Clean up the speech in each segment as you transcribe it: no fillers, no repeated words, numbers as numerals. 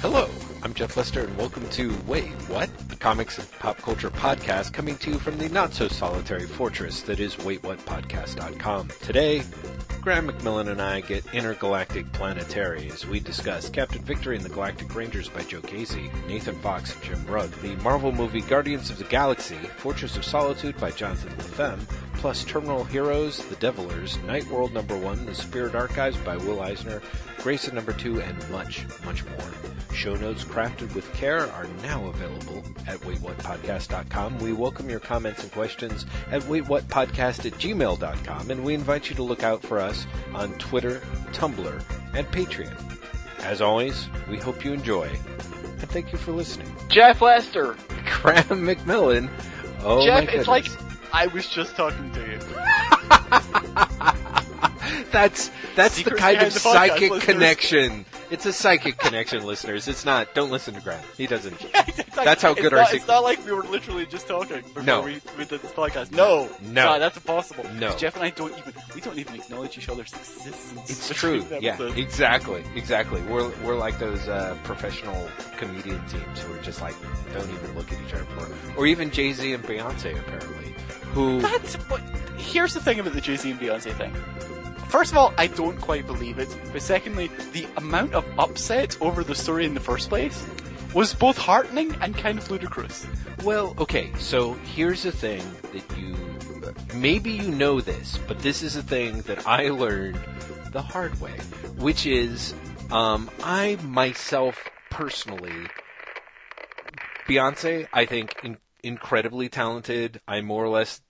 Hello, I'm Jeff Lester, and welcome to Wait, What? The comics and pop culture podcast coming to you from the not-so-solitary fortress that is WaitWhatPodcast.com. Today, Graham McMillan and I get intergalactic planetary as we discuss Captain Victory and the Galactic Rangers by Joe Casey, Nathan Fox and Jim Rugg, the Marvel movie Guardians of the Galaxy, Fortress of Solitude by Jonathan Lethem, plus Terminal Heroes, The Devilers, Nightworld number 1, The Spirit Archives by Will Eisner, Grayson number 2, and much, much more. Show notes crafted with care are now available at WaitWhatPodcast.com. We welcome your comments and questions at WaitWhatPodcast@gmail.com, and we invite you to look out for us on Twitter, Tumblr, and Patreon. As always, we hope you enjoy, and thank you for listening. Jeff Lester. Graham McMillan. Oh, Jeff, my goodness. It's like I was just talking to you. That's secret the kind of the psychic podcast, connection. Listeners. It's a psychic connection, listeners. It's not. Don't listen to Graham. He doesn't. Yeah, exactly. That's how good our. It's not like we were literally just talking before we did this podcast. No. Sorry, that's impossible. No. Jeff and I don't even acknowledge each other's existence. It's true. Yeah. Exactly. We're like those professional comedian teams who are just like don't even look at each other or even Jay-Z and Beyonce apparently. Here's the thing about the Jay-Z and Beyonce thing. First of all, I don't quite believe it. But secondly, the amount of upset over the story in the first place was both heartening and kind of ludicrous. Well, okay, so here's the thing that maybe you know this, but this is a thing that I learned the hard way, which is I myself personally, Beyonce, I think incredibly talented. I more or less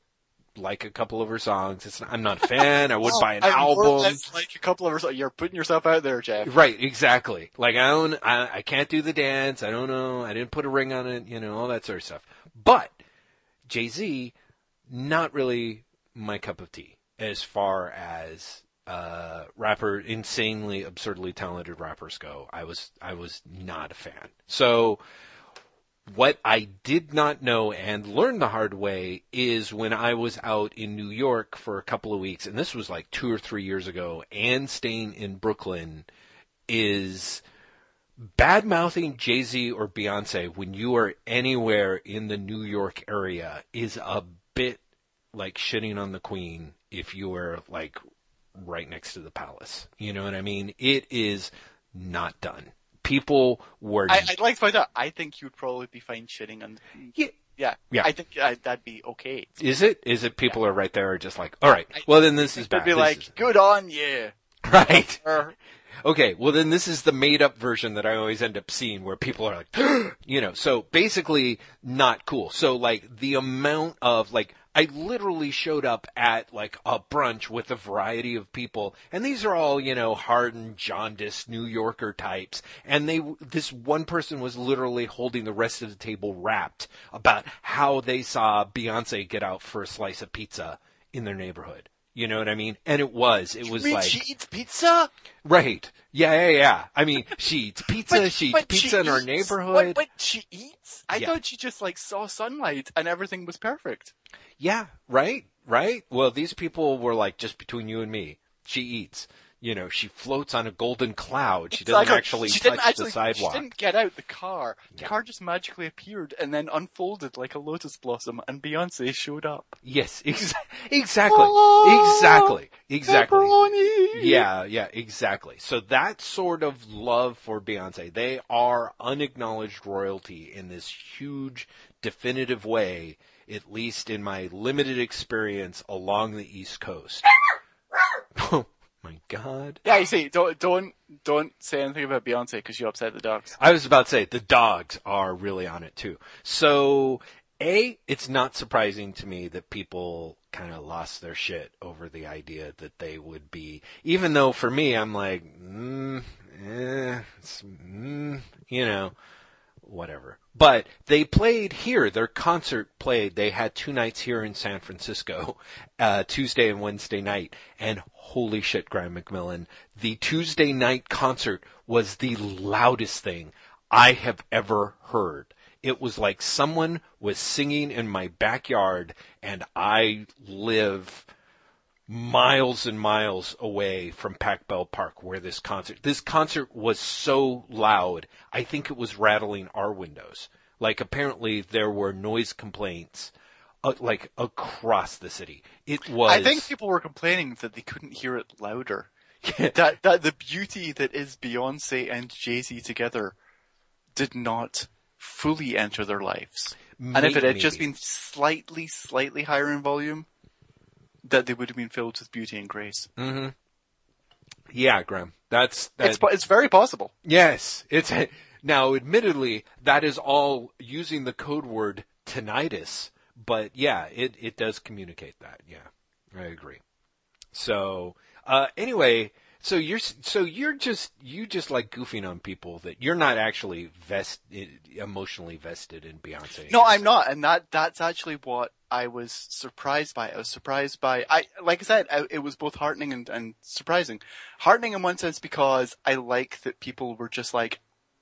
like a couple of her songs. I'm not a fan. I would buy an album. More or less like a couple of her songs. You're putting yourself out there, Jeff. Right, exactly. Like I can't do the dance. I don't know. I didn't put a ring on it. You know, all that sort of stuff. But Jay-Z, not really my cup of tea as far as rapper, insanely, absurdly talented rappers go. I was not a fan. So. What I did not know and learned the hard way is when I was out in New York for a couple of weeks, and this was like 2 or 3 years ago, and staying in Brooklyn, is bad-mouthing Jay-Z or Beyonce when you are anywhere in the New York area is a bit like shitting on the Queen if you were like right next to the Palace. You know what I mean? It is not done. People were. I'd like to find out. I think you'd probably be fine shitting on. Yeah. I think that'd be okay. Is it? People are right there, just like, all right. Well, then this is bad. They'd be like, good on you. Right. Okay. Well, then this is the made-up version that I always end up seeing, where people are like, you know. So basically, not cool. So like the amount of like. I literally showed up at like a brunch with a variety of people, and these are all, you know, hardened, jaundiced New Yorker types. And this one person was literally holding the rest of the table rapt about how they saw Beyonce get out for a slice of pizza in their neighborhood. You know what I mean? And it was like she eats pizza, right? Yeah. I mean, she eats pizza. she eats pizza in her neighborhood. But she eats. I thought she just like saw sunlight and everything was perfect. Yeah, right. Well, these people were like, just between you and me, she eats. You know, she floats on a golden cloud. She doesn't actually touch the sidewalk. She didn't get out the car. The car just magically appeared and then unfolded like a lotus blossom, and Beyonce showed up. Yes, exactly. Oh, exactly. Pepperoni. Yeah, exactly. So that sort of love for Beyonce, they are unacknowledged royalty in this huge, definitive way, at least in my limited experience along the East Coast. Oh my God. Yeah, you see, don't say anything about Beyonce because you upset the dogs. I was about to say, the dogs are really on it too. So, it's not surprising to me that people kind of lost their shit over the idea that they would be, even though for me, I'm like, you know. Whatever. But they played here. Their concert played. They had 2 nights here in San Francisco, Tuesday and Wednesday night. And holy shit, Graham McMillan, the Tuesday night concert was the loudest thing I have ever heard. It was like someone was singing in my backyard, and I live miles and miles away from Pac Bell Park, where this concert was so loud, I think it was rattling our windows. Like, apparently there were noise complaints, like, across the city. It was... I think people were complaining that they couldn't hear it louder. that the beauty that is Beyonce and Jay-Z together did not fully enter their lives. Maybe, and if it had just been slightly higher in volume, that they would have been filled with beauty and grace. Mm-hmm. Yeah, Graham. It's very possible. Yes. Now, admittedly, that is all using the code word tinnitus, but yeah, it does communicate that. Yeah, I agree. So, anyway, so you're just like goofing on people that you're not actually emotionally vested in Beyonce. No, I'm not. And that's actually what I was surprised by. It was both heartening and surprising. Heartening in one sense because I like that people were just like,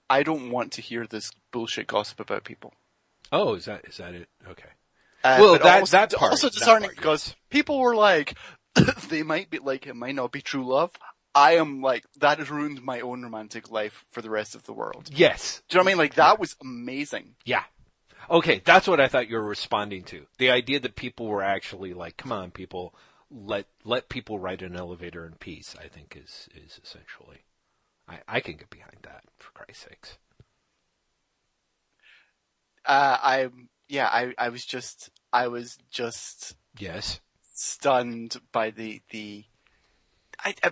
I don't want to hear this bullshit gossip about people. Oh, is that it? Okay. Well, that part. Also disheartening because people were like, they might be like, it might not be true love. I am like, that has ruined my own romantic life for the rest of the world. Yes. Do you know what I mean? Like, that was amazing. Yeah. Okay, that's what I thought you were responding to. The idea that people were actually like, come on, people, let people ride an elevator in peace, I think is essentially. I can get behind that, for Christ's sakes. I was just stunned by the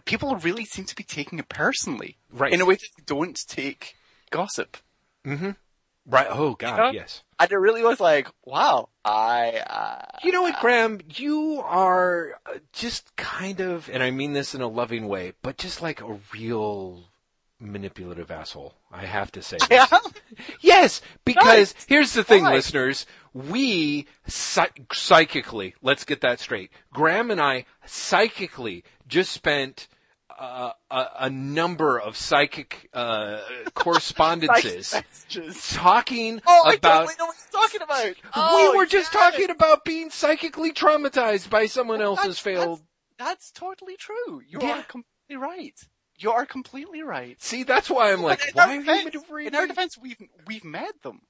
people really seem to be taking it personally, right? In a way that they don't take gossip. Mm-hmm. Right. Oh God, you know? Yes. And it really was like, wow. You know what, Graham? You are just kind of, and I mean this in a loving way, but just like a real manipulative asshole. I have to say. This. Yes, because here's the thing, listeners. We psychically, let's get that straight. Graham and I psychically just spent a number of psychic correspondences talking about. I don't know what you're talking about. We were just talking about being psychically traumatized by someone else's failed. That's totally true. You are completely right. You are completely right. See, that's why I'm like, why are you? In our defense, we've met them.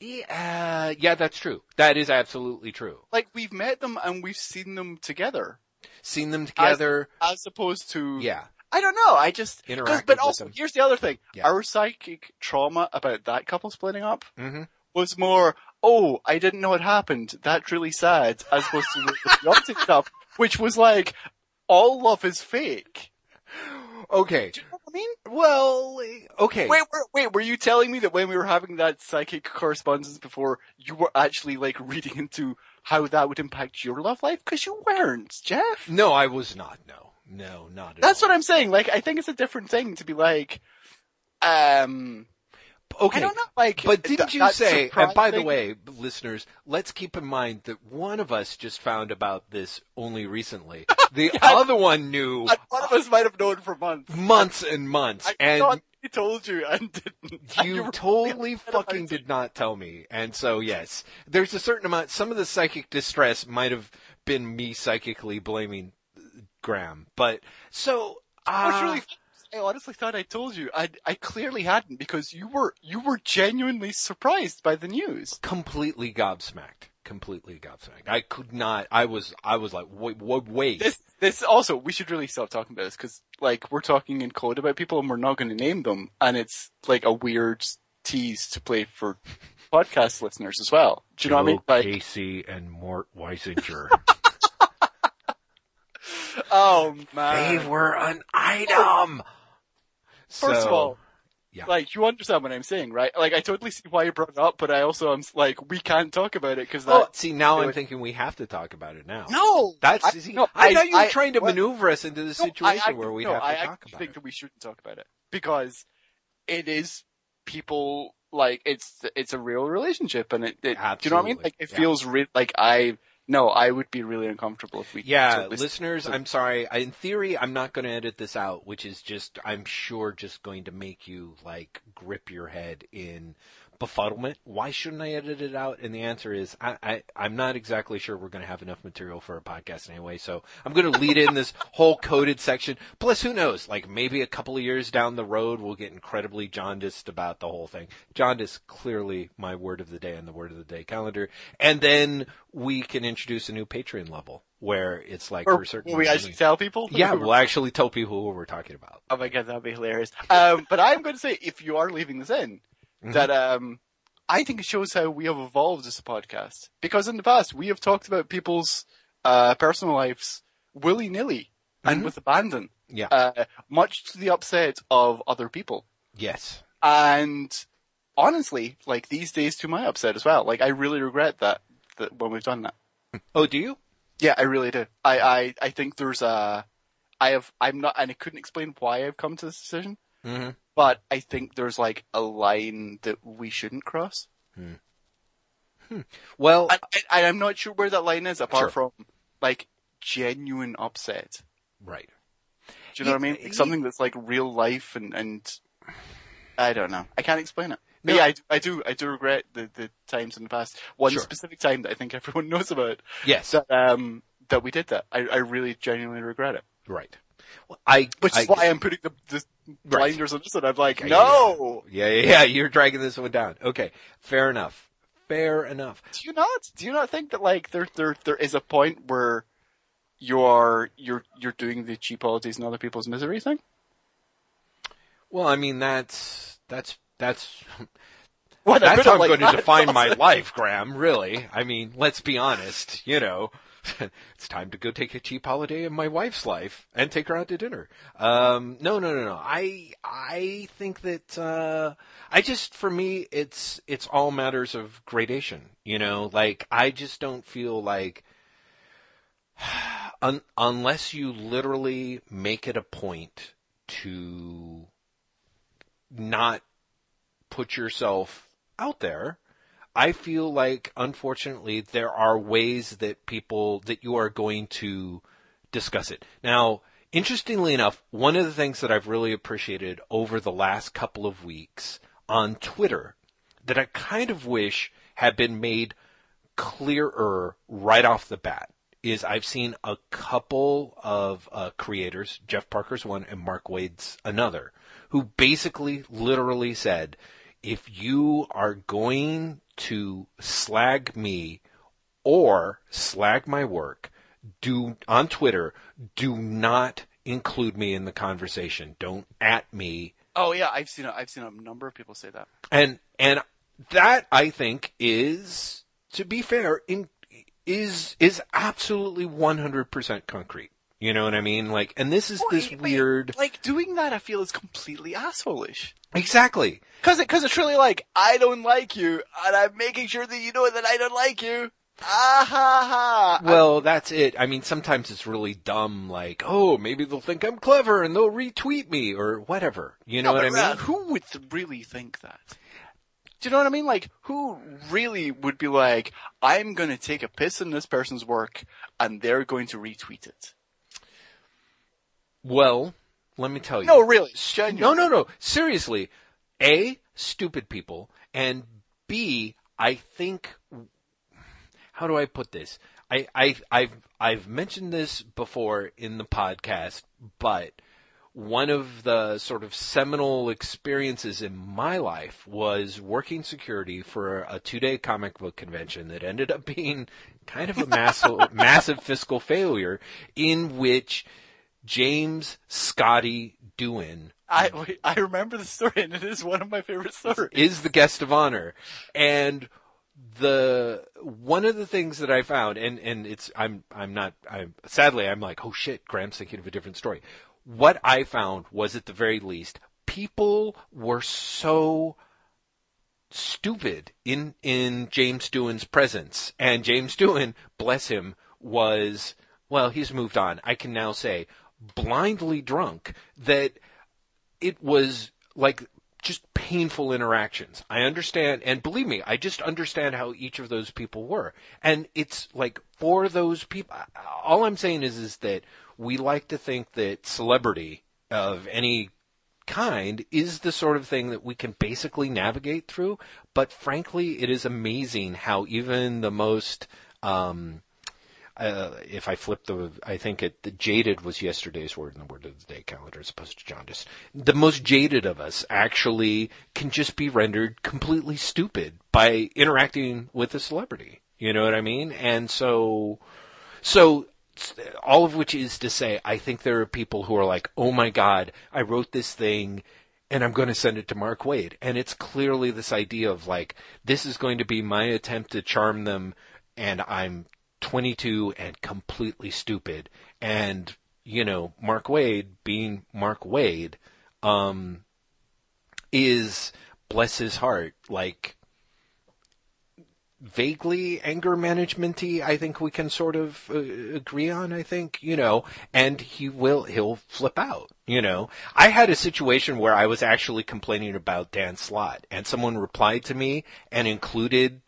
Yeah, that's true. That is absolutely true. Like, we've met them and we've seen them together. As opposed to... Yeah. I don't know. I just... But also, here's the other thing. Yeah. Our psychic trauma about that couple splitting up was more, I didn't know it happened. That's really sad. As opposed to the opposite stuff, which was like, all love is fake. Okay. Do you know what I mean? Well, okay. Wait, were you telling me that when we were having that psychic correspondence before, you were actually like reading into how that would impact your love life? Because you weren't, Jeff. No, I was not. No, not at all. That's what I'm saying. Like, I think it's a different thing to be like, okay. I don't know, like, but didn't you say, and by the way, listeners, let's keep in mind that one of us just found about this only recently. The other one knew. One of us might have known for months. Months and months. I told you and didn't. You totally fucking did not tell me. And so, yes, there's a certain amount. Some of the psychic distress might have been me psychically blaming Graham. But so. What's really funny. I honestly thought I told you. I clearly hadn't because you were genuinely surprised by the news. Completely gobsmacked. I could not. I was like, wait. This also, we should really stop talking about this because like we're talking in code about people and we're not going to name them, and it's like a weird tease to play for podcast listeners as well. Do you know what I mean? Joe Casey and Mort Weisinger. Oh man, they were an item. First of all, yeah. Like, you understand what I'm saying, right? Like, I totally see why you brought it up, but I also am like, we can't talk about it because see, now I'm thinking we have to talk about it now. No! I thought you were trying to maneuver us into the situation where we'd have to talk about it. I think that we shouldn't talk about it because it is people, like, it's a real relationship and it do you know what I mean? Like, it feels like I would be really uncomfortable if we... Yeah, listeners, I'm sorry. In theory, I'm not going to edit this out, which is just, I'm sure, just going to make you, like, grip your head in befuddlement. Why shouldn't I edit it out? And the answer is I'm not exactly sure we're going to have enough material for a podcast anyway, so I'm going to lead in this whole coded section. Plus, who knows? Like, maybe a couple of years down the road, we'll get incredibly jaundiced about the whole thing. Jaundice, clearly my word of the day on the Word of the Day calendar. And then we can introduce a new Patreon level where it's like we're certain. Will we actually tell people? Yeah, we'll actually tell people who we're talking about. Oh, my God, that would be hilarious. But I'm going to say, if you are leaving this in, that I think it shows how we have evolved as a podcast. Because in the past, we have talked about people's personal lives willy-nilly and with abandon. Yeah. Much to the upset of other people. Yes. And honestly, like, these days to my upset as well. Like, I really regret that when we've done that. Oh, do you? Yeah, I really do. I think there's a... I'm not... And I couldn't explain why I've come to this decision. Mm-hmm. But I think there's, like, a line that we shouldn't cross. Hmm. Hmm. Well... I'm not sure where that line is, apart from, like, genuine upset. Right. Do you know what I mean? Like, something that's, like, real life and... I don't know. I can't explain it. No. Yeah, I do regret the times in the past. One specific time that I think everyone knows about. Yes. That we did that. I really genuinely regret it. Right. Well, Which is why I'm putting the blinders on this, and I'm like, no! Yeah, you're dragging this one down. Okay, fair enough. Do you not think that, like, there is a point where you're doing the cheap holidays and other people's misery thing? Well, I mean, that's well, that's how I'm going to define my life, Graham, really. I mean, let's be honest, you know. It's time to go take a cheap holiday in my wife's life and take her out to dinner. No. I think that, for me, it's all matters of gradation, you know, like, I just don't feel like, unless you literally make it a point to not put yourself out there, I feel like, unfortunately, there are ways that you are going to discuss it. Now, interestingly enough, one of the things that I've really appreciated over the last couple of weeks on Twitter that I kind of wish had been made clearer right off the bat is I've seen a couple of creators, Jeff Parker's one and Mark Wade's another, who basically literally said, if you are going to slag me or slag my work on Twitter, do not include me in the conversation. Don't at me. Oh yeah, I've seen a number of people say that. And that, I think, is, to be fair, is absolutely 100% concrete. You know what I mean? Like, and this is weird... Like, doing that, I feel, is completely asshole-ish. Exactly. Because it's really like, I don't like you, and I'm making sure that you know that I don't like you. Ah, ha, ha. Well, that's it. I mean, sometimes it's really dumb, like, oh, maybe they'll think I'm clever, and they'll retweet me, or whatever. You know what I mean? Who would really think that? Do you know what I mean? Like, who really would be like, I'm going to take a piss in this person's work, and they're going to retweet it? Well, let me tell you. No, really. No. Seriously. A, stupid people. And B, I think, how do I put this? I've mentioned this before in the podcast, but one of the sort of seminal experiences in my life was working security for a 2-day comic book convention that ended up being kind of a massive fiscal failure, in which James Scotty Doohan. I remember the story, and it is one of my favorite stories. Is the guest of honor. And one of the things that I found, and it's, sadly, I'm like, oh shit, Graham's thinking of a different story. What I found was, at the very least, people were so stupid in James Doohan's presence. And James Doohan, bless him, was, well, he's moved on, I can now say, blindly drunk, that it was like just painful interactions. I understand, and believe me, I just understand how each of those people were. And it's like, for those people, all I'm saying is that we like to think that celebrity of any kind is the sort of thing that we can basically navigate through. But frankly, it is amazing how even the most, if I flip the, I think it, the jaded was yesterday's word in the word of the day calendar as opposed to jaundice. The most jaded of us actually can just be rendered completely stupid by interacting with a celebrity. You know what I mean? And so all of which is to say, I think there are people who are like, oh my God, I wrote this thing and I'm going to send it to Mark Waid. And it's clearly this idea of like, this is going to be my attempt to charm them. And I'm 22 and completely stupid. And, you know, Mark Waid being Mark Waid, is, bless his heart, like, vaguely anger management-y, I think we can sort of agree on, I think, you know, and he'll flip out, you know. I had a situation where I was actually complaining about Dan Slott, and someone replied to me and included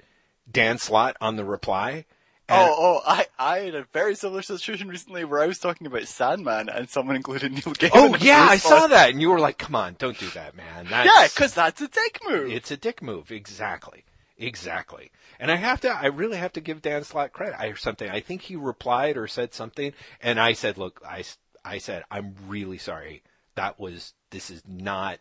Dan Slott on the reply. I had a very similar situation recently where I was talking about Sandman and someone included Neil Gaiman. Oh yeah, I saw that, and you were like, come on, don't do that, man. Yeah, because that's a dick move. It's a dick move, exactly. Exactly. And I really have to give Dan Slott credit or something. I think he replied or said something. And I said, look, I said, I'm really sorry. This is not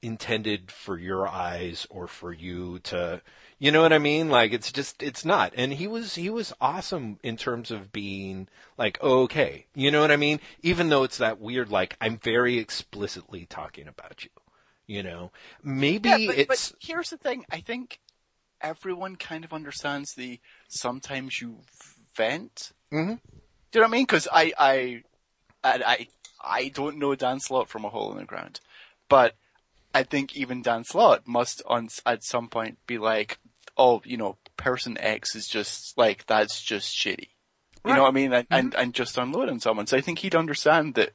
intended for your eyes or for you to, you know what I mean? Like, it's just, it's not. And he was awesome in terms of being like, oh, okay. You know what I mean? Even though it's that weird, like, I'm very explicitly talking about you, you know, maybe but here's the thing. I think everyone kind of understands the sometimes you vent. Mm-hmm. Do you know what I mean? Because I don't know Dan Slott from a hole in the ground, but I think even Dan Slott must at some point be like, oh, you know, person X is just like, that's just shitty. You know what I mean? And, mm-hmm. and just unload on someone. So I think he'd understand that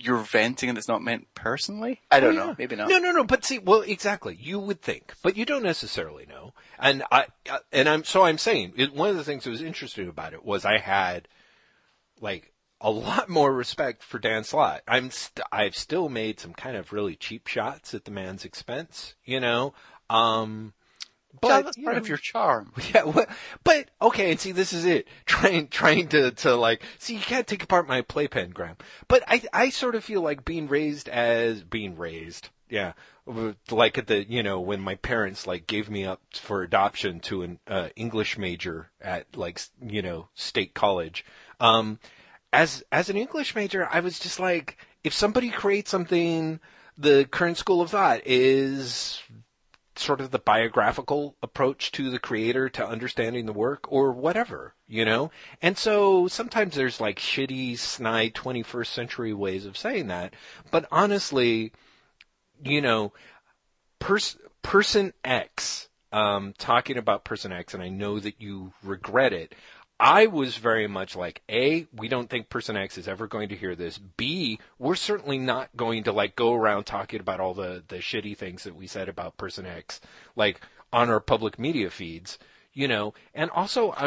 you're venting and it's not meant personally? I don't know. Maybe not. No. But see, well, exactly. You would think, but you don't necessarily know. And I'm saying it, one of the things that was interesting about it was I had like a lot more respect for Dan Slott. I've still made some kind of really cheap shots at the man's expense, you know? But yeah, that's part of your charm. Yeah, but okay, and see, this is it. Trying to like, see, you can't take apart my playpen, Graham. But I sort of feel like being raised. Yeah, like at the, you know, when my parents like gave me up for adoption to an English major at like, you know, state college. As an English major, I was just like, if somebody creates something, the current school of thought is sort of the biographical approach to the creator, to understanding the work or whatever, you know? And so sometimes there's like shitty, snide 21st century ways of saying that. But honestly, you know, person X, talking about person X, and I know that you regret it. I was very much like, A, we don't think person X is ever going to hear this. B, we're certainly not going to like go around talking about all the shitty things that we said about person X, like on our public media feeds, you know, and also I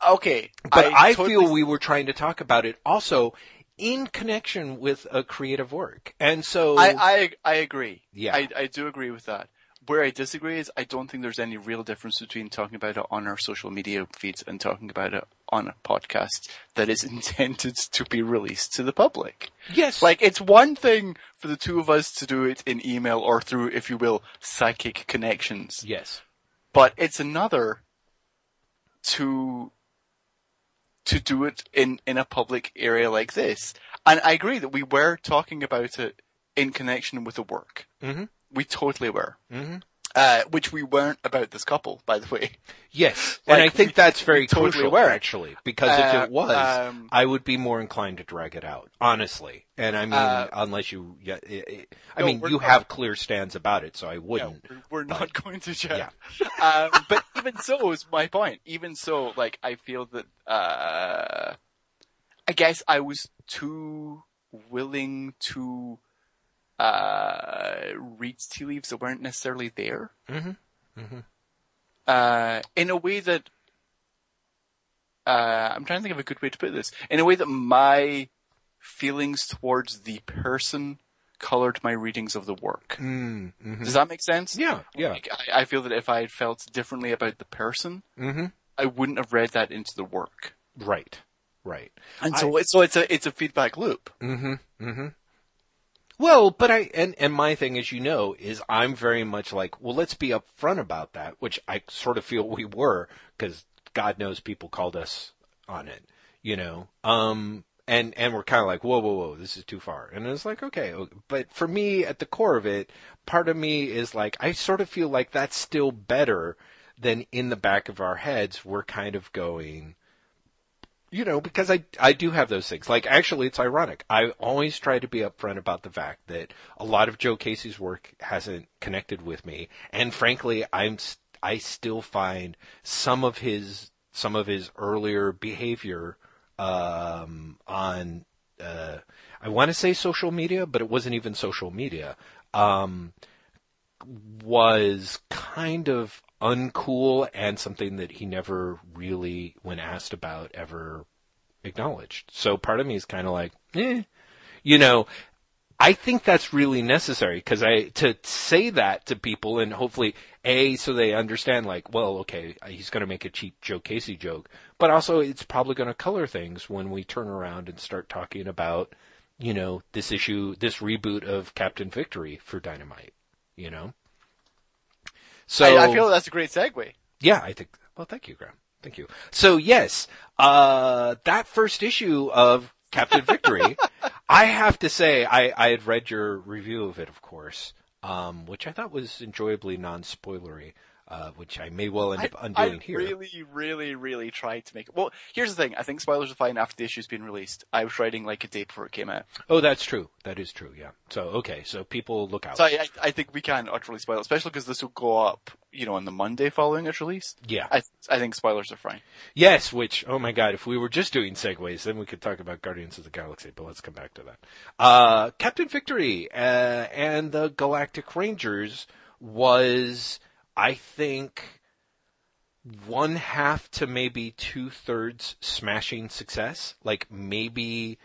totally feel we were trying to talk about it also in connection with a creative work. And so I agree. Yeah, I do agree with that. Where I disagree is I don't think there's any real difference between talking about it on our social media feeds and talking about it on a podcast that is intended to be released to the public. Yes. Like, it's one thing for the two of us to do it in email or through, if you will, psychic connections. Yes. But it's another to do it in a public area like this. And I agree that we were talking about it in connection with the work. Mm-hmm. We totally were, mm-hmm. Which we weren't about this couple, by the way. Yes, like, and I think that's very totally crucial, actually, because if it was, I would be more inclined to drag it out, honestly. And I mean, unless you, you have clear stands about it, so I wouldn't. Yeah, we're not going to chat. Yeah. But even so is my point. Even so, like, I feel that I guess I was too willing to reads tea leaves that weren't necessarily there. Mm-hmm. Mm-hmm. In a way that I'm trying to think of a good way to put this. In a way that my feelings towards the person colored my readings of the work. Mm-hmm. Does that make sense? Yeah. Like, I feel that if I had felt differently about the person, mm-hmm. I wouldn't have read that into the work. Right. And so it's a feedback loop. Mm-hmm. Mm-hmm. Well, but and my thing, as you know, is I'm very much like, well, let's be upfront about that, which I sort of feel we were, because God knows people called us on it, you know. And we're kind of like, whoa, this is too far. And it's like, okay. But for me, at the core of it, part of me is like, I sort of feel like that's still better than in the back of our heads we're kind of going, you know, because I do have those things. Like, actually, it's ironic. I always try to be upfront about the fact that a lot of Joe Casey's work hasn't connected with me. And frankly, I still find some of his earlier behavior on, I want to say social media, but it wasn't even social media, was kind of uncool and something that he never really, when asked about, ever acknowledged. So part of me is kind of like, you know, I think that's really necessary, because to say that to people, and hopefully, so they understand, like, well, okay, he's going to make a cheap Joe Casey joke, but also it's probably going to color things when we turn around and start talking about, you know, this issue, this reboot of Captain Victory for Dynamite, you know? So I feel that's a great segue. Yeah, I think. Well, thank you, Graham. Thank you. So yes, that first issue of Captain Victory, I have to say, I had read your review of it, of course, which I thought was enjoyably non-spoilery, which I may well end up undoing here. I really tried to make it. Well, here's the thing. I think spoilers are fine after the issue's been released. I was writing like a day before it came out. Oh, that's true. That is true, yeah. So, okay. So people look out. So I think we can utterly spoil it, especially because this will go up, you know, on the Monday following its release. Yeah. I think spoilers are fine. Yes, which, oh my God, if we were just doing segues, then we could talk about Guardians of the Galaxy, but let's come back to that. Captain Victory and the Galactic Rangers was, I think, 1/2 to maybe 2/3 smashing success. Like, maybe,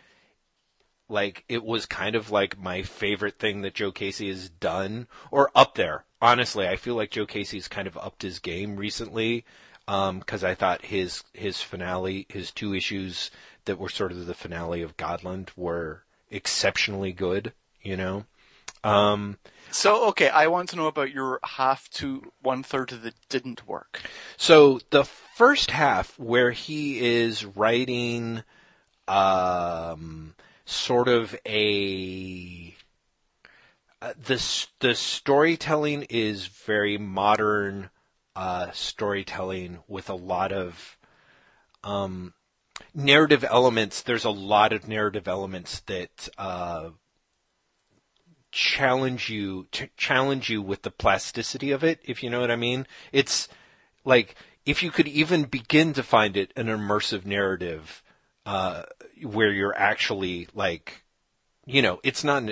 like, it was kind of like my favorite thing that Joe Casey has done, or up there. Honestly, I feel like Joe Casey's kind of upped his game recently, because I thought his finale, his two issues that were sort of the finale of Godland were exceptionally good, you know? So, okay, I want to know about your 1/2 to 1/3 that didn't work. So, the first half where he is writing sort of a... the storytelling is very modern storytelling with a lot of narrative elements. There's a lot of narrative elements that... challenge you with the plasticity of it, if you know what I mean. It's like, if you could even begin to find it an immersive narrative, where you're actually like, you know, it's not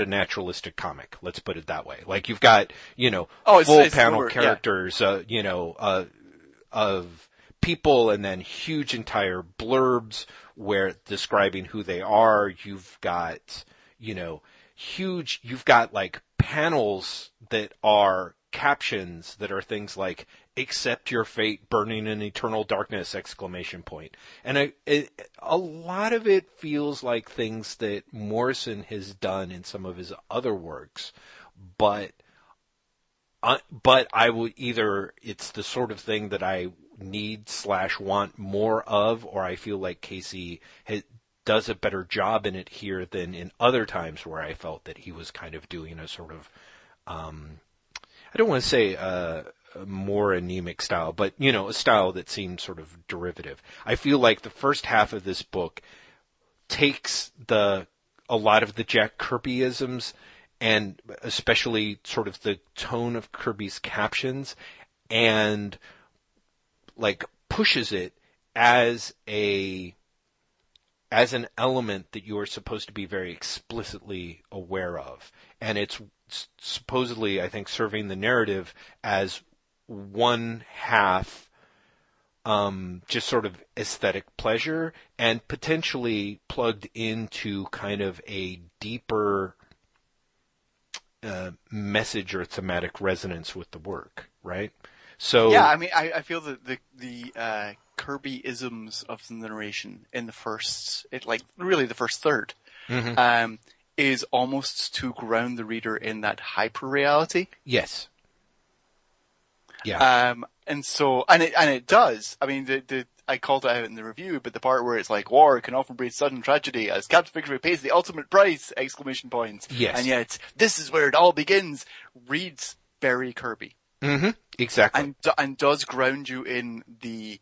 a naturalistic comic. Let's put it that way. Like, you've got, you know, it's panel forward, characters, yeah. You know, of people, and then huge entire blurbs where describing who they are. You've got, you know, you've got like panels that are captions that are things like, accept your fate, burning in eternal darkness, ! And a lot of it feels like things that Morrison has done in some of his other works, but I would either, it's the sort of thing that I need / want more of, or I feel like Casey does a better job in it here than in other times where I felt that he was kind of doing a sort of, I don't want to say more anemic style, but, you know, a style that seemed sort of derivative. I feel like the first half of this book takes a lot of the Jack Kirby-isms, and especially sort of the tone of Kirby's captions, and, like, pushes it as an element that you are supposed to be very explicitly aware of. And it's supposedly, I think, serving the narrative as 1/2 just sort of aesthetic pleasure, and potentially plugged into kind of a deeper message or thematic resonance with the work, right? So yeah, I mean, I feel that the Kirby-isms of the narration in the first, the first third, mm-hmm. Is almost to ground the reader in that hyper-reality. Yes. Yeah. And so, and it does. I mean, I called it out in the review, but the part where it's like, war can often breed sudden tragedy as Captain Victory pays the ultimate price! ! Yes. And yet, this is where it all begins, reads very Kirby. Mm-hmm. Exactly. And does ground you in the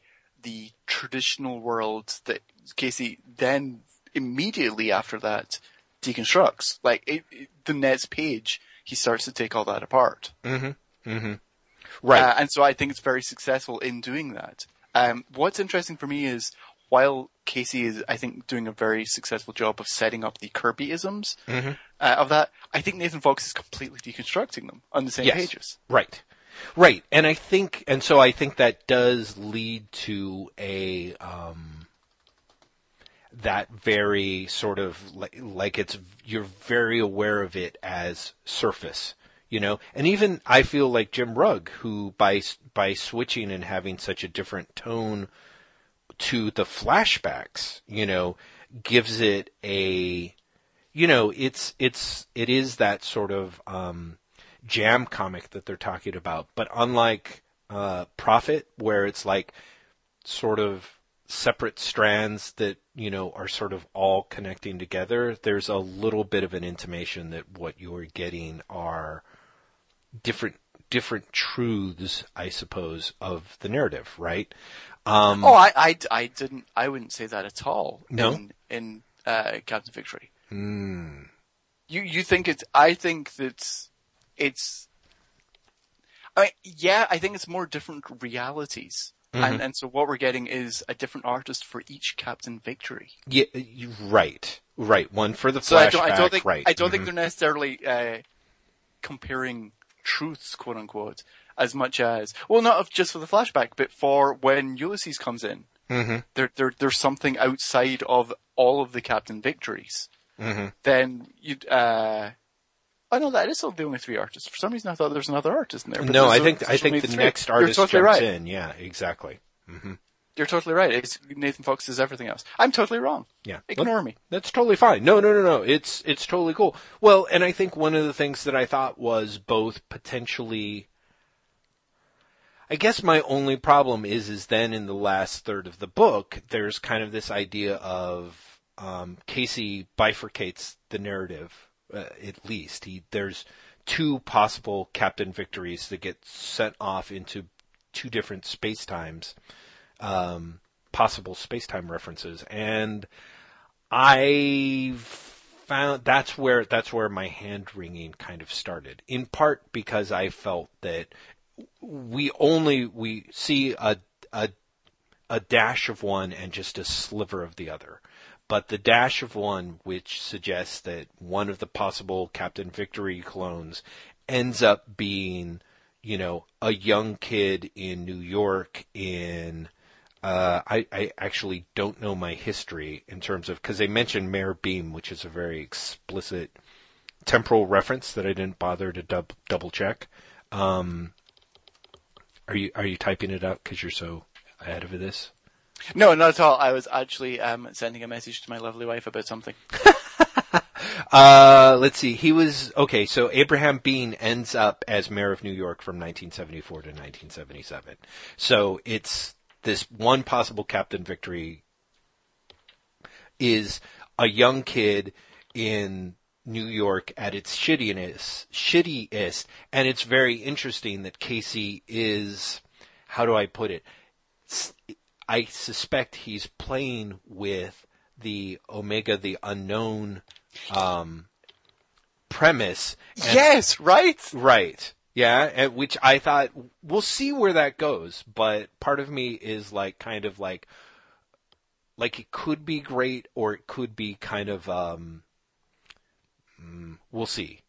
traditional world that Casey then immediately after that deconstructs. Like, the next page, he starts to take all that apart. Mm-hmm. Mm-hmm. Right. And so I think it's very successful in doing that. What's interesting for me is, while Casey is, I think, doing a very successful job of setting up the Kirby-isms mm-hmm. Of that, I think Nathan Fox is completely deconstructing them on the same yes. pages. Right. Right. And I think that does lead to a, that very sort of, like it's, you're very aware of it as surface. You know, and even I feel like Jim Rugg, who by switching and having such a different tone to the flashbacks, you know, gives it a, you know, it is that sort of jam comic that they're talking about. But unlike Prophet, where it's like sort of separate strands that, you know, are sort of all connecting together, there's a little bit of an intimation that what you're getting are different truths, I suppose, of the narrative, right? I wouldn't say that at all. No? in Captain Victory. Mm. You think it's, I think that it's, I mean, yeah, I think it's more different realities. Mm-hmm. And so what we're getting is a different artist for each Captain Victory. Yeah, right. Right. One for the flashback, right. I don't think they're necessarily comparing truths, quote unquote, as much as, well, not just for the flashback, but for when Ulysses comes in. Mm-hmm. There's something outside of all of the Captain Victories. Mm-hmm. Then you'd, oh no, that is still the only three artists. For some reason I thought there was another artist in there. But no, I think the next artist jumps in. Yeah, exactly. Mm-hmm. You're totally right. It's Nathan Fox does everything else. I'm totally wrong. Yeah. Ignore me. That's totally fine. No. It's totally cool. Well, and I think one of the things that I thought was both potentially, I guess my only problem is then in the last third of the book, there's kind of this idea of Casey bifurcates the narrative. At least there's two possible Captain Victories that get sent off into two different space times, possible space time references, and I found that's where my hand wringing kind of started. In part because I felt that we see a dash of one and just a sliver of the other. But the dash of one, which suggests that one of the possible Captain Victory clones ends up being, you know, a young kid in New York in, I actually don't know my history in terms of, because they mentioned Mayor Beam, which is a very explicit temporal reference that I didn't bother to double check. Are you typing it out because you're so ahead of this? No, not at all. I was actually sending a message to my lovely wife about something. Let's see. He was... Okay, so Abraham Bean ends up as mayor of New York from 1974 to 1977. So it's this one possible Captain Victory is a young kid in New York at its shittiest. And it's very interesting that Casey is... How do I put it? I suspect he's playing with the Omega the Unknown premise. Yes, right? Right. Yeah, and which I thought, we'll see where that goes, but part of me is like kind of like it could be great or it could be kind of we'll see.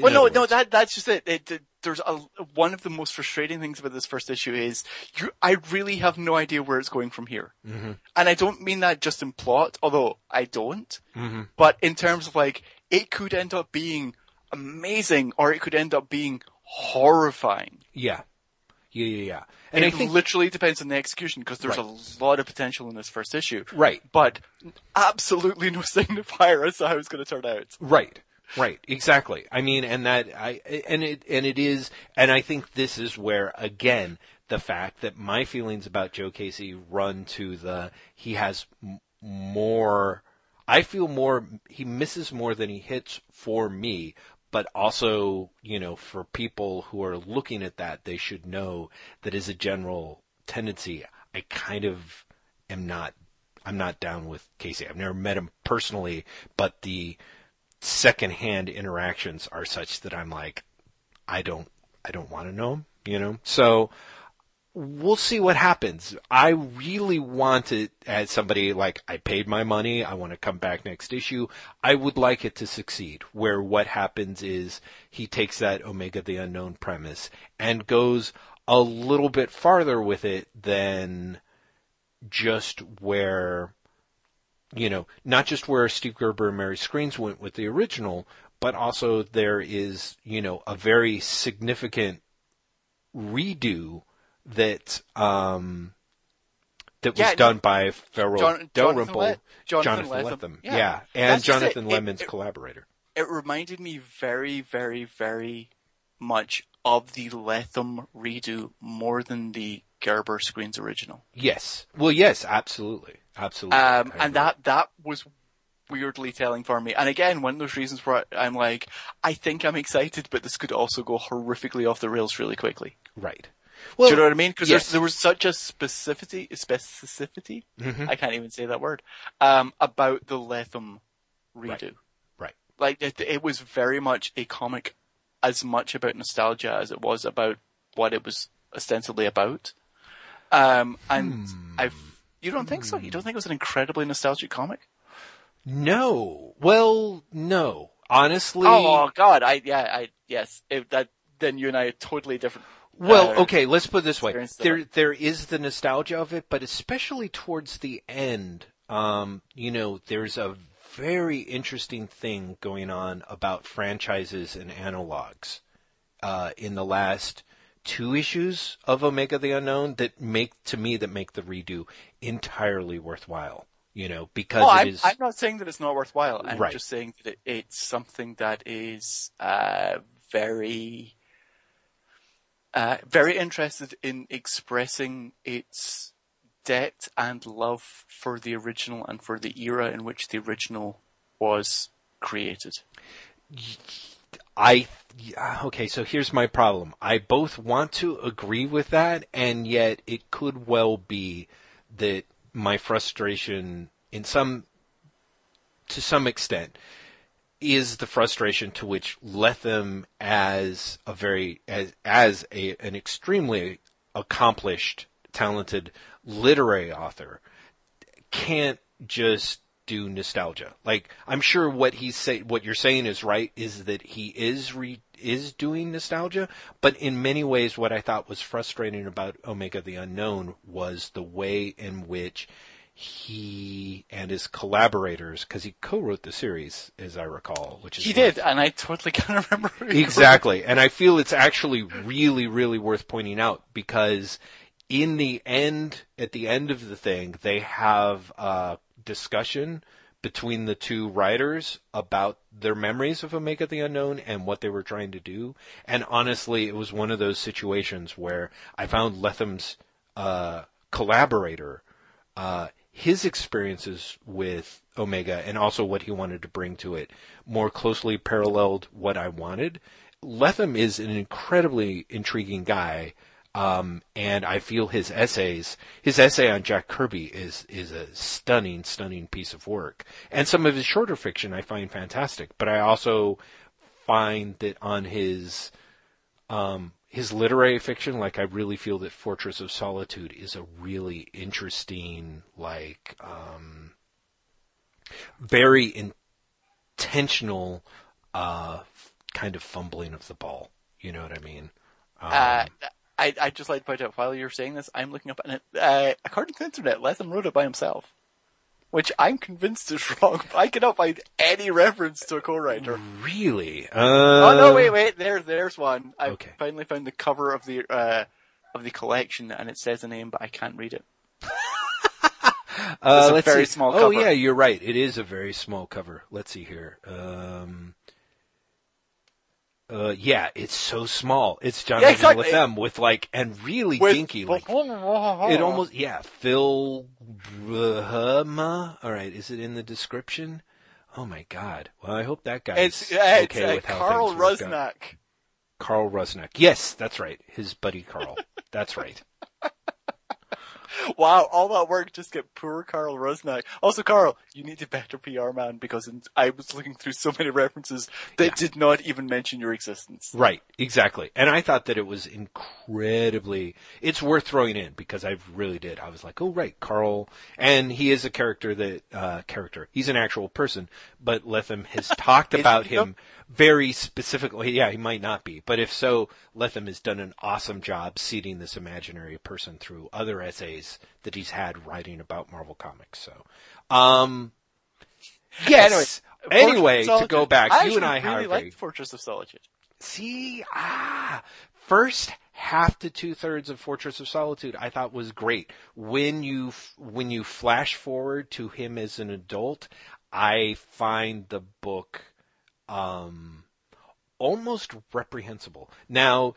Well, no, that's just it. there's one of the most frustrating things about this first issue is I really have no idea where it's going from here. Mm-hmm. And I don't mean that just in plot, although I don't, mm-hmm. but in terms of like, it could end up being amazing or it could end up being horrifying. Yeah. And it literally depends on the execution because there's a lot of potential in this first issue. Right. But absolutely no signifier as to how it's going to turn out. Right. Exactly. I mean, and I think this is where, again, the fact that my feelings about Joe Casey run to he misses more than he hits for me. But also, you know, for people who are looking at that, they should know that as a general tendency, I kind of I'm not down with Casey. I've never met him personally, but the secondhand interactions are such that I'm like, I don't want to know him, you know? So we'll see what happens. I really want it as somebody like, I paid my money, I want to come back next issue. I would like it to succeed, where what happens is he takes that Omega the Unknown premise and goes a little bit farther with it than just where, you know, not just where Steve Gerber and Mary Screens went with the original, but also there is, you know, a very significant redo that was done by Farel Dalrymple, Jonathan Lethem. Yeah. And Jonathan Lemon's collaborator. It reminded me very, very, very much of the Lethem redo more than the Gerber Screens original. Yes. Well, yes, absolutely. And that was weirdly telling for me. And again, one of those reasons where I'm like, I think I'm excited, but this could also go horrifically off the rails really quickly. Right. Well, do you know what I mean? Because there was such a specificity. Mm-hmm. I can't even say that word, about the Lethem redo. Right. Like, it was very much a comic as much about nostalgia as it was about what it was ostensibly about. You don't think so? You don't think it was an incredibly nostalgic comic? No. Well, no. Honestly. Oh, God. Yes. Then you and I are totally different. Well, okay, let's put it this way. There is the nostalgia of it, but especially towards the end, you know, there's a very interesting thing going on about franchises and analogs in the last two issues of Omega the Unknown that make the redo entirely worthwhile, you know, because I'm not saying that it's not worthwhile. I'm just saying that it's something that is very interested in expressing its debt and love for the original and for the era in which the original was created. Okay, so here's my problem. I both want to agree with that, and yet it could well be that my frustration to some extent is the frustration to which Lethem, as an extremely accomplished, talented literary author, can't just do nostalgia. Like, I'm sure what you're saying is right, is that he is doing nostalgia, but in many ways, what I thought was frustrating about Omega the Unknown was the way in which he and his collaborators, because he co-wrote the series, as I recall, which is he did, and I totally can't remember exactly. And I feel it's actually really, really worth pointing out because in the end, at the end of the thing, they have a discussion between the two writers about their memories of Omega the Unknown and what they were trying to do. And honestly, it was one of those situations where I found Lethem's collaborator, his experiences with Omega and also what he wanted to bring to it more closely paralleled what I wanted. Lethem is an incredibly intriguing guy, and I feel his essay on Jack Kirby is a stunning, stunning piece of work. And some of his shorter fiction I find fantastic, but I also find that on his literary fiction, like, I really feel that Fortress of Solitude is a really interesting, like, very intentional kind of fumbling of the ball, You know what I mean? I just like to point out, while you're saying this, I'm looking up, and according to the internet, Lethem wrote it by himself. Which I'm convinced is wrong, but I cannot find any reference to a co-writer. Really? Oh no! Wait. There's one. I finally found the cover of the collection, and it says the name, but I can't read it. It's a very small cover. Oh yeah, you're right. It is a very small cover. Let's see here. Yeah, it's so small. It's Jonathan Lethem with dinky. Like, it almost, Phil, all right. Is it in the description? Oh my God. Well, I hope that guy is okay with how Karl Rusnak. Karl Rusnak. Yes, that's right. His buddy Karl. That's right. Wow, all that work just get poor Karl Rusnak. Also, Karl, you need a better PR man, because I was looking through so many references that did not even mention your existence. Right, exactly. And I thought that it was it's worth throwing in, because I really did. I was like, oh, right, Karl. And he is a character he's an actual person, but Lethem has talked about him very specifically. Yeah, he might not be. But if so, Lethem has done an awesome job seeding this imaginary person through other essays that he's had writing about Marvel Comics. So, yes. Anyway, to go back, you and I really liked Fortress of Solitude. See, first half to 2/3 of Fortress of Solitude, I thought was great. When you flash forward to him as an adult, I find the book almost reprehensible. Now,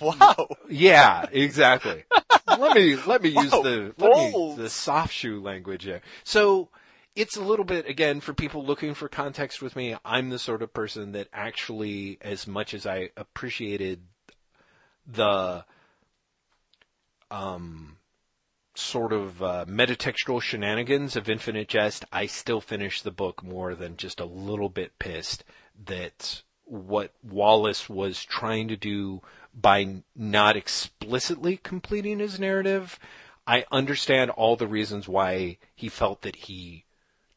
wow. Yeah, exactly. Let me use the soft shoe language here. So it's a little bit, again, for people looking for context with me, I'm the sort of person that actually, as much as I appreciated the sort of metatextual shenanigans of Infinite Jest, I still finished the book more than just a little bit pissed that what Wallace was trying to do by not explicitly completing his narrative. I understand all the reasons why he felt that he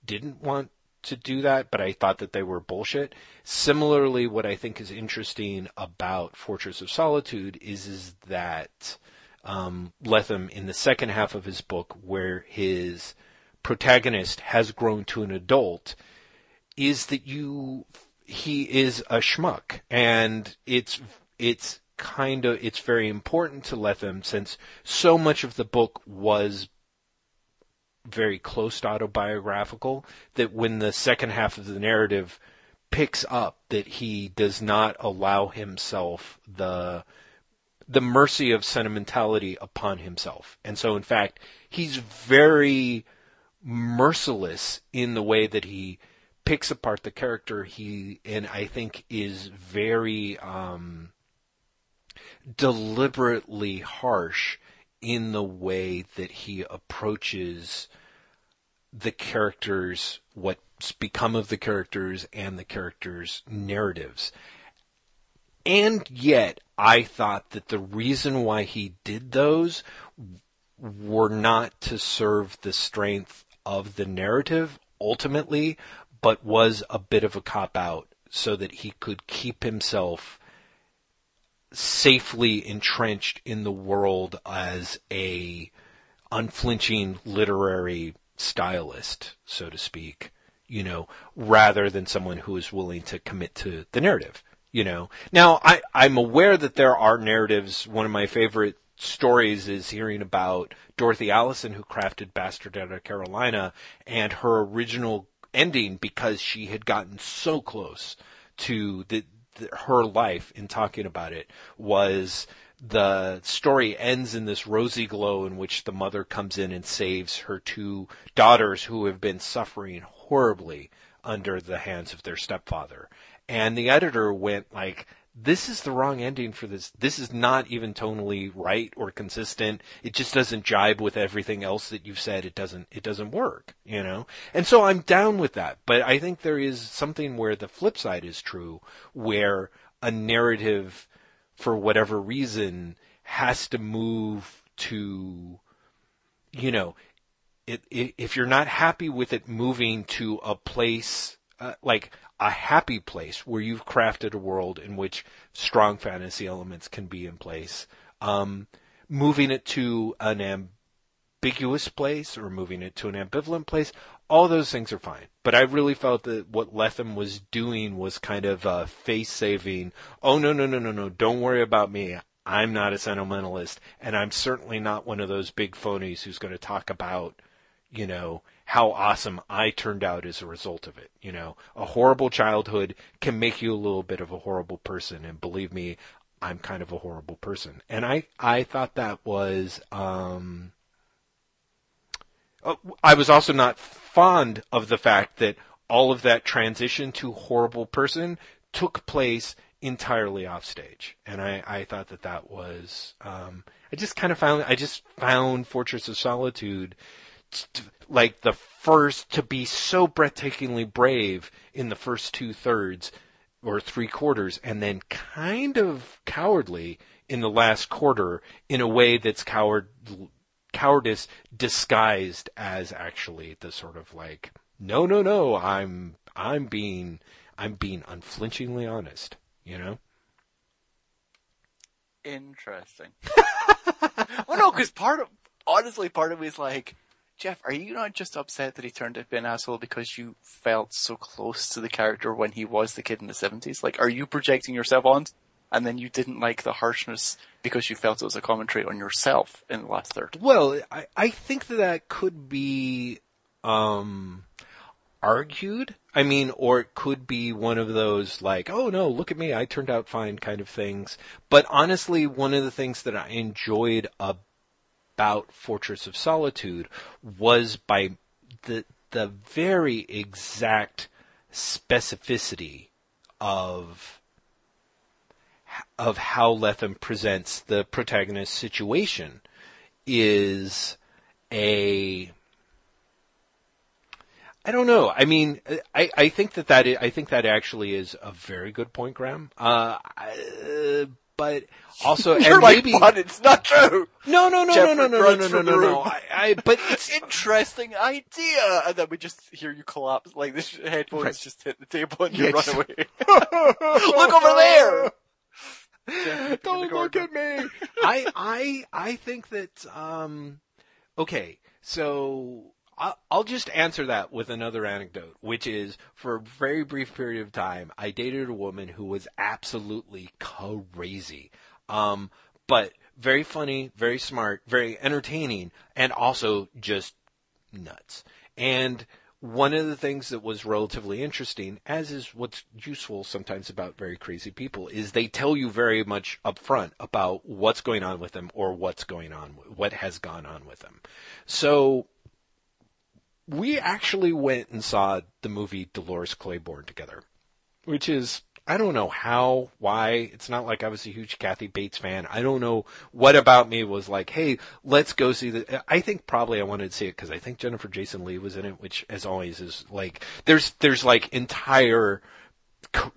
didn't want to do that, but I thought that they were bullshit. Similarly, what I think is interesting about Fortress of Solitude is that Lethem, in the second half of his book, where his protagonist has grown to an adult, is that he is a schmuck, and it's very important to Lethem, since so much of the book was very close to autobiographical, that when the second half of the narrative picks up, that he does not allow himself the mercy of sentimentality upon himself. And so, in fact, he's very merciless in the way that he picks apart the character, and I think is very deliberately harsh in the way that he approaches the characters, what's become of the characters, and the characters' narratives. And yet, I thought that the reason why he did those were not to serve the strength of the narrative, ultimately, but was a bit of a cop-out so that he could keep himself safely entrenched in the world as a unflinching literary stylist, so to speak, rather than someone who is willing to commit to the narrative, Now, I'm aware that there are narratives. One of my favorite stories is hearing about Dorothy Allison, who crafted Bastard Out of Carolina, and her original ending because she had gotten so close to her life in talking about it was the story ends in this rosy glow in which the mother comes in and saves her two daughters who have been suffering horribly under the hands of their stepfather. And the editor went like, this is the wrong ending for this. This is not even tonally right or consistent. It just doesn't jibe with everything else that you've said. It doesn't work, And so I'm down with that. But I think there is something where the flip side is true, where a narrative, for whatever reason, has to move to, if you're not happy with it moving to a place like a happy place where you've crafted a world in which strong fantasy elements can be in place, moving it to an ambiguous place or moving it to an ambivalent place, all those things are fine. But I really felt that what Lethem was doing was kind of face-saving, oh, no, don't worry about me. I'm not a sentimentalist, and I'm certainly not one of those big phonies who's going to talk about, you know, how awesome I turned out as a result of it. You know, a horrible childhood can make you a little bit of a horrible person, and believe me, I'm kind of a horrible person. And I thought that was... I was also not fond of the fact that all of that transition to horrible person took place entirely off stage. And I thought that was... I just found Fortress of Solitude... like the first to be so breathtakingly brave in the first 2/3 or 3/4, and then kind of cowardly in the last quarter in a way that's cowardice disguised as actually the sort of like, no, I'm being unflinchingly honest, you know? Interesting. Well, no, because part of me is like, Jeff, are you not just upset that he turned out to be an asshole because you felt so close to the character when he was the kid in the 70s? Like, are you projecting yourself on, and then you didn't like the harshness because you felt it was a commentary on yourself in the last third? Well, I think that could be argued. I mean, or it could be one of those like, oh no, look at me, I turned out fine kind of things. But honestly, one of the things that I enjoyed about Fortress of Solitude was by the very exact specificity of how Lethem presents the protagonist's situation is a... I don't know. I mean, I think that actually is a very good point, Graham. But also, you're and like, maybe, but it's not true. No. But it's interesting idea, and then we just hear you collapse. Like this headphones just hit the table, and you run away. Look over there. Jeff, don't look at me. I think that. Okay, so I'll just answer that with another anecdote, which is, for a very brief period of time, I dated a woman who was absolutely crazy, but very funny, very smart, very entertaining, and also just nuts. And one of the things that was relatively interesting, as is what's useful sometimes about very crazy people, is they tell you very much up front about what's going on with them or what has gone on with them. So... we actually went and saw the movie Dolores Claiborne together, which is, I don't know how, why. It's not like I was a huge Kathy Bates fan. I don't know what about me was like, hey, let's go see the... I think probably I wanted to see it because I think Jennifer Jason Leigh was in it, which, as always, is like... There's like entire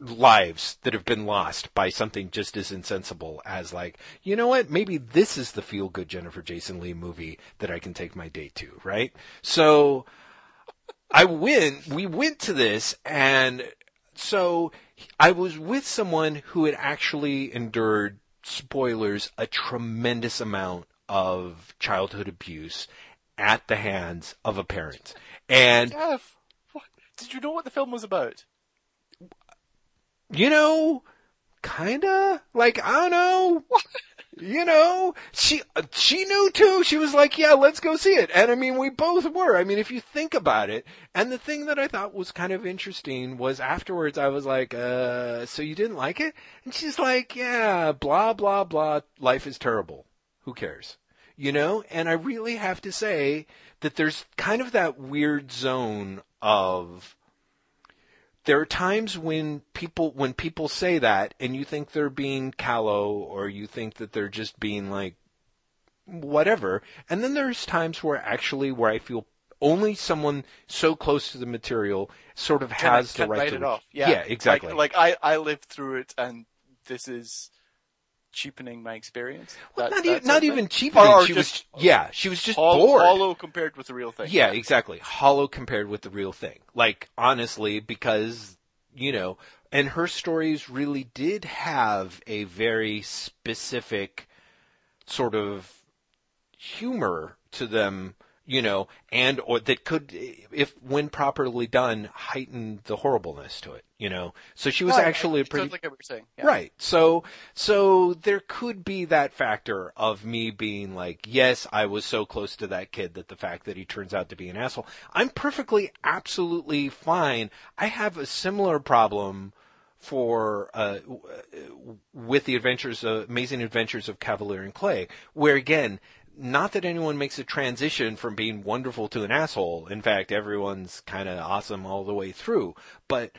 lives that have been lost by something just as insensible as like, you know what, maybe this is the feel-good Jennifer Jason Leigh movie that I can take my date to, right? So... we went to this, and so I was with someone who had actually endured, spoilers, a tremendous amount of childhood abuse at the hands of a parent. And Jeff, did you know what the film was about? You know, kinda, like, I don't know. You know, she knew too. She was like, yeah, let's go see it. And I mean, we both were. I mean, if you think about it, and the thing that I thought was kind of interesting was afterwards I was like, so you didn't like it? And she's like, yeah, blah, blah, blah. Life is terrible. Who cares? You know? And I really have to say that there's kind of that weird zone of... there are times when people say that and you think they're being callow or you think that they're just being like whatever. And then there's times where I feel only someone so close to the material sort of has the right to write it off. Yeah, exactly. Like I lived through it, and this is cheapening my experience. Well, not even cheapening. She was just bored. Hollow compared with the real thing. Yeah, exactly. Hollow compared with the real thing. Like, honestly, because, you know, and her stories really did have a very specific sort of humor to them, you know, and or that could, if when properly done, heighten the horribleness to it, you know. So she was actually pretty. Sounds like what you're saying. Yeah. Right. So there could be that factor of me being like, yes, I was so close to that kid that the fact that he turns out to be an asshole, I'm perfectly, absolutely fine. I have a similar problem with the Amazing Adventures of Cavalier and Clay, where again, not that anyone makes a transition from being wonderful to an asshole. In fact, everyone's kind of awesome all the way through. But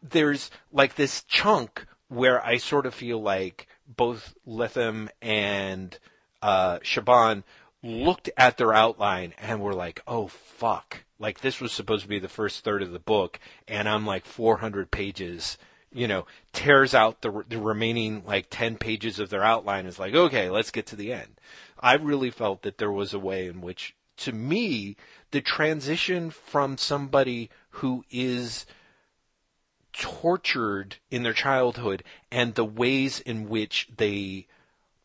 there's like this chunk where I sort of feel like both Lethem and Shaban looked at their outline and were like, oh, fuck. Like, this was supposed to be the first third of the book, and I'm like 400 pages, you know, tears out the remaining like 10 pages of their outline. Is like, okay, let's get to the end. I really felt that there was a way in which, to me, the transition from somebody who is tortured in their childhood and the ways in which they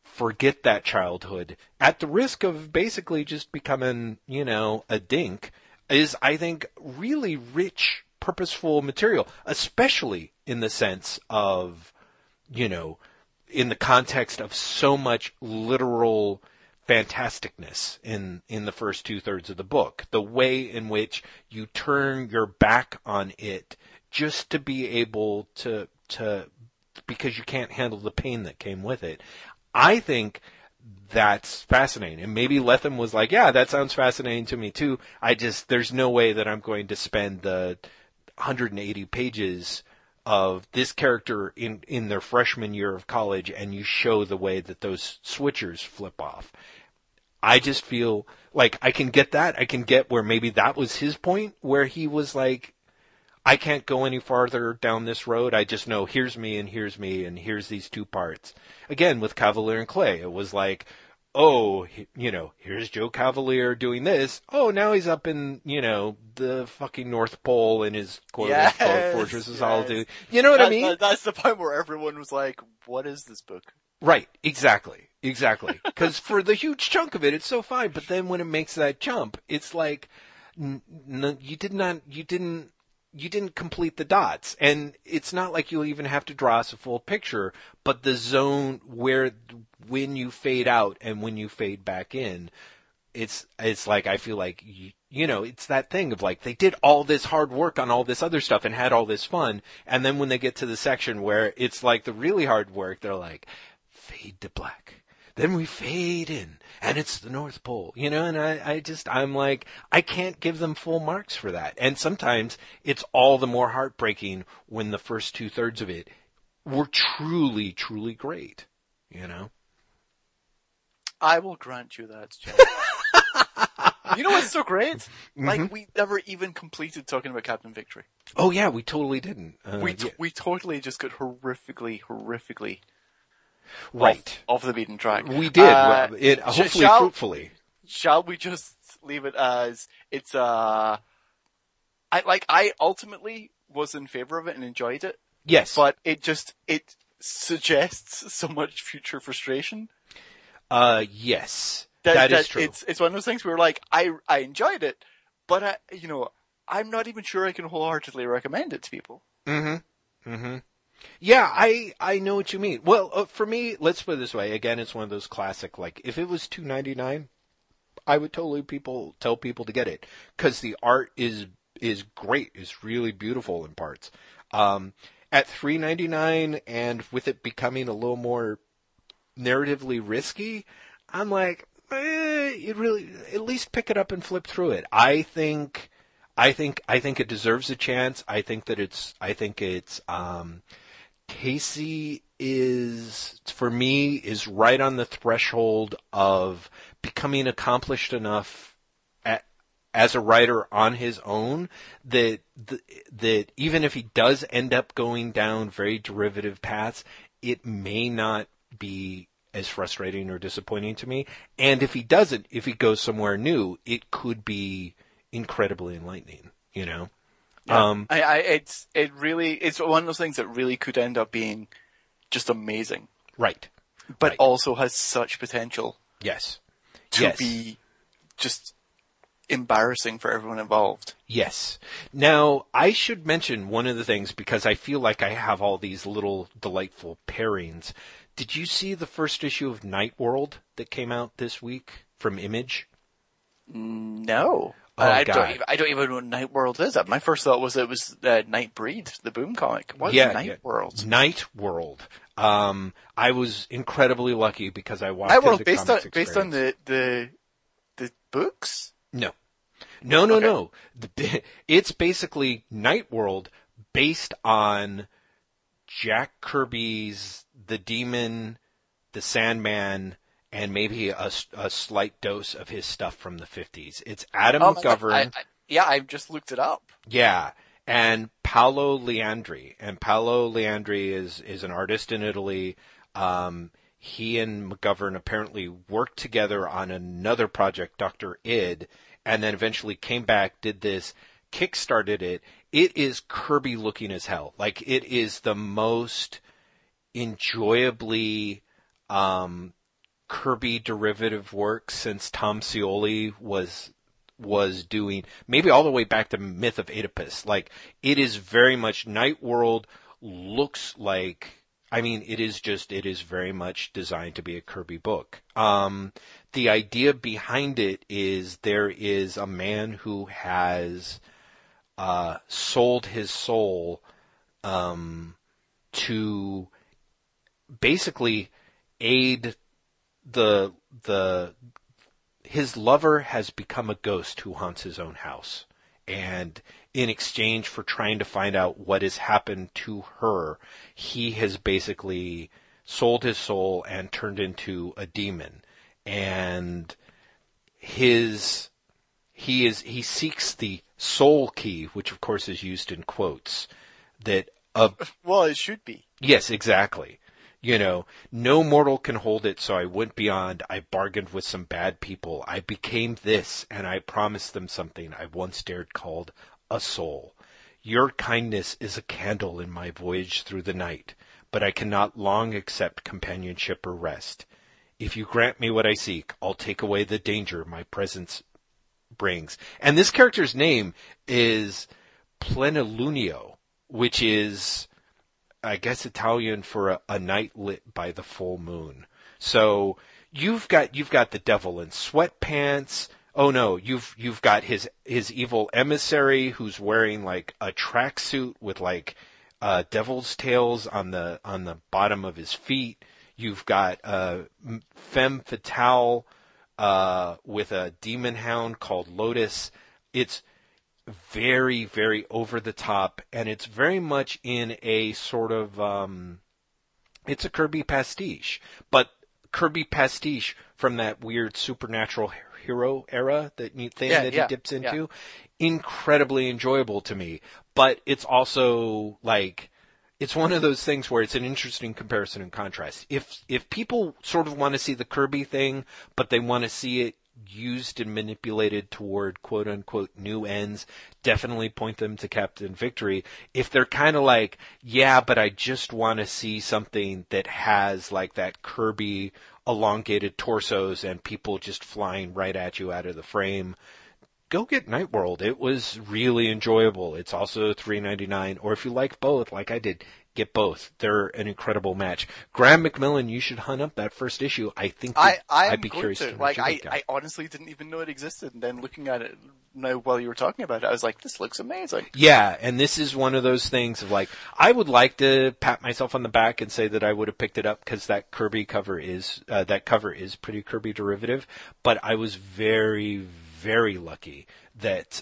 forget that childhood at the risk of basically just becoming, you know, a dink is, I think, really rich, purposeful material, especially in the sense of, you know, in the context of so much literal fantasticness in the first two-thirds of the book. The way in which you turn your back on it just to be able to because you can't handle the pain that came with it. I think that's fascinating. And maybe Lethem was like, yeah, that sounds fascinating to me too. There's no way that I'm going to spend the 180 pages of this character in their freshman year of college, and you show the way that those switchers flip off. I just feel like I can get that. I can get where maybe that was his point, where he was like, I can't go any farther down this road. I just know here's me and here's me and here's these two parts. Again, with Cavalier and Clay, it was like, oh, you know, here's Joe Cavalier doing this. Oh, now he's up in, you know, the fucking North Pole in his Fortress of Solitude. You know what I mean? That's the point where everyone was like, what is this book? Right, exactly. Because for the huge chunk of it, it's so fine. But then when it makes that jump, it's like, you didn't complete the dots. And it's not like you'll even have to draw us a full picture, but the zone where, when you fade out and when you fade back in, it's like, I feel like, you know, it's that thing of like, they did all this hard work on all this other stuff and had all this fun. And then when they get to the section where it's like the really hard work, they're like, fade to black. Then we fade in, and it's the North Pole, you know, and I'm like, I can't give them full marks for that. And sometimes it's all the more heartbreaking when the first two-thirds of it were truly, truly great, you know? I will grant you that, Joe. You know what's so great? Like, we never even completed talking about Captain Victory. Oh, yeah, we totally didn't. We totally just got horrifically... Right. Off the beaten track. We did. Hopefully, fruitfully. Shall we just leave it as it's, I ultimately was in favor of it and enjoyed it. Yes. But it suggests so much future frustration. Yes. That is true. It's one of those things where like, I enjoyed it, but I'm not even sure I can wholeheartedly recommend it to people. Mm-hmm. Mm-hmm. Yeah, I know what you mean. Well, for me, let's put it this way. Again, it's one of those classic, like, if it was $2.99, I would totally tell people to get it. Because the art is great. It's really beautiful in parts. At $3.99, and with it becoming a little more narratively risky, I'm like, it really, at least pick it up and flip through it. I think it deserves a chance. I think Casey is right on the threshold of becoming accomplished enough as a writer on his own that even if he does end up going down very derivative paths, it may not be as frustrating or disappointing to me. And if he doesn't, if he goes somewhere new, it could be incredibly enlightening, you know? Yeah. It's one of those things that really could end up being just amazing. Right. But also has such potential. Yes. To be just embarrassing for everyone involved. Yes. Now, I should mention one of the things, because I feel like I have all these little delightful pairings. Did you see the first issue of Nightworld that came out this week from Image? No. Oh, I don't even know what Nightworld is. My first thought was it was Nightbreed, the Boom comic. What is Nightworld? Nightworld. I was incredibly lucky because I watched Nightworld based on the books? No. It's basically Nightworld based on Jack Kirby's The Demon, The Sandman, and maybe a slight dose of his stuff from the 50s. It's Adam McGovern. I just looked it up. Yeah, and Paolo Leandri. And Paolo Leandri is an artist in Italy. He and McGovern apparently worked together on another project, Dr. Id, and then eventually came back, did this, kickstarted it. It is Kirby looking as hell. Like, it is the most enjoyably Kirby derivative work since Tom Scioli was doing, maybe all the way back to Myth of Oedipus. Like, it is very much, Nightworld looks like, it is very much designed to be a Kirby book. The idea behind it is there is a man who has sold his soul to basically aid his lover has become a ghost who haunts his own house. And in exchange for trying to find out what has happened to her, he has basically sold his soul and turned into a demon. And he seeks the soul key, which of course is used in quotes, well, it should be. Yes, exactly. You know, no mortal can hold it, so I went beyond. I bargained with some bad people. I became this, and I promised them something I once dared called a soul. Your kindness is a candle in my voyage through the night, but I cannot long accept companionship or rest. If you grant me what I seek, I'll take away the danger my presence brings. And this character's name is Plenilunio, which is, I guess, Italian for a night lit by the full moon. So you've got the devil in sweatpants. Oh no, you've got his evil emissary who's wearing like a tracksuit with like devil's tails on the bottom of his feet. You've got femme fatale with a demon hound called Lotus. It's very, very over the top, and it's very much in a sort of it's a Kirby pastiche, but Kirby pastiche from that weird supernatural hero era that he dips into. Yeah. Incredibly enjoyable to me, but it's also like, it's one of those things where it's an interesting comparison and contrast. If people sort of want to see the Kirby thing, but they want to see it used and manipulated toward quote unquote new ends, definitely point them to Captain Victory. If they're kind of like, yeah, but I just want to see something that has like that Kirby elongated torsos and people just flying right at you out of the frame, go get Nightworld. It was really enjoyable. It's also $3.99, or if you like both, like I did, get both. They're an incredible match. Graham McMillan, you should hunt up that first issue. I think I'd be curious to. Like, I honestly didn't even know it existed, and then looking at it now while you were talking about it, I was like, this looks amazing. Yeah, and this is one of those things of like, I would like to pat myself on the back and say that I would have picked it up because that Kirby cover is pretty Kirby derivative, but I was very, very lucky that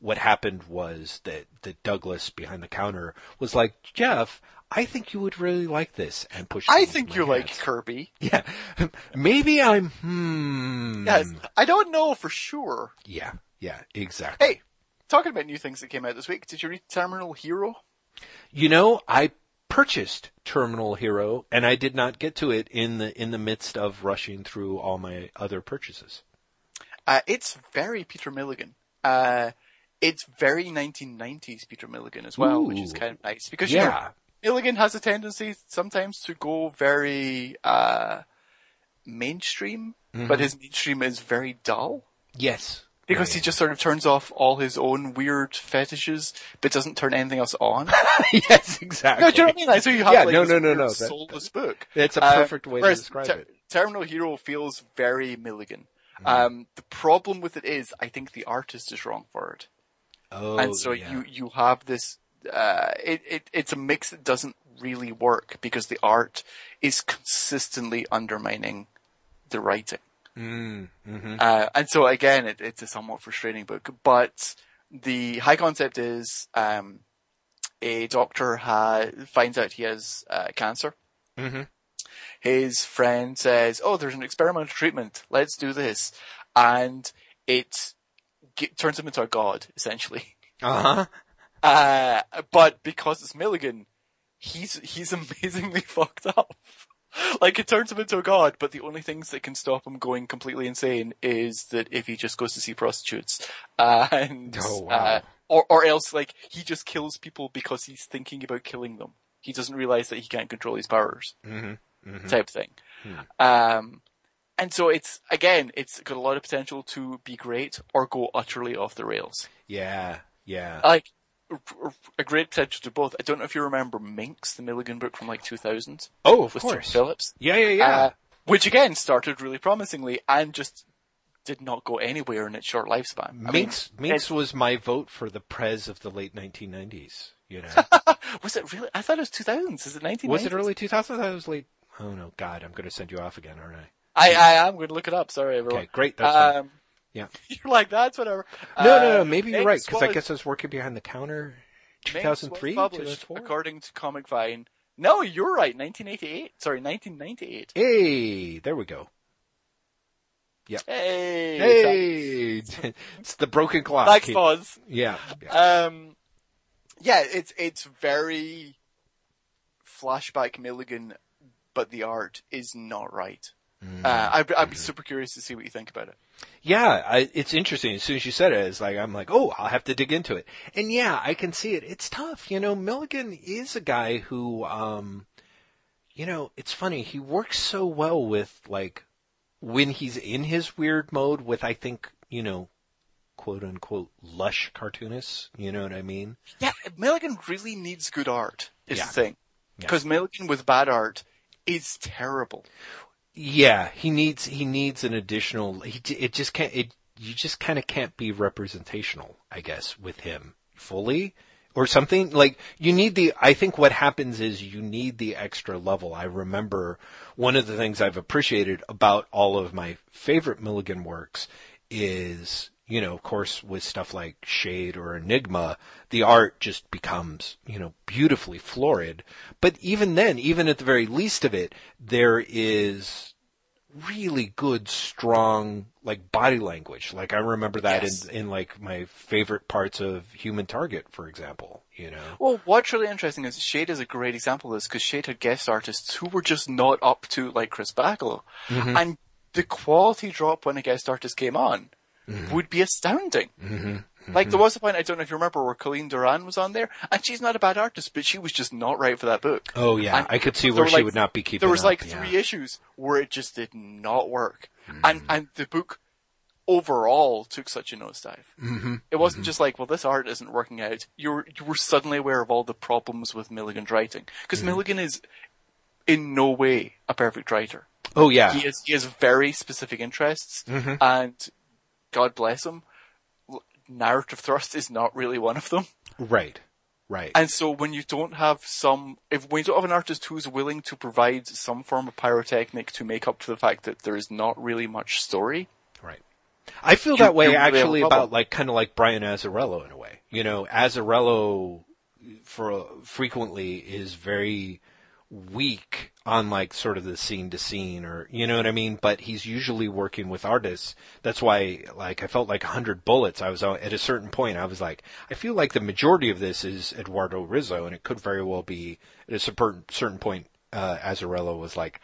what happened was that Douglas behind the counter was like, Jeff, I think you would really like this, and pushed. I think you like Kirby. Yeah. Maybe I'm, Yes. I don't know for sure. Yeah. Yeah, exactly. Hey, talking about new things that came out this week, did you read Terminal Hero? You know, I purchased terminal hero, and I did not get to it in the midst of rushing through all my other purchases. It's very Peter Milligan. It's very 1990s Peter Milligan as well, which is kind of nice because you know, Milligan has a tendency sometimes to go very mainstream, but his mainstream is very dull. Yes. Because he just sort of turns off all his own weird fetishes, but doesn't turn anything else on. Yes, exactly. No, do you know what I mean? Like, so you have this soulless book. It's a perfect way to describe it. Terminal Hero feels very Milligan. The problem with it is, I think the artist is wrong for it. Oh, and so you have this. It's a mix that doesn't really work because the art is consistently undermining the writing. And so again, it's a somewhat frustrating book, but the high concept is, a doctor finds out he has cancer. His friend says, "Oh, there's an experimental treatment. Let's do this." And it turns him into a god, essentially. But because it's Milligan, he's amazingly fucked up. Like, it turns him into a god, but the only things that can stop him going completely insane is that if he just goes to see prostitutes. Or else, like, he just kills people because he's thinking about killing them. He doesn't realize that he can't control his powers. Type thing. And so it's got a lot of potential to be great or go utterly off the rails. Yeah. Like, a great potential to both. I don't know if you remember Minx, the Milligan book from like 2000. Oh, of course. With Sir Phillips. Yeah. Which again started really promisingly and just did not go anywhere in its short lifespan. Minx was my vote for the prez of the late 1990s, you know. Was it really? I thought it was 2000s. Is it 1990s? Was it early 2000s? I thought it was late. Oh no, God, I'm going to send you off again, aren't I? I am going to look it up. Sorry, everyone. Okay, great. That's fine. Yeah. You're like, that's whatever. No. Maybe you're right, because I guess I was working behind the counter. 2003, published according to Comic Vine. No, you're right. 1998. Hey, there we go. Yeah. Hey. It's the broken clock. Thanks, Boz. Yeah. It's very flashback Milligan, but the art is not right. I'd be super curious to see what you think about it. Yeah, it's interesting. As soon as you said it, it's like, I'm like, oh, I'll have to dig into it. And yeah, I can see it. It's tough. You know, Milligan is a guy who, you know, it's funny. He works so well with, like, when he's in his weird mode with, I think, you know, quote unquote, lush cartoonists. You know what I mean? Yeah, Milligan really needs good art is the thing. Because Milligan with bad art is terrible. Yeah, he needs an additional. You just kind of can't be representational, I guess, with him fully or something. Like you need the. I think what happens is you need the extra level. I remember one of the things I've appreciated about all of my favorite Milligan works is, you know, of course, with stuff like Shade or Enigma, the art just becomes, you know, beautifully florid. But even then, even at the very least of it, there is really good, strong, like, body language. Like, I remember that in like, my favorite parts of Human Target, for example, you know. Well, what's really interesting is Shade is a great example of this, because Shade had guest artists who were just not up to, like, Chris Baggio. And the quality drop when a guest artist came on would be astounding. Like, there was a point, I don't know if you remember, where Colleen Doran was on there, and she's not a bad artist, but she was just not right for that book. Oh, yeah. And I could see where she would not be keeping up. There was, like, three issues where it just did not work. And the book overall took such a nosedive. It wasn't just like, well, this art isn't working out. You were suddenly aware of all the problems with Milligan's writing. Because Milligan is in no way a perfect writer. Oh, yeah. He has very specific interests, and... God bless him, narrative thrust is not really one of them. Right. And so when you don't have when you don't have an artist who's willing to provide some form of pyrotechnic to make up for the fact that there is not really much story. Right. I feel that way actually about like, kind of like Brian Azzarello in a way. You know, Azzarello frequently is very weak on like sort of the scene to scene, or, you know what I mean? But he's usually working with artists. That's why, like, I felt like 100 Bullets. I was at a certain point, I was like, I feel like the majority of this is Eduardo Rizzo, and it could very well be at a certain point, Azzarello was like,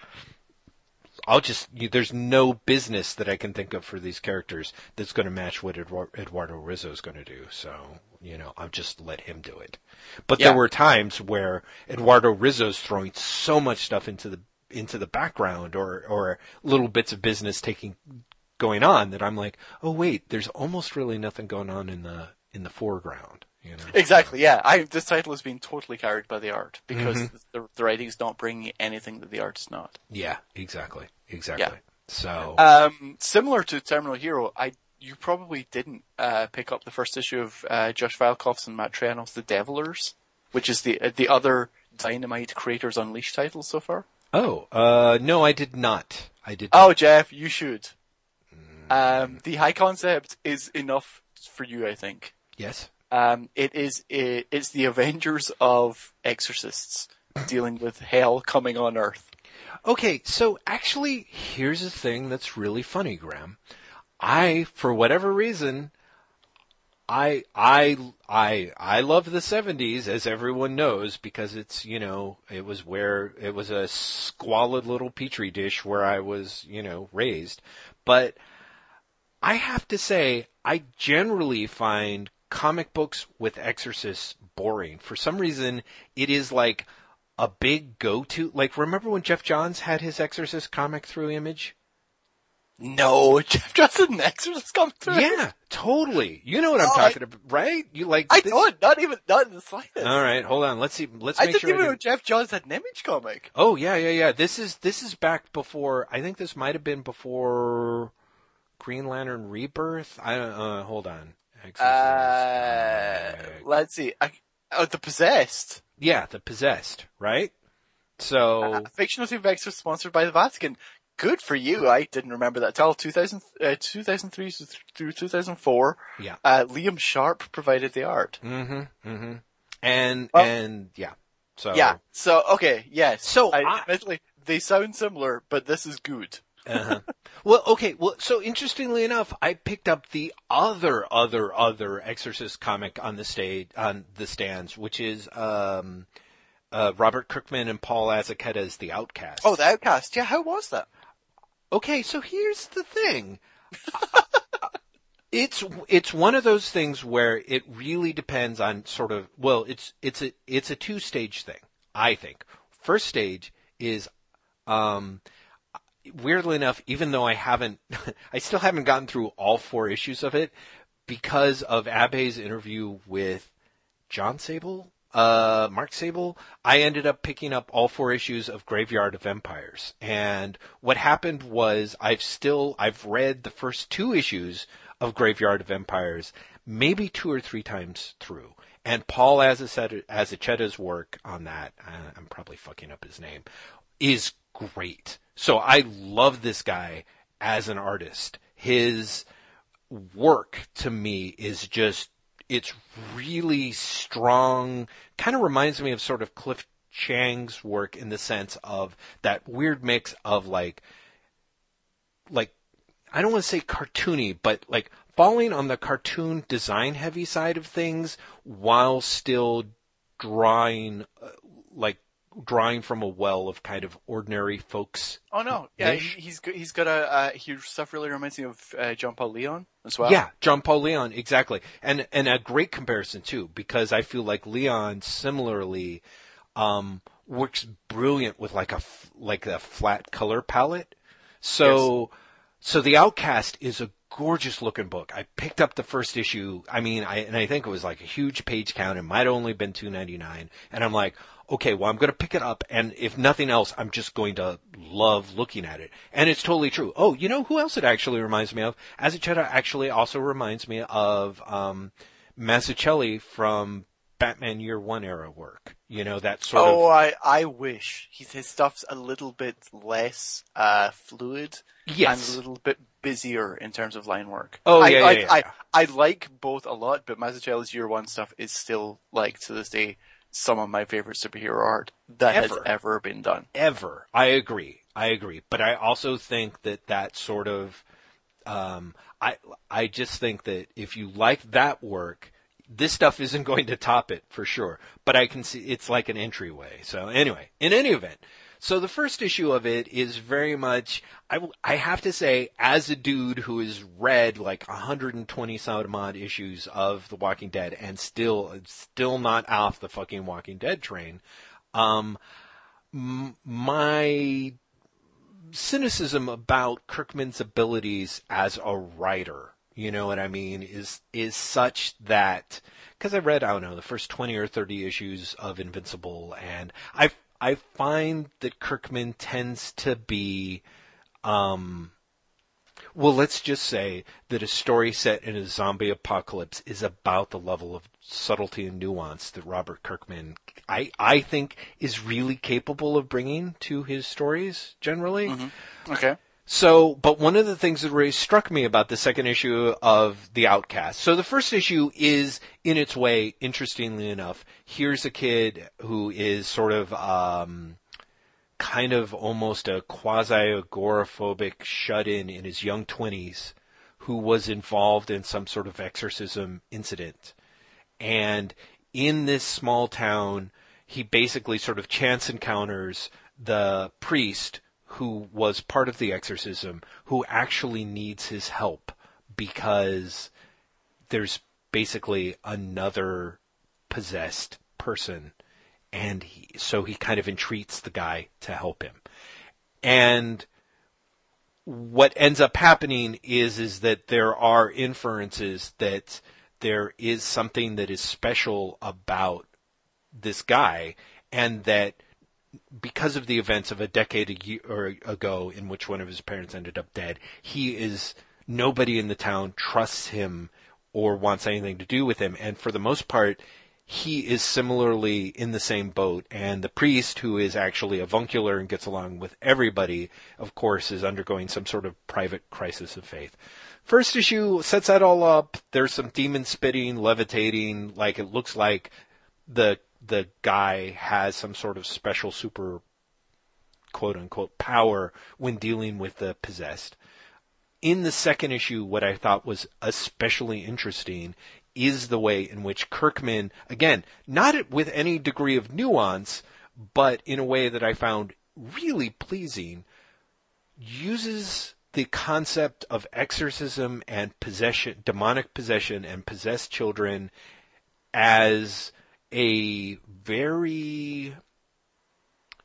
there's no business that I can think of for these characters that's going to match what Eduardo Rizzo is going to do. So, you know, I'll just let him do it. But yeah, there were times where Eduardo Rizzo's throwing so much stuff into the background or little bits of business going on that I'm like, oh wait, there's almost really nothing going on in the foreground. You know? Exactly, yeah. This title is being totally carried by the art because the writing's not bringing anything that the art's not. Yeah, exactly. Yeah. So, similar to Terminal Hero, you probably didn't pick up the first issue of Josh Valkoff's and Matt Triano's The Devilers, which is the other Dynamite Creators Unleashed title so far. Oh, no, I did not. Oh, Jeff, you should. The high concept is enough for you, I think. Yes. It's the Avengers of Exorcists dealing with hell coming on Earth. Okay, so actually, here's a thing that's really funny, Graham. For whatever reason, I love the 70s, as everyone knows, because it's, you know, it was a squalid little petri dish where I was, you know, raised. But I have to say, I generally find comic books with exorcists boring. For some reason, it is like a big go-to. Like, remember when Geoff Johns had his Exorcist comic through Image? No, Geoff Johns had an Exorcist comic through Image? Yeah, totally. You know what I'm talking about, right? You like? I don't. Not in the slightest. All right, hold on. Let's see. Let's make sure. I didn't even know Geoff Johns had an Image comic. Oh yeah. This is back before. I think this might have been before Green Lantern Rebirth. I don't. Hold on. Let's see. The Possessed. Yeah, The Possessed, right? So, fictional team of exorcists sponsored by the Vatican. Good for you. I didn't remember that till 2003 through 2004. Yeah. Liam Sharp provided the art. So okay, yes. So admittedly, they sound similar, but this is good. Well, okay. Well, so interestingly enough, I picked up the other Exorcist comic on the stands, which is Robert Kirkman and Paul Azzecchetti's The Outcast. Oh, The Outcast. Yeah, how was that? Okay, so here's the thing. It's one of those things where it really depends on sort of. Well, it's a two-stage thing, I think. First stage is weirdly enough, even though I still haven't gotten through all four issues of it because of Abe's interview with Mark Sable, I ended up picking up all four issues of Graveyard of Empires. And what happened was I've read the first two issues of Graveyard of Empires maybe two or three times through. And Paul Azzecchetti's work on that, I'm probably fucking up his name, is great. So I love this guy as an artist. His work to me is just, it's really strong. Kind of reminds me of sort of Cliff Chiang's work in the sense of that weird mix of like I don't want to say cartoony, but like falling on the cartoon design heavy side of things while still drawing drawing from a well of kind of ordinary folks. Oh no, yeah, he's got his stuff really reminds me of Jean-Paul Leon as well. Yeah, Jean-Paul Leon, exactly, and a great comparison too, because I feel like Leon similarly works brilliant with like a flat color palette. So, yes. So The Outcast is a gorgeous looking book. I picked up the first issue. I mean, I think it was like a huge page count. It might have only been $2.99, and I'm like, okay, well, I'm going to pick it up, and if nothing else, I'm just going to love looking at it. And it's totally true. Oh, you know who else it actually reminds me of? Azzecchetta actually also reminds me of Mazzucchelli from Batman Year One era work. You know, that sort of... Oh, I wish. His stuff's a little bit less fluid. Yes. And a little bit busier in terms of line work. Oh, yeah. I like both a lot, but Mazzucchelli's Year One stuff is still, like, to this day... some of my favorite superhero art that has ever been done. Ever. I agree. But I also think that sort of I just think that if you like that work, this stuff isn't going to top it for sure. But I can see it's like an entryway. So anyway, in any event, so the first issue of it is very much, I have to say, as a dude who has read like 120 some odd issues of The Walking Dead and still not off the fucking Walking Dead train, my cynicism about Kirkman's abilities as a writer, you know what I mean, is such that, because I read, I don't know, the first 20 or 30 issues of Invincible, and I find that Kirkman tends to be, well, let's just say that a story set in a zombie apocalypse is about the level of subtlety and nuance that Robert Kirkman, I think, is really capable of bringing to his stories generally. Mm-hmm. Okay. So, but one of the things that really struck me about the second issue of The Outcast. So the first issue is, in its way, interestingly enough, here's a kid who is sort of kind of almost a quasi-agoraphobic shut-in in his young 20s who was involved in some sort of exorcism incident. And in this small town, he basically sort of chance encounters the priest who was part of the exorcism, who actually needs his help because there's basically another possessed person. And so he kind of entreats the guy to help him. And what ends up happening is that there are inferences that there is something that is special about this guy, and that because of the events of a decade ago in which one of his parents ended up dead, nobody in the town trusts him or wants anything to do with him. And for the most part, he is similarly in the same boat. And the priest, who is actually avuncular and gets along with everybody, of course, is undergoing some sort of private crisis of faith. First issue sets that all up. There's some demon spitting, levitating, like it looks like the guy has some sort of special super, quote-unquote, power when dealing with the possessed. In the second issue, what I thought was especially interesting is the way in which Kirkman, again, not with any degree of nuance, but in a way that I found really pleasing, uses the concept of exorcism and possession, demonic possession and possessed children, as a very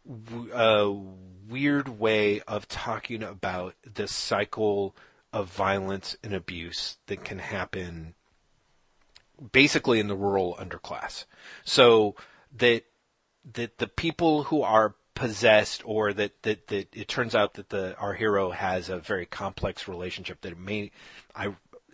weird way of talking about the cycle of violence and abuse that can happen basically in the rural underclass. So that the people who are possessed, or that it turns out that our hero has a very complex relationship that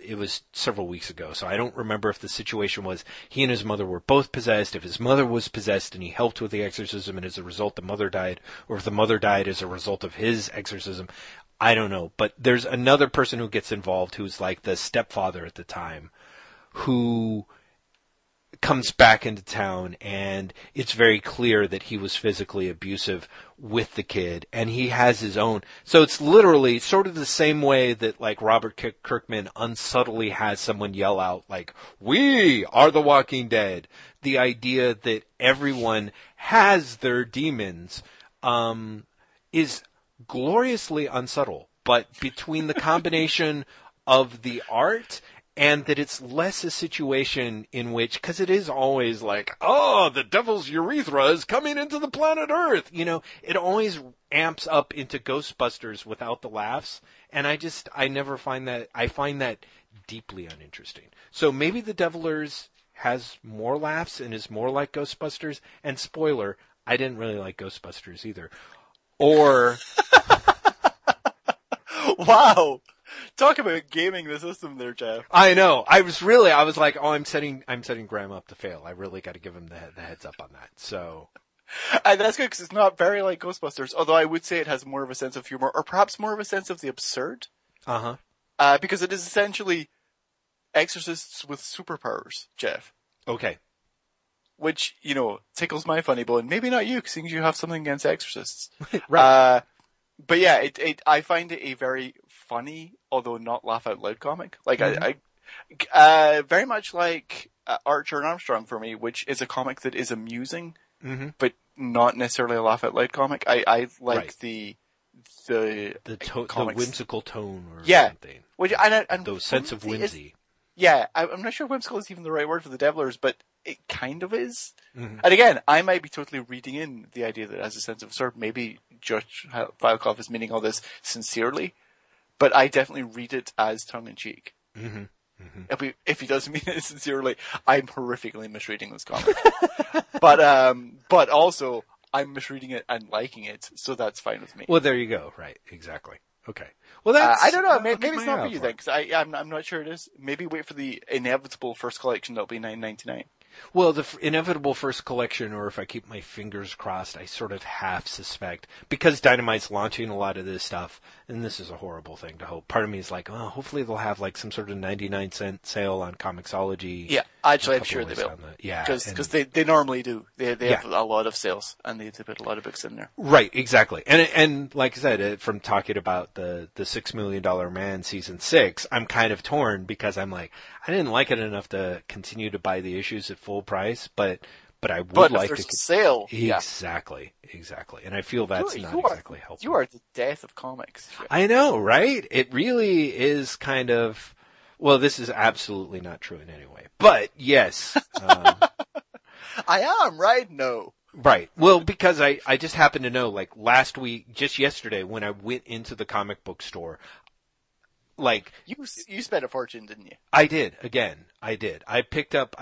it was several weeks ago, so I don't remember if the situation was he and his mother were both possessed, if his mother was possessed and he helped with the exorcism and as a result the mother died, or if the mother died as a result of his exorcism. I don't know. But there's another person who gets involved who's like the stepfather at the time, who comes back into town, and it's very clear that he was physically abusive with the kid, and he has his own. So it's literally sort of the same way that like Robert Kirkman unsubtly has someone yell out like, "We are the Walking Dead." The idea that everyone has their demons is gloriously unsubtle, but between the combination of the art and that it's less a situation in which, because it is always like, oh, the devil's urethra is coming into the planet Earth. You know, it always amps up into Ghostbusters without the laughs. And I find that deeply uninteresting. So maybe The Devilers has more laughs and is more like Ghostbusters. And spoiler, I didn't really like Ghostbusters either. Or... Wow. Talk about gaming the system there, Jeff. I know. I was like, oh, I'm setting Graham up to fail. I really got to give him the heads up on that. So, and that's good because it's not very like Ghostbusters. Although I would say it has more of a sense of humor, or perhaps more of a sense of the absurd. Uh-huh. Because it is essentially exorcists with superpowers, Jeff. Okay. which, you know, tickles my funny bone. Maybe not you, seeing as you have something against exorcists. Right. But yeah, I find it a very funny, although not laugh out loud comic. Like, mm-hmm. I very much like Archer and Armstrong for me, which is a comic that is amusing, mm-hmm. but not necessarily a laugh out loud comic. I like right. the whimsical tone or something. Which, and those sense of whimsy. I'm not sure whimsical is even the right word for the Devilers, but it kind of is. Mm-hmm. And again, I might be totally reading in the idea that it has a sense of sort. Maybe Judge Filecoff is meaning all this sincerely, but I definitely read it as tongue-in-cheek. Mm-hmm. Mm-hmm. If he doesn't mean it sincerely, I'm horrifically misreading this comic. But also, I'm misreading it and liking it, so that's fine with me. Well, there you go. Right. Exactly. Okay. Well, that's... I don't know. Maybe it's not for you then, because I'm not sure it is. Maybe wait for the inevitable first collection. That'll be $9.99. Well, the inevitable first collection, or if I keep my fingers crossed, I sort of half suspect, because Dynamite's launching a lot of this stuff, and this is a horrible thing to hope. Part of me is like, oh, hopefully they'll have like some sort of 99-cent sale on Comixology. Yeah, actually, I'm sure they will. Yeah, because they normally do. They have a lot of sales, and they put a lot of books in there. Right, exactly. And like I said, from talking about the $6 Million Man season 6, I'm kind of torn, because I'm like, I didn't like it enough to continue to buy the issues at full price, but I would like to sale. Exactly. And I feel that's not exactly helpful. You are the death of comics. Jeff. I know, right? It really is kind of, well, this is absolutely not true in any way, but yes. I am, right? No. Right. Well, because I just happen to know, like last week, just yesterday, when I went into the comic book store, like you spent a fortune, didn't you? I did. Again, I did. I picked up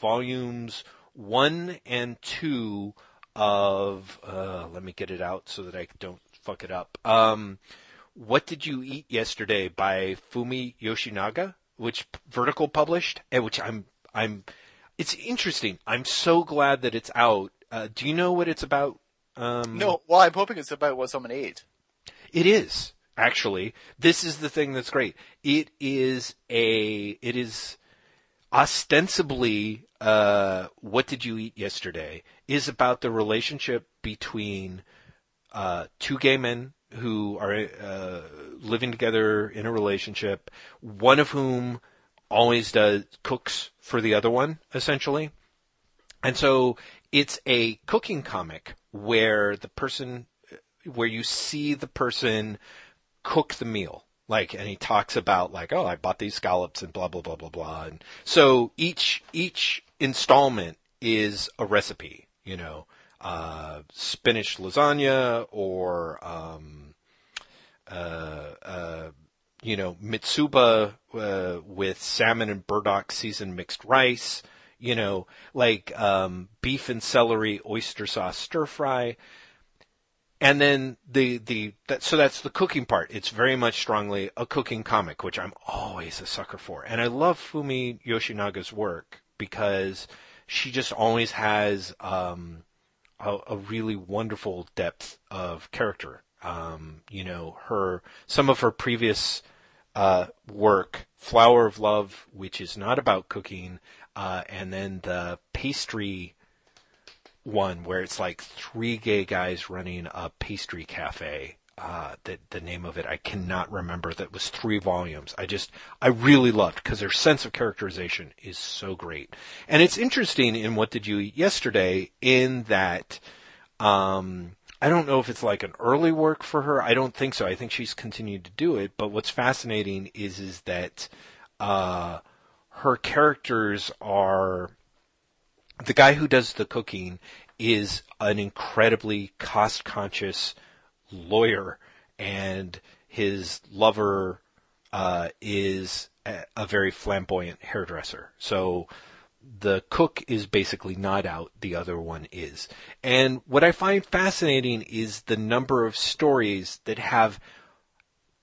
volumes 1 and 2 of. Let me get it out so that I don't fuck it up. What Did You Eat Yesterday by Fumi Yoshinaga, which Vertical published, and which I'm. It's interesting. I'm so glad that it's out. Do you know what it's about? No. Well, I'm hoping it's about what someone ate. It is. Actually, this is the thing that's great. It is ostensibly What Did You Eat Yesterday is about the relationship between two gay men who are living together in a relationship, one of whom always cooks for the other one, essentially. And so it's a cooking comic where you see the person cook the meal, like, and he talks about like, oh, I bought these scallops and blah blah blah blah blah, and so each installment is a recipe, you know, spinach lasagna or you know, mitsuba with salmon and burdock seasoned mixed rice, you know, like beef and celery oyster sauce stir fry. And then so that's the cooking part. It's very much strongly a cooking comic, which I'm always a sucker for. And I love Fumi Yoshinaga's work because she just always has a really wonderful depth of character. You know, some of her previous work, Flower of Love, which is not about cooking, and then the pastry one where it's like 3 gay guys running a pastry cafe. The name of it I cannot remember. That was 3 volumes. I really loved because their sense of characterization is so great. And it's interesting in What Did You Eat Yesterday in that I don't know if it's like an early work for her. I don't think so. I think she's continued to do it. But what's fascinating is that her characters are. The guy who does the cooking is an incredibly cost-conscious lawyer, and his lover is a very flamboyant hairdresser. So the cook is basically not out, the other one is. And what I find fascinating is the number of stories that have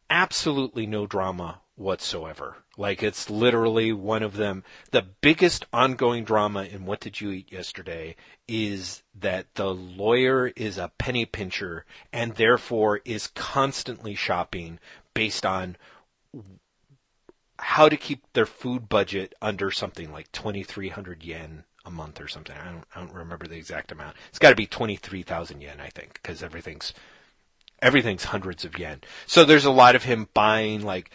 absolutely no drama whatsoever. Like, it's literally one of them. The biggest ongoing drama in What Did You Eat Yesterday is that the lawyer is a penny pincher and therefore is constantly shopping based on how to keep their food budget under something like 2,300 yen a month or something. I don't remember the exact amount. It's got to be 23,000 yen, I think, because everything's hundreds of yen. So there's a lot of him buying like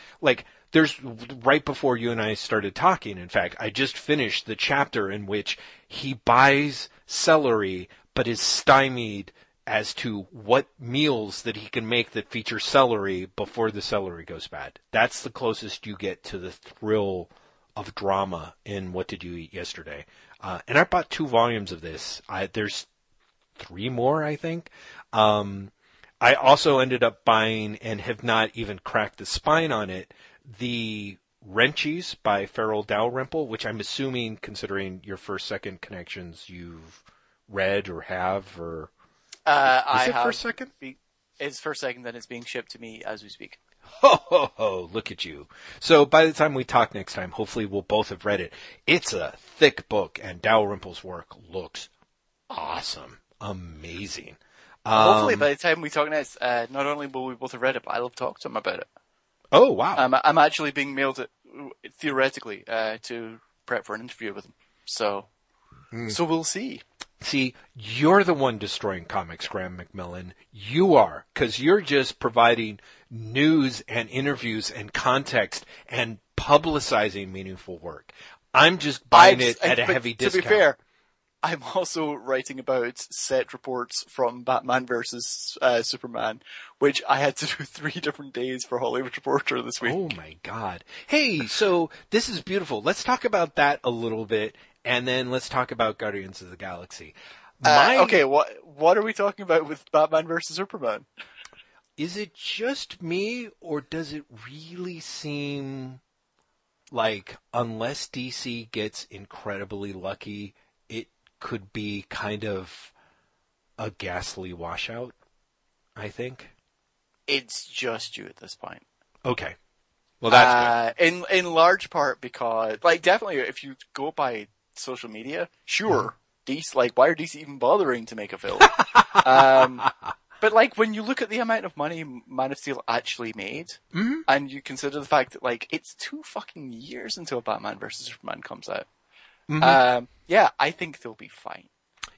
there's right before you and I started talking. In fact, I just finished the chapter in which he buys celery, but is stymied as to what meals that he can make that feature celery before the celery goes bad. That's the closest you get to the thrill of drama in What Did You Eat Yesterday? And I bought 2 volumes of this. There's 3 more, I think. I also ended up buying, and have not even cracked the spine on it, the Wrenchies by Farel Dalrymple, which I'm assuming, considering your first, second connections, you've read or have, or... It's first second, then it's being shipped to me as we speak. Ho, ho, ho, look at you. So by the time we talk next time, hopefully we'll both have read it. It's a thick book, and Dalrymple's work looks awesome. Amazing. Hopefully by the time we talk next, not only will we both have read it, but I'll have talked to him about it. Oh, wow. I'm actually being mailed, theoretically, to prep for an interview with him. So we'll see. See, you're the one destroying comics, Graham McMillan. You are, because you're just providing news and interviews and context and publicizing meaningful work. I'm just buying it at a heavy discount. To be fair, I'm also writing about set reports from Batman versus Superman, which I had to do 3 different days for Hollywood Reporter this week. Oh, my God. Hey, so this is beautiful. Let's talk about that a little bit. And then let's talk about Guardians of the Galaxy. Okay, what are we talking about with Batman versus Superman? Is it just me, or does it really seem like, unless DC gets incredibly lucky, it could be kind of a ghastly washout, I think? It's just you at this point. Okay. Well, that's good. In large part because, definitely if you go by social media, sure. DC, why are DC even bothering to make a film? But when you look at the amount of money Man of Steel actually made, mm-hmm. and you consider the fact that it's 2 fucking years until Batman versus Superman comes out, mm-hmm. I think they'll be fine.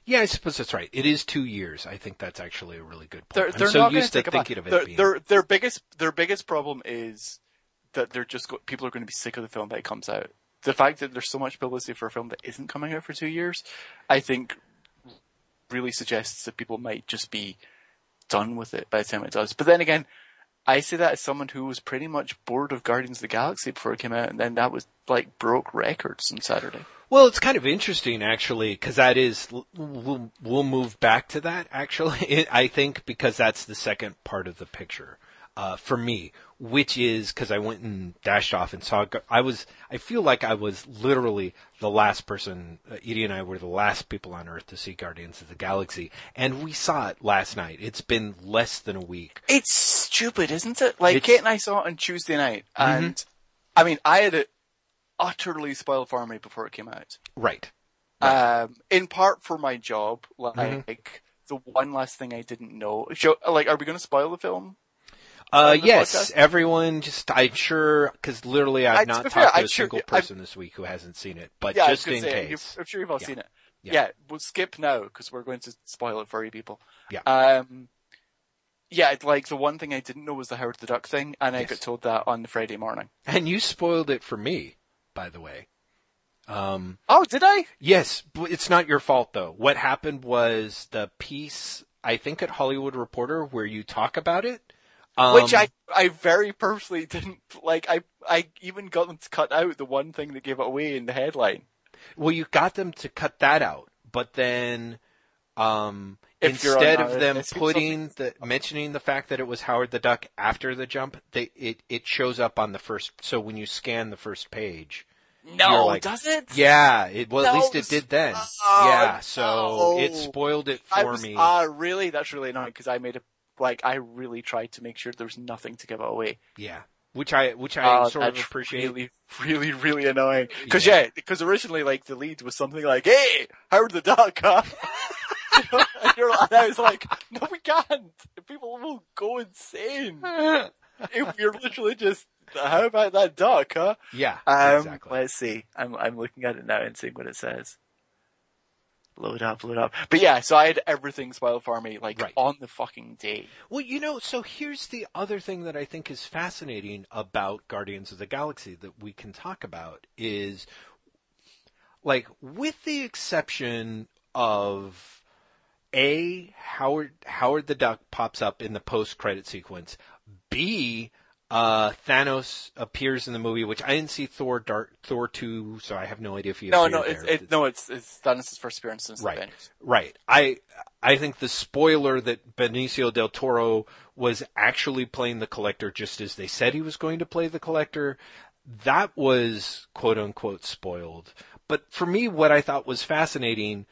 Yeah, I suppose that's right. It is 2 years. I think that's actually a really good point. They're so not used to thinking of it. Their biggest problem is that they're just people are going to be sick of the film that it comes out. The fact that there's so much publicity for a film that isn't coming out for 2 years, I think really suggests that people might just be done with it by the time it does. But then again, I say that as someone who was pretty much bored of Guardians of the Galaxy before it came out, and then that was broke records on Saturday. Well, it's kind of interesting, actually, because that is, we'll move back to that, actually, I think, because that's the second part of the picture. For me, which is because I went and dashed off and saw, I feel like I was literally the last person, Edie and I were the last people on Earth to see Guardians of the Galaxy, and we saw it last night. It's been less than a week. It's stupid, isn't it? Kate and I saw it on Tuesday night, and mm-hmm. I mean, I had it utterly spoiled for me before it came out. Right. In part for my job, mm-hmm. the one last thing I didn't know. Are we going to spoil the film? Yes, podcast? Everyone I'm sure, because literally I've not talked to a single person this week who hasn't seen it, but yeah, just in case. I'm sure you've all seen it. Yeah, we'll skip now, because we're going to spoil it for you people. Yeah. The one thing I didn't know was the Howard the Duck thing, and I got told that on the Friday morning. And you spoiled it for me, by the way. Oh, did I? Yes, but it's not your fault, though. What happened was the piece, I think at Hollywood Reporter, where you talk about it, which I very purposely didn't like. I even got them to cut out the one thing that gave it away in the headline. Well, you got them to cut that out, but then instead of them mentioning the fact that it was Howard the Duck after the jump, it shows up on the first. So when you scan the first page, does it? Yeah, at least it did then. It spoiled it for me. Really? That's really annoying because I made a. I really tried to make sure there was nothing to give away. Yeah, which I sort of appreciate. Really, really, really annoying. Because originally, the lead was something like, "Hey, Howard the Duck," huh? And I was like, "No, we can't. People will go insane if you're literally just How about that dark, huh? Yeah, exactly. Let's see. I'm looking at it now and seeing what it says. Load up. But yeah, so I had everything spoiled for me, on the fucking day. Well, so here's the other thing that I think is fascinating about Guardians of the Galaxy that we can talk about is, with the exception of A, Howard the Duck pops up in the post-credit sequence, B, Thanos appears in the movie, which I didn't see Thor 2, so I have no idea if he appeared there. It's Thanos' first appearance since the Avengers. Right. I think the spoiler that Benicio del Toro was actually playing the Collector just as they said he was going to play the Collector, that was quote-unquote spoiled. But for me, what I thought was fascinating,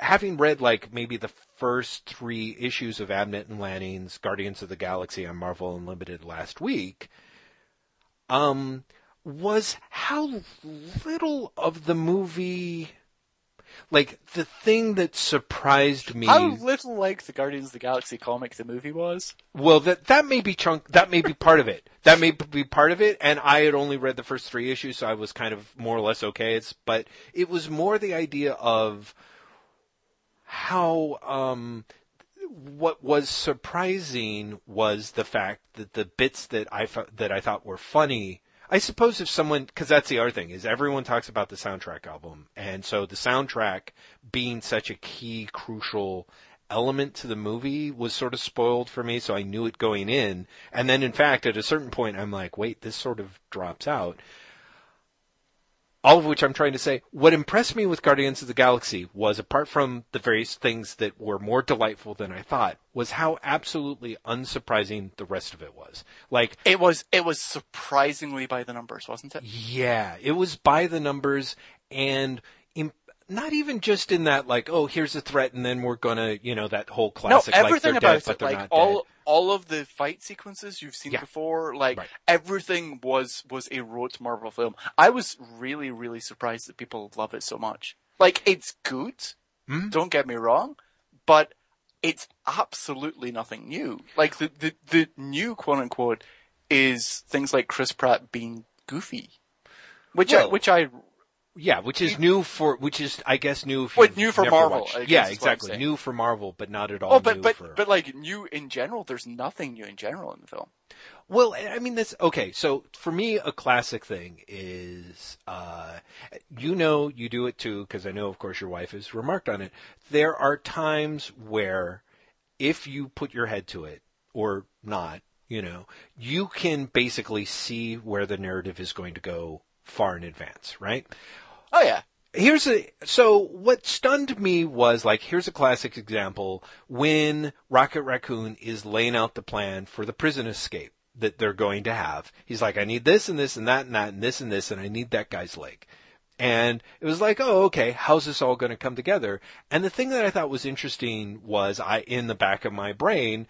having read, maybe the first 3 issues of Abnett and Lanning's Guardians of the Galaxy on Marvel Unlimited last week, was how little of the movie... the thing that surprised me... How little the Guardians of the Galaxy comic the movie was? Well, that may be part of it. That may be part of it, and I had only read the first 3 issues, so I was kind of more or less okay. But it was more the idea of how... what was surprising was the fact that the bits that I thought were funny... I suppose if someone, because that's the other thing, is everyone talks about the soundtrack album. And so the soundtrack being such a key, crucial element to the movie was sort of spoiled for me, so I knew it going in. And then, in fact, at a certain point, I'm like, wait, this sort of drops out. All of which I'm trying to say, what impressed me with Guardians of the Galaxy was, apart from the various things that were more delightful than I thought, was how absolutely unsurprising the rest of it was. It was surprisingly by the numbers, wasn't it? Yeah, it was by the numbers, and not even just in that, here's a threat, and then we're gonna, that whole classic, everything they're about dead, but they're not dead. All of the fight sequences you've seen before, everything was a road to Marvel film. I was really, really surprised that people love it so much. It's good, don't get me wrong, but it's absolutely nothing new. The new, quote-unquote, is things like Chris Pratt being goofy, which is new for Marvel. Yeah, exactly. New for Marvel, but not at all. New in general, there's nothing new in general in the film. Well, I mean, so for me, a classic thing is, you do it too, because I know, of course, your wife has remarked on it. There are times where, if you put your head to it or not, you can basically see where the narrative is going to go far in advance, right? Oh, yeah. So what stunned me was, here's a classic example, when Rocket Raccoon is laying out the plan for the prison escape that they're going to have. He's like, I need this and this and that and that and this, and I need that guy's leg. And it was like, oh, okay, how's this all going to come together? And the thing that I thought was interesting was, in the back of my brain,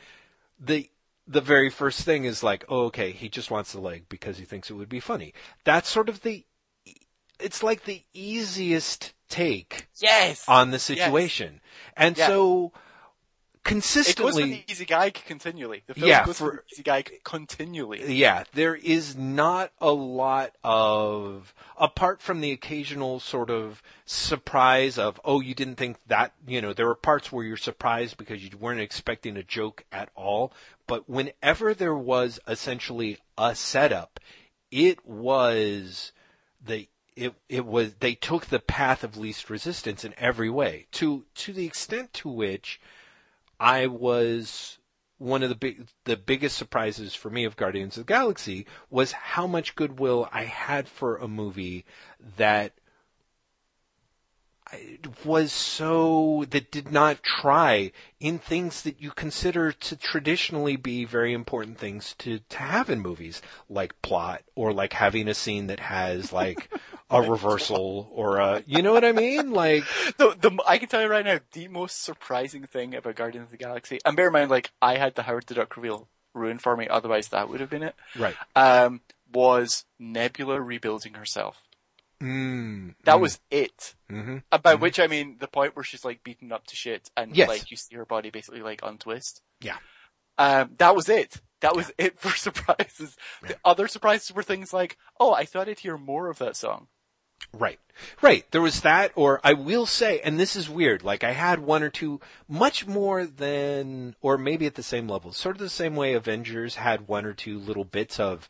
the very first thing is he just wants the leg because he thinks it would be funny. That's sort of it's the easiest take on the situation. Yes. And so consistently... It goes for the easy guy continually. The film goes for the easy guy continually. Yeah, there is not a lot of... Apart from the occasional sort of surprise of, oh, you didn't think that... there were parts where you're surprised because you weren't expecting a joke at all. But whenever there was essentially a setup, it was... They took the path of least resistance in every way, to the extent to which I was one of the biggest surprises for me of Guardians of the Galaxy was how much goodwill I had for a movie that did not try in things that you consider to traditionally be very important things to have in movies, like plot or having a scene that has a reversal or a, you know what I mean? I can tell you right now, the most surprising thing about Guardians of the Galaxy, and bear in mind, I had the Howard the Duck reveal ruined for me, otherwise that would have been it. Right. Was Nebula rebuilding herself. That was it. Mm-hmm. By which I mean the point where she's beaten up to shit and you see her body basically untwist. Yeah. That was it. That was it for surprises. Yeah. The other surprises were things like, oh, I thought I'd hear more of that song. Right. Right. There was that, or I will say, and this is weird, like I had one or two, much more than, or maybe at the same level, sort of the same way Avengers had one or two little bits of,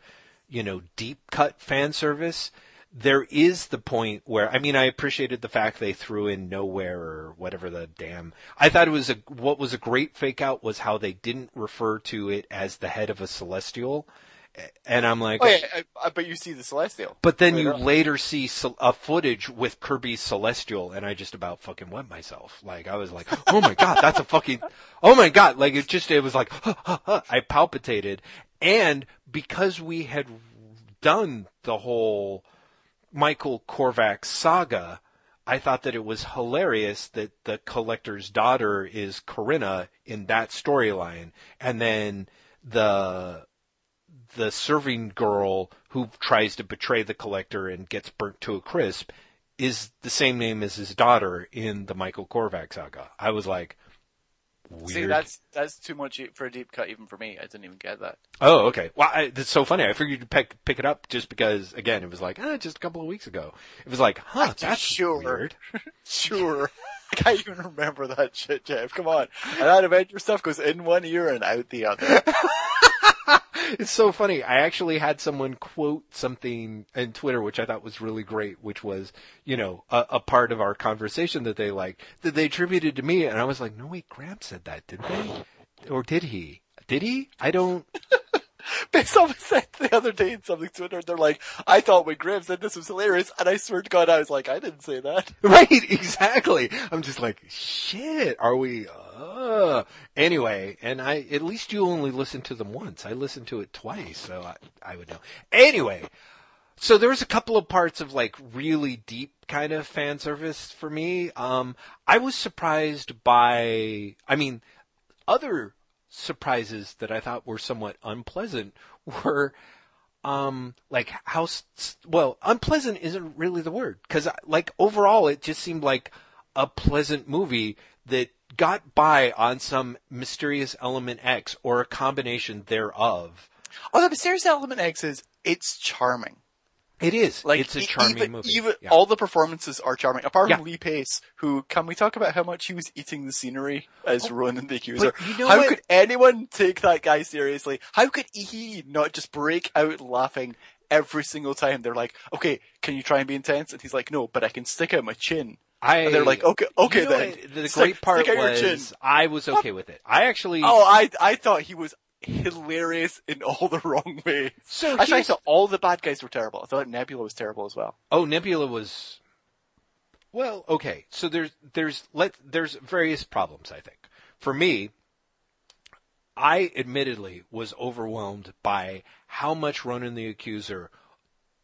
you know, deep cut fan service. There is the point where, I mean, I appreciated the fact they threw in Nowhere or whatever the damn, I thought it was what was a great fake out was how they didn't refer to it as the head of a Celestial. And I'm like, but you see the Celestial. But then you later see a footage with Kirby's Celestial, and I just about fucking wet myself. Like I was like, oh my god, that's a fucking, oh my god! Like it was like, I palpitated, and because we had done the whole Michael Korvac saga, I thought that it was hilarious that the Collector's daughter is Corinna in that storyline, and then the serving girl who tries to betray the Collector and gets burnt to a crisp is the same name as his daughter in the Michael Korvac saga. I was like, weird. See, that's too much for a deep cut even for me. I didn't even get that. Oh, okay. Well, that's so funny. I figured you'd pick it up just because, again, it was like, just a couple of weeks ago. It was like, that's sure. Weird. Sure. I can't even remember that shit, Jeff. Come on. And that Avenger stuff goes in one ear and out the other. It's so funny. I actually had someone quote something on Twitter, which I thought was really great, which was, you know, a part of our conversation that they attributed to me. And I was like, no, wait, Graham said that, didn't they? Or did he? Did he? I don't. Someone said the other day in something Twitter, they're like, I thought when Graham said this was hilarious. And I swear to God, I was like, I didn't say that. Right. Exactly. I'm just like, shit, are we, anyway, and I, at least you only listened to them once. I listened to it twice, so I would know. Anyway, so there was a couple of parts of like really deep kind of fan service for me. I was surprised by, I mean, other surprises that I thought were somewhat unpleasant were, like how, well, unpleasant isn't really the word, because like overall it just seemed like a pleasant movie that got by on some mysterious element X or a combination thereof. Oh, the mysterious element X is, it's charming. It is. Like, it's a charming movie. Even all the performances are charming. Apart from Lee Pace, who, can we talk about how much he was eating the scenery as Ronan the Accuser? You know how could anyone take that guy seriously? How could he not just break out laughing every single time? They're like, okay, can you try and be intense? And he's like, no, but I can stick out my chin. And they're like, okay, you know, then. The great part was, I was okay with it. I actually... Oh, I thought he was hilarious in all the wrong ways. So I thought all the bad guys were terrible. I thought Nebula was terrible as well. Oh, Nebula was... Well, okay. So there's various problems, I think. For me, I admittedly was overwhelmed by how much Ronan the Accuser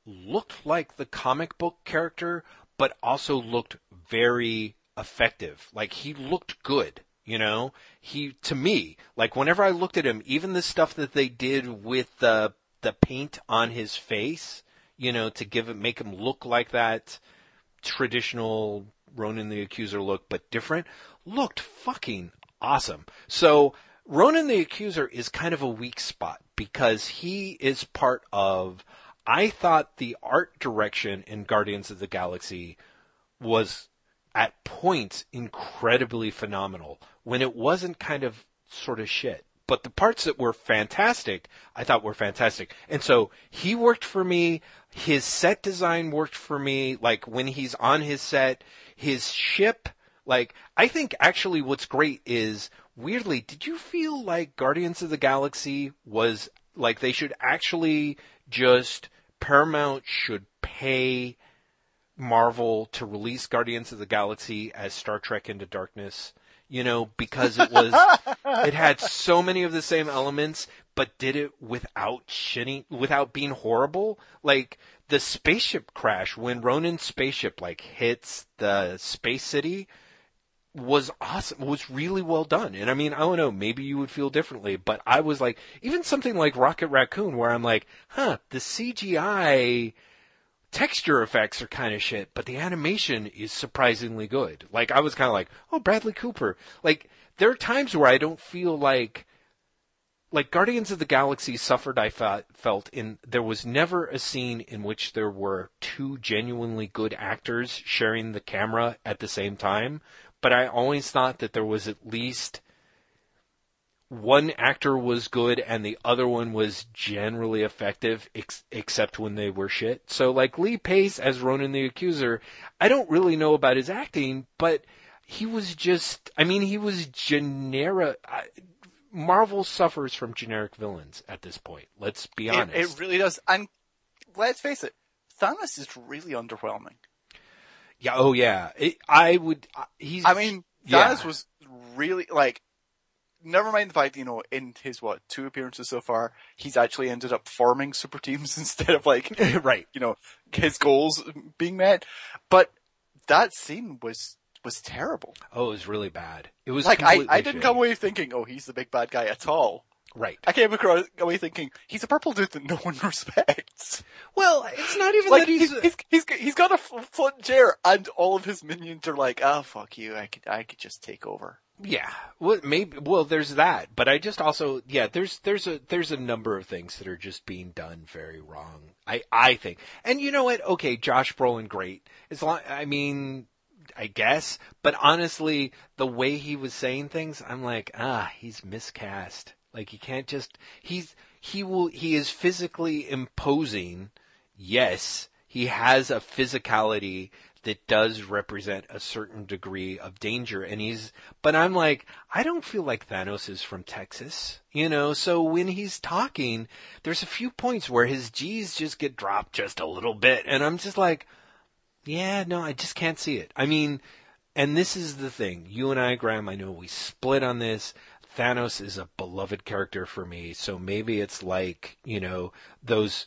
looked like the comic book character, but also looked very effective. Like, he looked good, you know? To me, like, whenever I looked at him, even the stuff that they did with the paint on his face, you know, to make him look like that traditional Ronan the Accuser look, but different, looked fucking awesome. So, Ronan the Accuser is kind of a weak spot, because he is part of... I thought the art direction in Guardians of the Galaxy was, at points, incredibly phenomenal. When it wasn't kind of sort of shit. But the parts that were fantastic, I thought were fantastic. And so he worked for me. His set design worked for me. Like, when he's on his set, his ship. Like, I think actually what's great is, weirdly, did you feel like Guardians of the Galaxy was, like, they should actually... just Paramount should pay Marvel to release Guardians of the Galaxy as Star Trek Into Darkness, you know, because it had so many of the same elements, but did it without being horrible. Like the spaceship crash when Ronan's spaceship like hits the space city was awesome. It was really well done. And I mean, I don't know, maybe you would feel differently, but I was like, even something like Rocket Raccoon where I'm like, the CGI texture effects are kind of shit, but the animation is surprisingly good. Like I was kind of like, oh, Bradley Cooper. Like there are times where I don't feel like like Guardians of the Galaxy suffered, I felt, in there was never a scene in which there were two genuinely good actors sharing the camera at the same time, but I always thought that there was at least one actor was good and the other one was generally effective, except when they were shit. So, like, Lee Pace as Ronan the Accuser, I don't really know about his acting, but he was just, I mean, he was generic. Marvel suffers from generic villains at this point. Let's be honest. It really does. And let's face it, Thanos is really underwhelming. Yeah. Oh, yeah. Thanos was really, like, never mind the fact, you know, in his, two appearances so far, he's actually ended up forming super teams instead of, like, right, you know, his goals being met. But that scene was terrible. Oh, it was really bad. It was like, I didn't come away thinking, oh, he's the big bad guy at all. Right. I came away thinking, he's a purple dude that no one respects. Well, it's not even like, that he's got a flip chair and all of his minions are like, oh, fuck you, I could just take over. Yeah. Well, maybe, there's that, but I just also, there's a number of things that are just being done very wrong, I think. And you know what? Okay, Josh Brolin, great. I guess, but honestly, the way he was saying things, I'm like, he's miscast. Like, you can't just, he is physically imposing. Yes, he has a physicality that does represent a certain degree of danger. But I'm like, I don't feel like Thanos is from Texas, you know? So when he's talking, there's a few points where his G's just get dropped just a little bit. And I'm just like, yeah, no, I just can't see it. I mean, and this is the thing. You and I, Graham, I know we split on this. Thanos is a beloved character for me. So maybe it's like, you know, those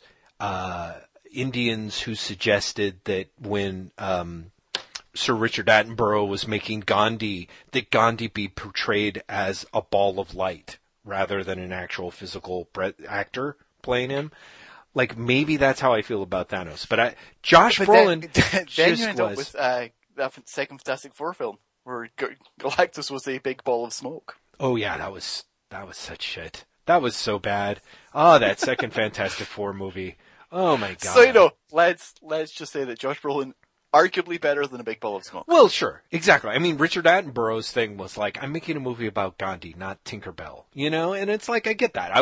Indians who suggested that when Sir Richard Attenborough was making Gandhi, that Gandhi be portrayed as a ball of light rather than an actual physical actor playing him. Like, maybe that's how I feel about Thanos. But Josh Brolin then you end up with the second Fantastic Four film, where Galactus was a big ball of smoke. Oh, yeah, that was such shit. That was so bad. Oh, that second Fantastic Four movie. Oh, my God. So, you know, let's just say that Josh Brolin, arguably better than a big ball of smoke. Well, sure. Exactly. I mean, Richard Attenborough's thing was like, I'm making a movie about Gandhi, not Tinkerbell, you know? And it's like, I get that.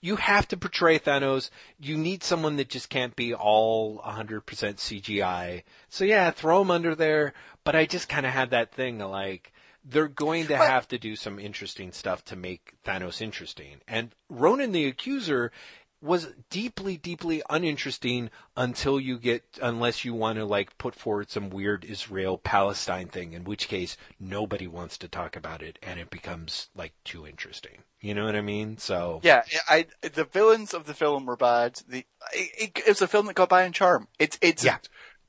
You have to portray Thanos. You need someone that just can't be all 100% CGI. So yeah, throw him under there. But I just kind of had that thing like, they're going to have to do some interesting stuff to make Thanos interesting. And Ronan the Accuser was deeply, deeply uninteresting unless you want to, like, put forward some weird Israel-Palestine thing, in which case nobody wants to talk about it and it becomes, like, too interesting. You know what I mean? So yeah, the villains of the film were bad. It was a film that got by on charm. It's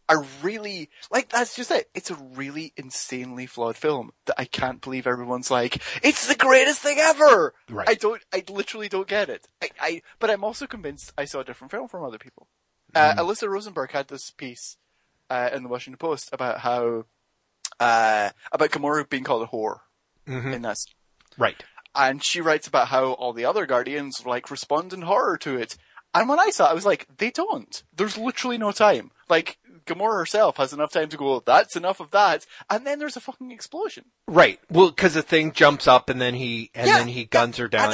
a really, like, that's just it. It's a really insanely flawed film that I can't believe everyone's like, it's the greatest thing ever! Right. I literally don't get it. But I'm also convinced I saw a different film from other people. Alyssa Rosenberg had this piece, in the Washington Post about how, about Gamora being called a whore. Mm-hmm. In that scene. Right. And she writes about how all the other Guardians, like, respond in horror to it. And when I saw it, I was like, they don't. There's literally no time. Like, Gamora herself has enough time to go, that's enough of that. And then there's a fucking explosion. Right. Well, because the thing jumps up and then he guns her down.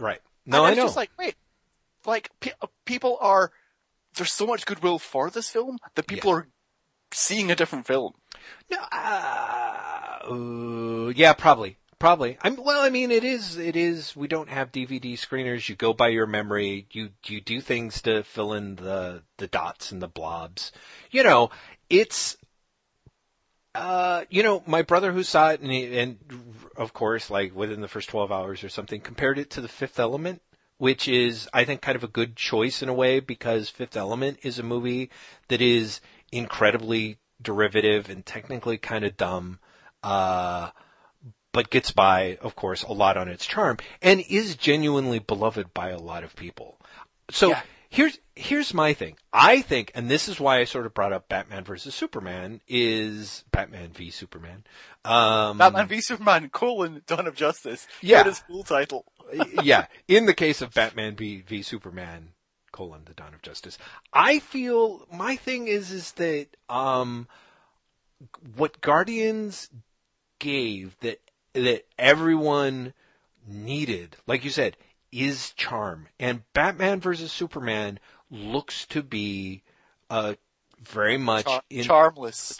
Right. No, I know. Just like, wait, like, people are, there's so much goodwill for this film that people are seeing a different film. No. Yeah, probably. Probably. It is, we don't have DVD screeners. You go by your memory. You do things to fill in the dots and the blobs. You know, it's, you know, my brother who saw it and of course, like within the first 12 hours or something, compared it to The Fifth Element, which is, I think, kind of a good choice in a way, because Fifth Element is a movie that is incredibly derivative and technically kind of dumb. But gets by, of course, a lot on its charm and is genuinely beloved by a lot of people. So here's my thing. I think, and this is why I sort of brought up Batman v Superman. Batman v Superman: Dawn of Justice. Yeah. That is full title. Yeah, in the case of Batman v Superman, The Dawn of Justice, I feel my thing is that what Guardians gave that everyone needed, like you said, is charm. And Batman versus Superman looks to be very much charmless,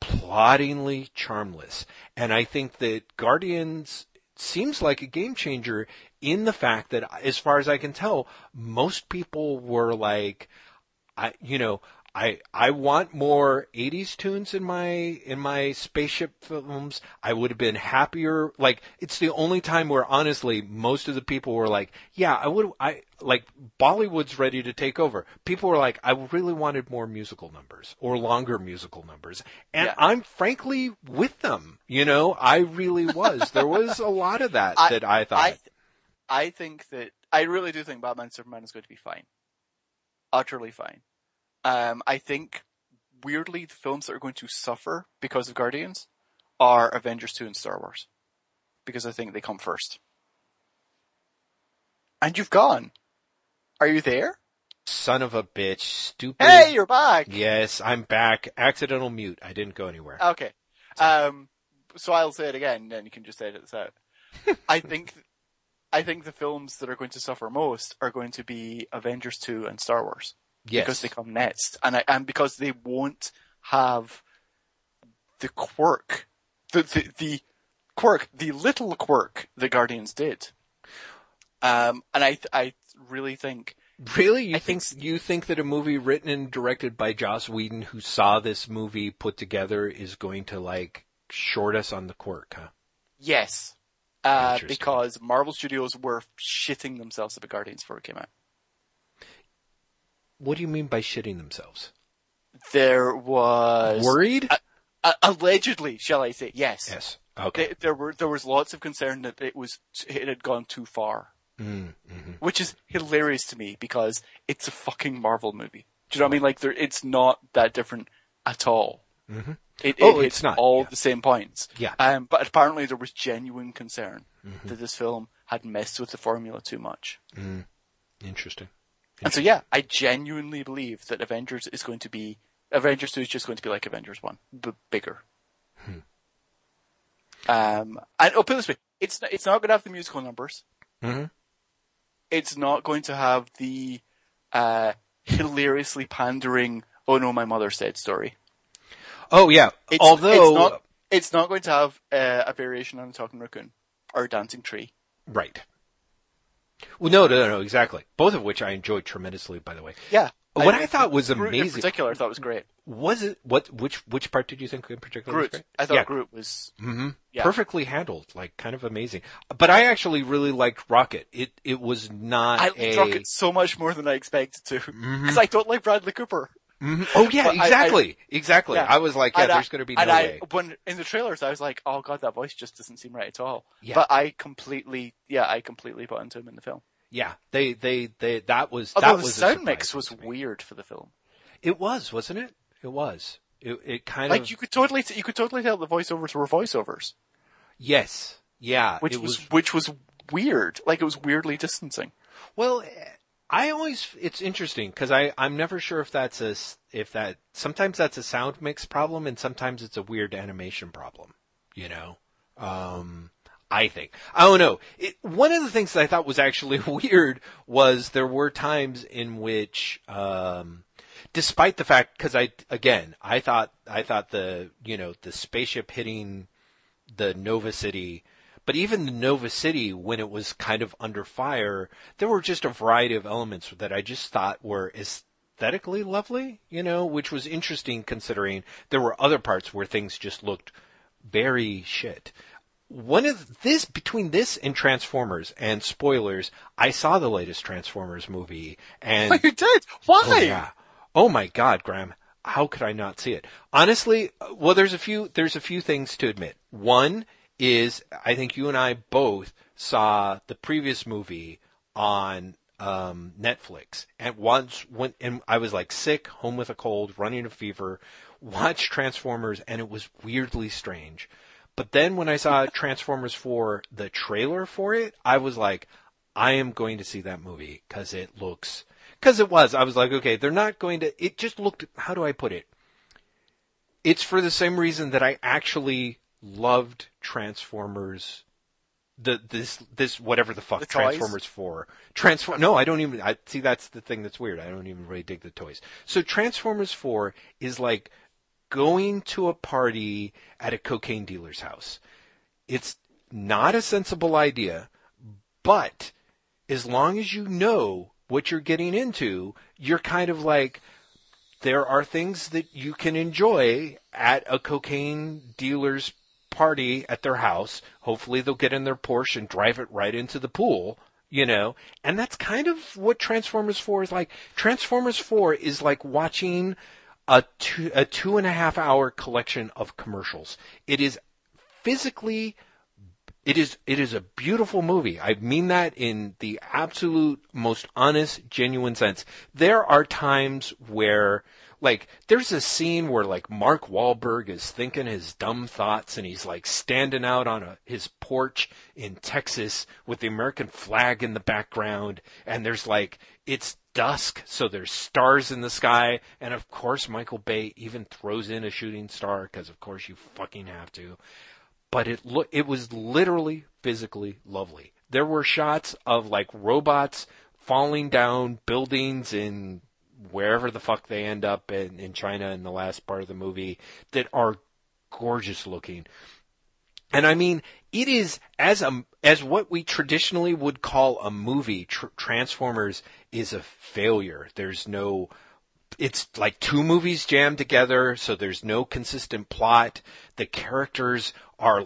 ploddingly charmless. And I think that Guardians seems like a game changer in the fact that, as far as I can tell, most people were like, I want more 80s tunes in my spaceship films. I would have been happier. Like, it's the only time where honestly most of the people were like, yeah, I Bollywood's ready to take over. People were like, I really wanted more musical numbers or longer musical numbers. And yeah. I'm frankly with them. I really was. There was a lot of that that I thought. I think that I really do think Batman Superman is going to be fine. Utterly fine. I think, weirdly, the films that are going to suffer because of Guardians are Avengers 2 and Star Wars. Because I think they come first. And you've gone. Are you there? Son of a bitch. Stupid. Hey, you're back! Yes, I'm back. Accidental mute. I didn't go anywhere. Okay. So I'll say it again, and you can just edit this out. I think the films that are going to suffer most are going to be Avengers 2 and Star Wars. Yes. Because they come next. And because they won't have the quirk, the little quirk that Guardians did. And I really think... Really? You think that a movie written and directed by Joss Whedon, who saw this movie put together, is going to, short us on the quirk, huh? Yes. Because Marvel Studios were shitting themselves about Guardians before it came out. What do you mean by shitting themselves? There was... Worried? Allegedly, shall I say. Yes. Yes. Okay. There was lots of concern that it had gone too far. Mm-hmm. Which is hilarious to me because it's a fucking Marvel movie. Do you know what I mean? It's not that different at all. Mm-hmm. It's not all the same points. Yeah. But apparently there was genuine concern that this film had messed with the formula too much. Mm. Interesting. And so, yeah, I genuinely believe that Avengers 2 is just going to be like Avengers 1, but bigger. Hmm. And I'll put it this way. It's not going to have the musical numbers. Mm-hmm. It's not going to have the hilariously pandering, oh no, my mother said story. Oh, yeah. It's not going to have a variation on a talking raccoon or a dancing tree. Right. Well, no, exactly. Both of which I enjoyed tremendously, by the way. Yeah. What I thought was amazing. Groot in particular, I thought was great. Was it? Which part did you think in particular was great? I thought Groot was... Mm-hmm. Yeah. Perfectly handled, kind of amazing. But I actually really liked Rocket. It was not I liked Rocket so much more than I expected to. Because I don't like Bradley Cooper. Mm-hmm. Oh, yeah, exactly. Yeah. I was like, there's going to be no way. When in the trailers, I was like, oh, God, that voice just doesn't seem right at all. Yeah. But I completely bought into him in the film. Yeah, the sound mix was weird for the film. It was, wasn't it? It was. It kind of... You could totally tell the voiceovers were voiceovers. Yes. Yeah. Which was weird. It was weirdly distancing. Well... it's interesting because I'm never sure if sometimes that's a sound mix problem and sometimes it's a weird animation problem, I think. I don't know. One of the things that I thought was actually weird was there were times in which, despite the fact, because I thought the spaceship hitting the Nova City. But even the Nova City, when it was kind of under fire, there were just a variety of elements that I just thought were aesthetically lovely, which was interesting considering there were other parts where things just looked very shit. Between this and Transformers, and spoilers, I saw the latest Transformers movie. And oh, you did? Why? Oh, yeah. Oh my God, Graham. How could I not see it? Honestly, well, there's a few things to admit. One is I think you and I both saw the previous movie on Netflix. And once and I was sick, home with a cold, running a fever, watched Transformers, and it was weirdly strange. But then when I saw Transformers 4, the trailer for it, I was like, I am going to see that movie because it looks... Because it was. I was like, okay, they're not going to... It just looked... How do I put it? It's for the same reason that I actually loved Transformers... This whatever the fuck the Transformers toys? 4. No, I don't even... See, that's the thing that's weird. I don't even really dig the toys. So Transformers 4 is like going to a party at a cocaine dealer's house. It's not a sensible idea, but as long as you know what you're getting into, you're kind of like... There are things that you can enjoy at a cocaine dealer's party at their house. Hopefully they'll get in their Porsche and drive it right into the pool, you know. And that's kind of what Transformers 4 is like. Transformers 4 is like watching a 2.5 hour collection of commercials. It is physically... It is a beautiful movie. I mean that in the absolute most honest, genuine sense. There are times where, like, there's a scene where, like, Mark Wahlberg is thinking his dumb thoughts and he's, like, standing out on his porch in Texas with the American flag in the background, and there's, like, it's dusk, so there's stars in the sky, and of course Michael Bay even throws in a shooting star, because of course you fucking have to. But it was literally physically lovely. There were shots of, like, robots falling down buildings in wherever the fuck they end up in China in the last part of the movie that are gorgeous looking. And I mean, it is as what we traditionally would call a movie. Transformers is a failure. There's no... It's like two movies jammed together, so there's no consistent plot. The characters are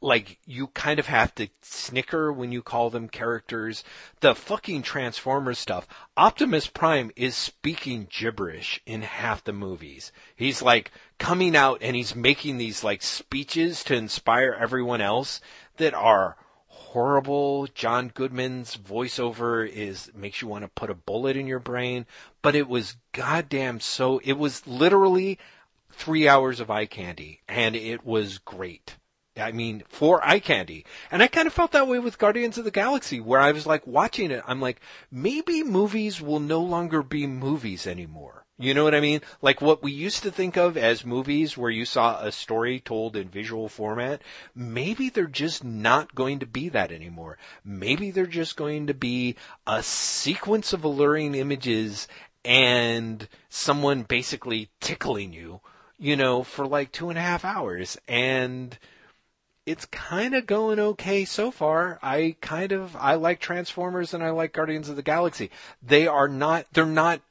like, you kind of have to snicker when you call them characters. The fucking Transformers stuff. Optimus Prime is speaking gibberish in half the movies. He's like coming out and he's making these like speeches to inspire everyone else that are horrible. John Goodman's voiceover makes you want to put a bullet in your brain, but it was goddamn so. It was literally 3 hours of eye candy, and it was great. I mean, for eye candy. And I kind of felt that way with Guardians of the Galaxy, where I was like watching it. I'm like, maybe movies will no longer be movies anymore. You know what I mean? Like what we used to think of as movies where you saw a story told in visual format, maybe they're just not going to be that anymore. Maybe they're just going to be a sequence of alluring images and someone basically tickling you, you know, for like 2.5 hours. And it's kind of going okay so far. I like Transformers and I like Guardians of the Galaxy. They're not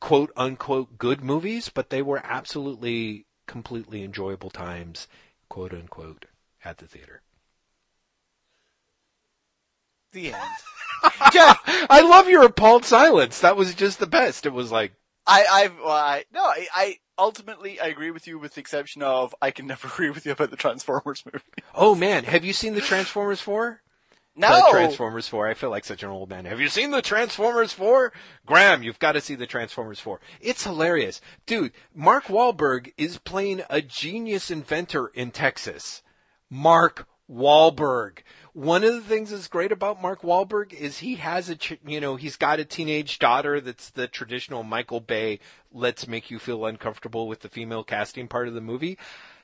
quote unquote good movies, but they were absolutely completely enjoyable times, quote unquote, at the theater. The end. Jeff, I love your appalled silence. That was just the best. It was like I ultimately I agree with you, with the exception of I can never agree with you about the Transformers movie. Oh man, have you seen the Transformers 4? No. Transformers 4. I feel like such an old man. Have you seen the Transformers 4? Graham, you've got to see the Transformers 4. It's hilarious. Dude, Mark Wahlberg is playing a genius inventor in Texas. Mark Wahlberg. One of the things that's great about Mark Wahlberg is he has he's got a teenage daughter that's the traditional Michael Bay, let's make you feel uncomfortable with the female casting part of the movie.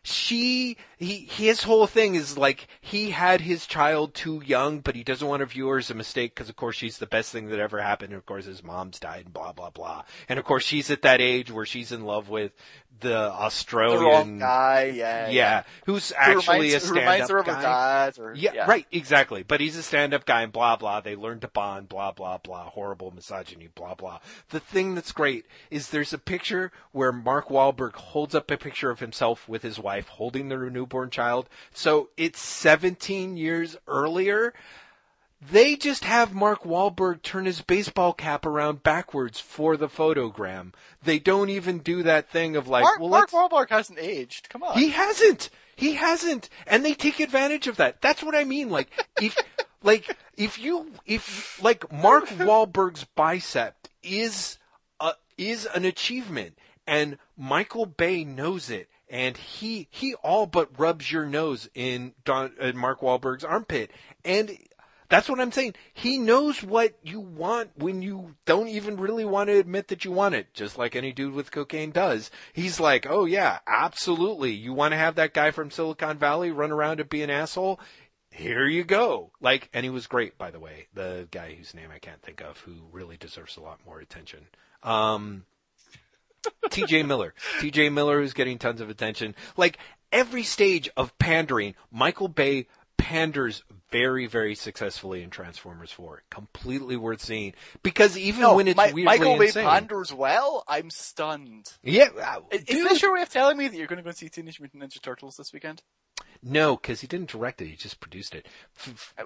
His whole thing is like, he had his child too young, but he doesn't want to view her as a mistake because, of course, she's the best thing that ever happened. And, of course, his mom's died and blah, blah, blah. And, of course, she's at that age where she's in love with the Australian... The wrong guy, yeah. Who's actually a stand-up guy. Who reminds her of his dad. Yeah, right, exactly. But he's a stand-up guy and blah, blah. They learn to bond, blah, blah, blah. Horrible misogyny, blah, blah. The thing that's great is there's a picture where Mark Wahlberg holds up a picture of himself with his wife, holding their newborn child. So it's 17 years earlier. They just have Mark Wahlberg turn his baseball cap around backwards for the photogram. They don't even do that thing of like... Mark Wahlberg hasn't aged. Come on. He hasn't. And they take advantage of that. That's what I mean. Like, if Mark Wahlberg's bicep is an achievement and Michael Bay knows it, And he all but rubs your nose in Mark Wahlberg's armpit. And that's what I'm saying. He knows what you want when you don't even really want to admit that you want it, just like any dude with cocaine does. He's like, oh, yeah, absolutely. You want to have that guy from Silicon Valley run around and be an asshole? Here you go. Like, and he was great, by the way, the guy whose name I can't think of, who really deserves a lot more attention. T.J. Miller, who's getting tons of attention. Like, every stage of pandering, Michael Bay panders very, very successfully in Transformers 4. Completely worth seeing. Because even when it's weirdly Michael Bay insane, panders well, I'm stunned. Yeah. Is this your way of telling me that you're going to go see Teenage Mutant Ninja Turtles this weekend? No, because he didn't direct it. He just produced it.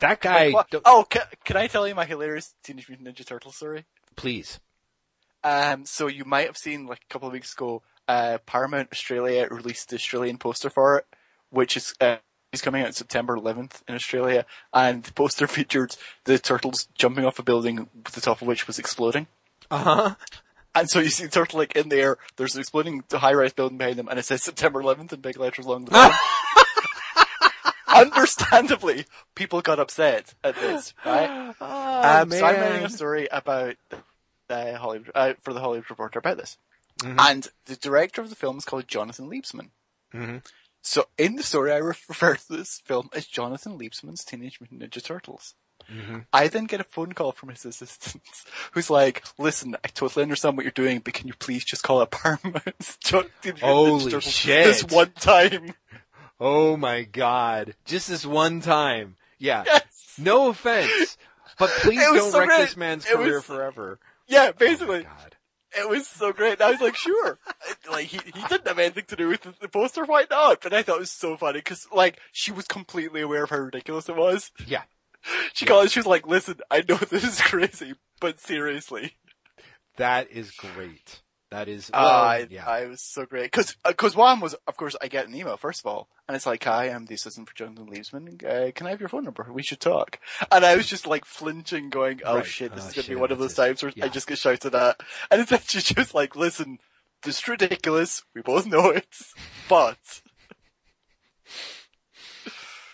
That guy... Can I tell you my hilarious Teenage Mutant Ninja Turtles story? Please. So you might have seen, like, a couple of weeks ago, Paramount Australia released the Australian poster for it, which is coming out September 11th in Australia, and the poster featured the turtles jumping off a building, the top of which was exploding. Uh-huh. And so you see the turtle, like, in the air, there's an exploding high-rise building behind them, and it says September 11th in big letters along the bottom. Understandably, people got upset at this, right? So I'm writing a story about... Hollywood, for the Hollywood Reporter about this. Mm-hmm. And the director of the film is called Jonathan Liebsman. Mm-hmm. So in the story, I refer to this film as Jonathan Liebsman's Teenage Mutant Ninja Turtles. Mm-hmm. I then get a phone call from his assistant who's like, listen, I totally understand what you're doing, but can you please just call up Paramount's Teenage Mutant Ninja Turtles this one time? Oh my God. Just this one time. Yeah. Yes. No offense, but please don't wreck this man's career forever. Yeah, basically. Oh, it was so great. And I was like, sure. Like, he didn't have anything to do with the poster. Why not? But I thought it was so funny because, like, she was completely aware of how ridiculous it was. Yeah. She called. She was like, listen, I know this is crazy, but seriously. That is great. That is... I was so great. Because one was, of course, I get an email, first of all. And it's like, hi, I'm the assistant for Jonathan Liebsman. Can I have your phone number? We should talk. And I was just like flinching, going, oh, right. Shit, this is going to be one of those times where I just get shouted at. And it's actually just like, listen, this is ridiculous. We both know it. But...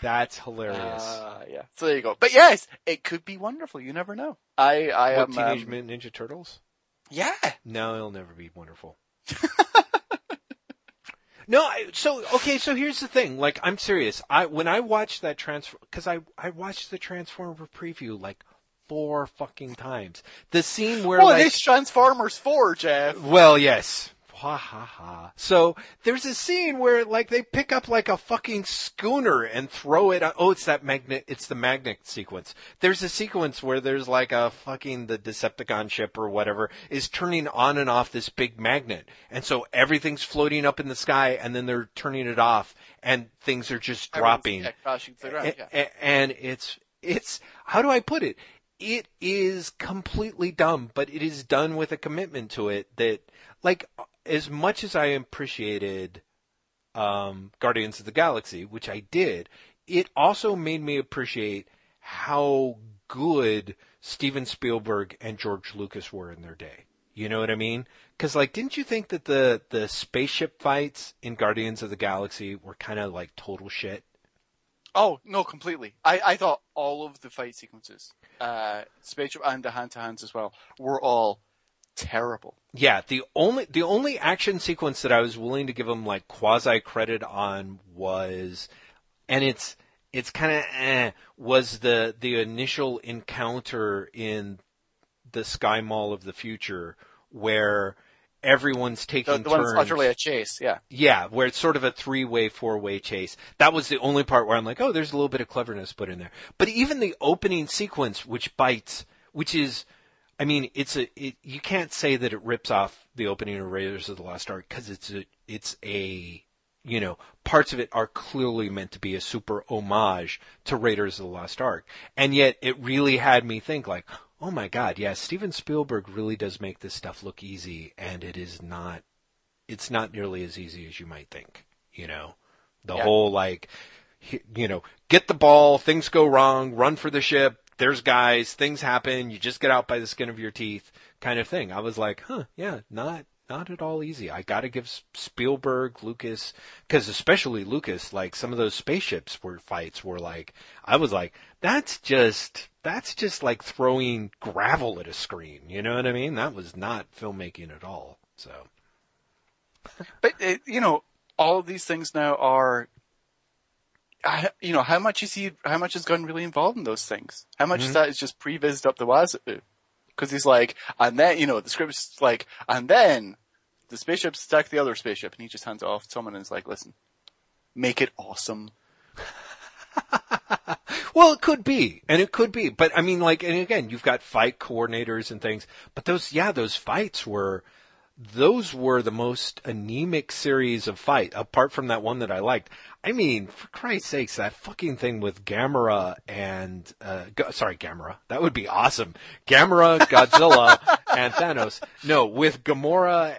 That's hilarious. Yeah. So there you go. But yes, it could be wonderful. You never know. I am... Teenage Mutant Ninja Turtles? Yeah. No, it'll never be wonderful. So here's the thing. Like, I'm serious. When I watched that because I watched the Transformer preview like 4 fucking times. The scene where this Transformers 4, Jeff. Well, yes. Ha ha ha. So there's a scene where like they pick up like a fucking schooner and throw it on. Oh, it's the magnet sequence. There's a sequence where there's like a fucking the Decepticon ship or whatever is turning on and off this big magnet. And so everything's floating up in the sky and then they're turning it off and things are just dropping. Crashing to the ground, and it's how do I put it? It is completely dumb, but it is done with a commitment to it that like as much as I appreciated Guardians of the Galaxy, which I did, it also made me appreciate how good Steven Spielberg and George Lucas were in their day. You know what I mean? Because, like, didn't you think that the spaceship fights in Guardians of the Galaxy were kind of, like, total shit? Oh, no, completely. I thought all of the fight sequences, spaceship and the hand-to-hands as well, were all... terrible. Yeah, the only action sequence that I was willing to give him like quasi credit on was, and it's kind of was the initial encounter in the Sky Mall of the Future where everyone's taking the turns. The one's utterly a chase, yeah. Yeah, where it's sort of a 3-way, 4-way chase. That was the only part where I'm like, oh, there's a little bit of cleverness put in there. But even the opening sequence, which is. I mean, you can't say that it rips off the opening of Raiders of the Lost Ark because parts of it are clearly meant to be a super homage to Raiders of the Lost Ark. And yet it really had me think like, oh my God, yeah, Steven Spielberg really does make this stuff look easy and it's not nearly as easy as you might think, you know, whole like, you know, get the ball, things go wrong, run for the ship. There's guys, things happen, you just get out by the skin of your teeth kind of thing. I was like, huh, yeah, not not at all easy. I got to give Spielberg, Lucas, because especially Lucas, like some of those spaceships fights were like, I was like, that's just like throwing gravel at a screen. You know what I mean? That was not filmmaking at all. So, but all of these things now are, how much has gotten really involved in those things? How much of that is just pre-visited up the wazoo? Because he's like, and then, the script's like, and then the spaceships attack the other spaceship, and he just hands it off to someone and is like, listen, make it awesome. Well, it could be. But I mean, and again, you've got fight coordinators and things, but those fights were, those were the most anemic series of fight, apart from that one that I liked. I mean, for Christ's sakes, that fucking thing with Gamera and... Gamera. That would be awesome. Gamera, Godzilla, and Thanos. No, with Gamora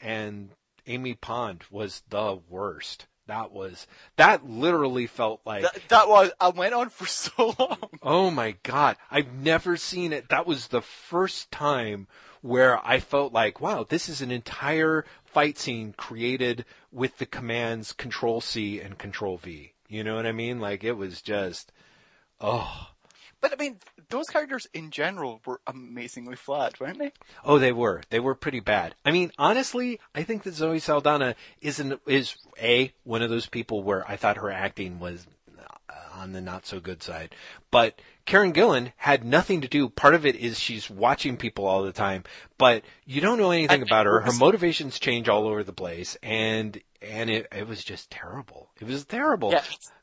and Amy Pond was the worst. That literally felt like... I went on for so long. Oh my God. I've never seen it. That was the first time where I felt like, wow, this is an entire fight scene created with the commands Control-C and Control-V. You know what I mean? Like, it was just, oh. But, I mean, those characters in general were amazingly flat, weren't they? Oh, they were. They were pretty bad. I mean, honestly, I think that Zoe Saldana is one of those people where I thought her acting was on the not-so-good side. But Karen Gillan had nothing to do. Part of it is she's watching people all the time, but you don't know anything about her. Her motivations change all over the place, and it was just terrible. It was terrible.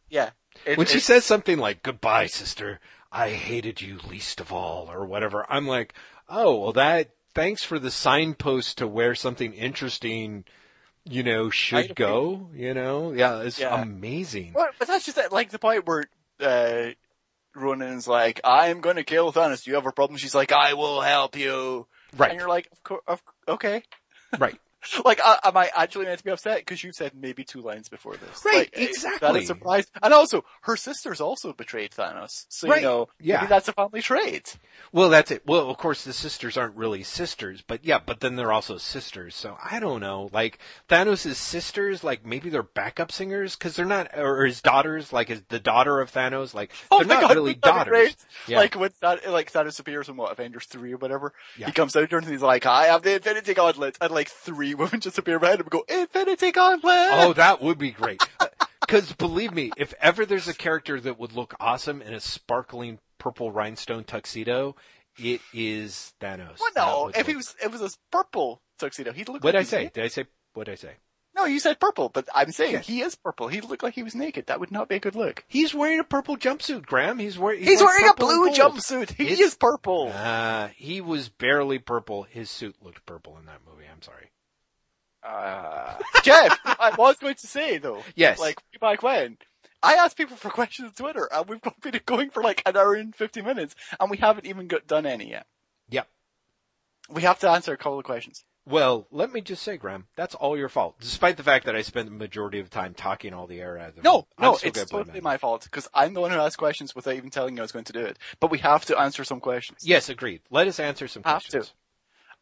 Yeah. When she says something like, goodbye, sister, I hated you least of all, or whatever, I'm like, oh, well, thanks for the signpost to where something interesting should go, Yeah, it's amazing. Well, but that's just the point where Ronan's like, I'm going to kill Thanos. Do you have a problem? She's like, I will help you. Right. And you're like, okay. Right. Am I actually meant to be upset? Because you've said maybe two lines before this. Right, exactly. That is surprised. And also, her sisters also betrayed Thanos. So, right. Maybe that's a family trait. Well, that's it. Well, of course, the sisters aren't really sisters. But then they're also sisters. So, I don't know. Thanos' sisters, maybe they're backup singers? Because they're not, or his daughters, is the daughter of Thanos. Really daughters. Yeah. Thanos appears in, Avengers 3 or whatever. Yeah. He comes out and he's like, I have the Infinity Gauntlet. And, three women just appear behind him and go, Infinity Gauntlet! Oh, that would be great. Because believe me, if ever there's a character that would look awesome in a sparkling purple rhinestone tuxedo, it is Thanos. Well, no, if it was a purple tuxedo, he'd look like... What did I say? No, you said purple, but I'm saying he is purple. He'd look like he was naked. That would not be a good look. He's wearing a purple jumpsuit, Graham. He's wearing a blue jumpsuit. He is purple. He was barely purple. His suit looked purple in that movie. I'm sorry. Jeff, I was going to say though, yes, back when I asked people for questions on Twitter, and we've been going for an hour and 50 minutes, and we haven't even done any yet. Yep, we have to answer a couple of questions. Well, let me just say, Graham, that's all your fault. Despite the fact that I spent the majority of the time talking all the air out of the room. No, it's totally my fault, because I'm the one who asked questions without even telling you I was going to do it. But we have to answer some questions. Yes, agreed. Let us answer some questions.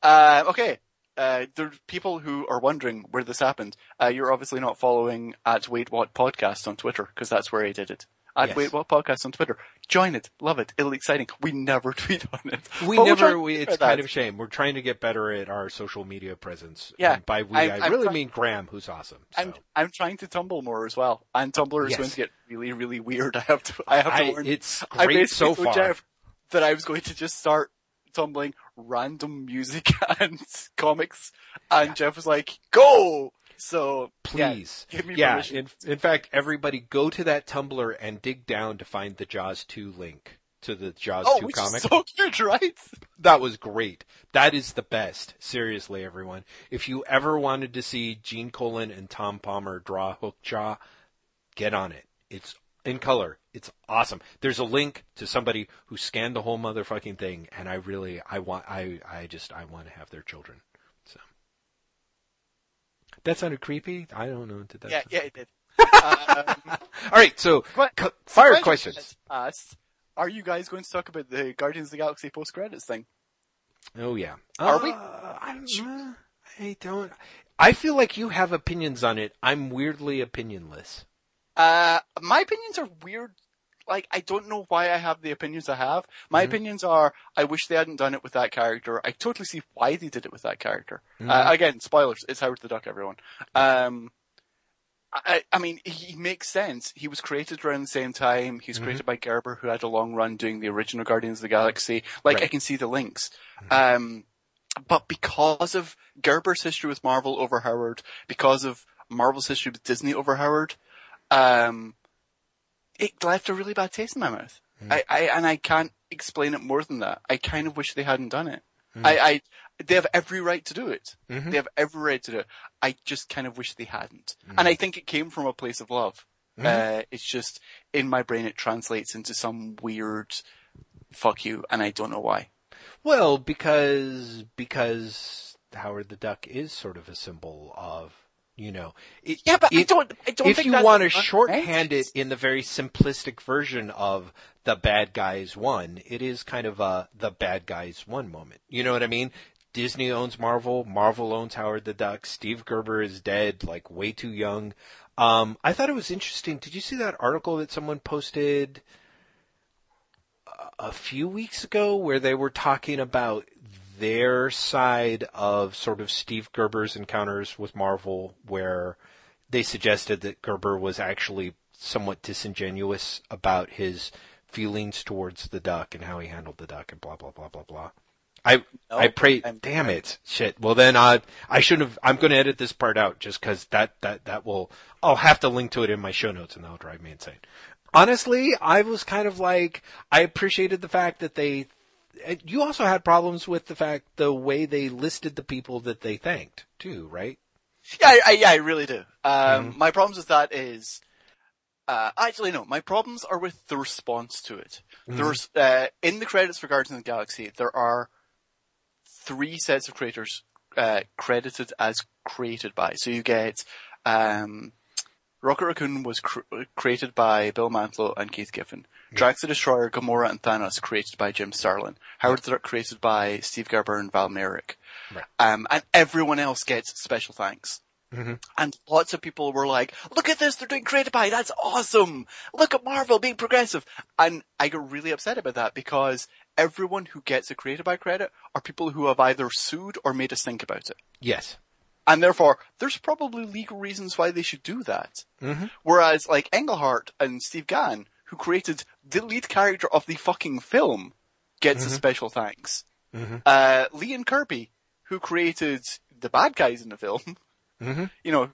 Have to. Okay. There are people who are wondering where this happened. You're obviously not following at WaitWhatPodcast on Twitter, because that's where I did it. WaitWhatPodcast on Twitter. Join it. Love it. It'll be exciting. We never tweet on it. It's kind of a shame. We're trying to get better at our social media presence. Yeah. And by I really mean Graham, who's awesome. So. I'm trying to Tumblr more as well. And Tumblr is going to get really, really weird. I have to learn. It's great so far. Jeff, that I was going to just start tumbling random music and comics, and Jeff was like, go! So please, give me permission. In fact, everybody go to that Tumblr and dig down to find the Jaws 2 link to the Jaws 2 comic. Is so good, right? That was great. That is the best. Seriously, everyone. If you ever wanted to see Gene Colan and Tom Palmer draw Hookjaw, get on it. It's in color. It's awesome. There's a link to somebody who scanned the whole motherfucking thing, and I want to have their children. So that sounded creepy. I don't know. Did that? Yeah, it did. All right. So fire questions. Are you guys going to talk about the Guardians of the Galaxy post-credits thing? Oh yeah. Are we? I don't. I feel like you have opinions on it. I'm weirdly opinionless. My opinions are weird. Like, I don't know why I have the opinions I have. My opinions are, I wish they hadn't done it with that character. I totally see why they did it with that character. Again, spoilers. It's Howard the Duck, everyone. I mean, he makes sense. He was created around the same time. He was created by Gerber, who had a long run doing the original Guardians of the Galaxy. Like, right. I can see the links. But because of Gerber's history with Marvel over Howard, because of Marvel's history with Disney over Howard, it left a really bad taste in my mouth. I can't explain it more than that. I kind of wish they hadn't done it. They have every right to do it. They have every right to do it. I just kind of wish they hadn't. And I think it came from a place of love. It's just, in my brain, it translates into some weird fuck you, and I don't know why. Well, because Howard the Duck is sort of a symbol of, you know, I don't think you want to shorthand it in the very simplistic version of the bad guys won, it is kind of the bad guys won moment. You know what I mean? Disney owns Marvel. Marvel owns Howard the Duck. Steve Gerber is dead, like way too young. I thought it was interesting. Did you see that article that someone posted a few weeks ago where they were talking about their side of sort of Steve Gerber's encounters with Marvel, where they suggested that Gerber was actually somewhat disingenuous about his feelings towards the Duck and how he handled the Duck and blah, blah, blah, blah, blah. Damn it. Shit. Well, then I shouldn't have, I'm going to edit this part out just because that will, I'll have to link to it in my show notes and that'll drive me insane. Honestly, I was kind of like, I appreciated the fact that they, you also had problems with the way they listed the people that they thanked too, right? Yeah, I really do. My problems with that is, actually no, my problems are with the response to it. There's, in the credits for Guardians of the Galaxy, there are 3 sets of creators, credited as created by. So you get, Rocket Raccoon was created by Bill Mantlo and Keith Giffen. Drax the Destroyer, Gamora, and Thanos created by Jim Starlin. Howard the Duck created by Steve Gerber and Val Merrick. Right. And everyone else gets special thanks. And lots of people were like, look at this, they're doing created by, that's awesome. Look at Marvel being progressive. And I got really upset about that because everyone who gets a created by credit are people who have either sued or made us think about it. Yes. And therefore, there's probably legal reasons why they should do that. Whereas, like, Englehart and Steve Gann, who created the lead character of the fucking film, gets a special thanks. Lee and Kirby, who created the bad guys in the film, you know,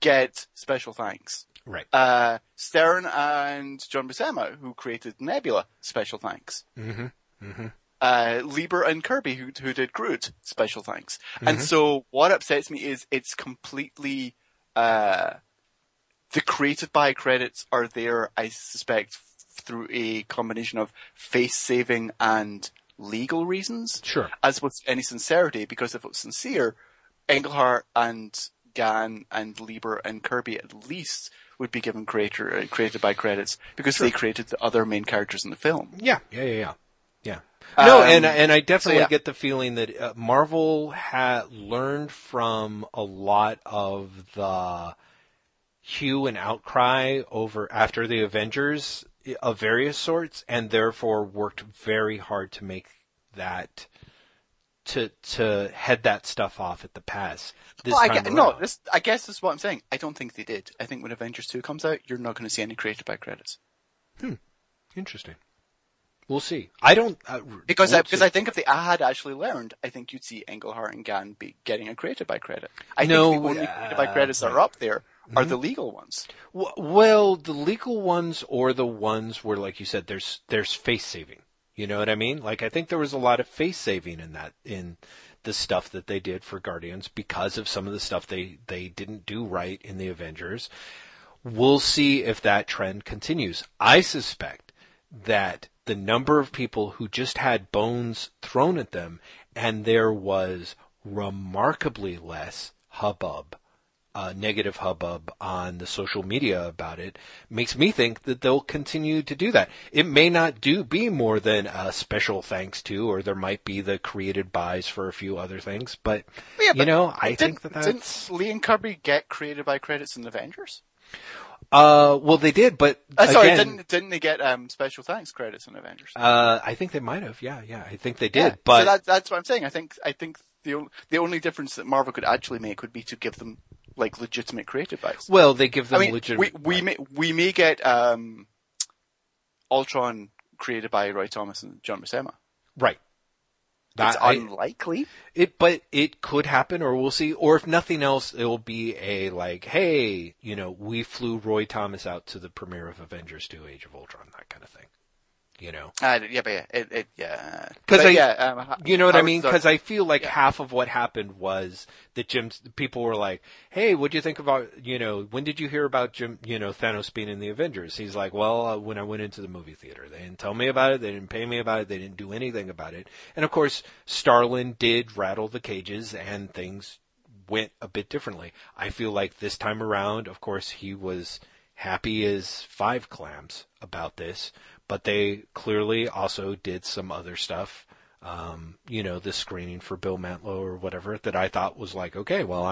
get special thanks. Right. Stern and John Buscema, who created Nebula, special thanks. Lieber and Kirby, who did Groot, special thanks. And so what upsets me is it's completely, the created by credits are there, I suspect, through a combination of face saving and legal reasons. Sure. As with any sincerity, because if it was sincere, Englehart and Gann and Lieber and Kirby at least would be given created by credits because they created the other main characters in the film. Yeah. No, and I definitely get the feeling that Marvel had learned from a lot of the hue and outcry after the Avengers of various sorts, and therefore worked very hard to make that to head that stuff off at the pass. I guess that's what I'm saying. I don't think they did. I think when Avengers 2 comes out, you're not going to see any created by credits. Interesting. We'll see. I don't... Because I think if they had actually learned, I think you'd see Englehart and Gann be getting a created by credit. I think the only created by credits that are up there are the legal ones. Well, the legal ones or the ones where, like you said, there's face saving. You know what I mean? Like, I think there was a lot of face saving in the stuff that they did for Guardians because of some of the stuff they didn't do right in the Avengers. We'll see if that trend continues. I suspect that the number of people who just had bones thrown at them, and there was remarkably less hubbub negative hubbub on the social media about it makes me think that they'll continue to do that. It may not be more than a special thanks to, or there might be the created buys for a few other things, but, yeah, but you know, I think that that's... Didn't Lee and Kirby get created by credits in Avengers? Well, they did, but didn't they get special thanks credits in Avengers? I think they might have. Yeah, I think they did. Yeah, but so that's what I'm saying. I think the only difference that Marvel could actually make would be to give them like legitimate creative advice. Well, they give them legitimate. We may get Ultron created by Roy Thomas and John Buscema. Right. It's unlikely. But it could happen, or we'll see. Or if nothing else, it will be a like, hey, you know, we flew Roy Thomas out to the premiere of Avengers 2: Age of Ultron, that kind of thing. You know? You know what I mean? Because I feel like half of what happened was that people were like, hey, what'd you think about, you know, when did you hear about Thanos being in the Avengers? He's like, well, when I went into the movie theater. They didn't tell me about it. They didn't pay me about it. They didn't do anything about it. And of course, Starlin did rattle the cages and things went a bit differently. I feel like this time around, of course, he was happy as five clams about this. But they clearly also did some other stuff, you know, the screening for Bill Mantlo or whatever that I thought was like, okay, well,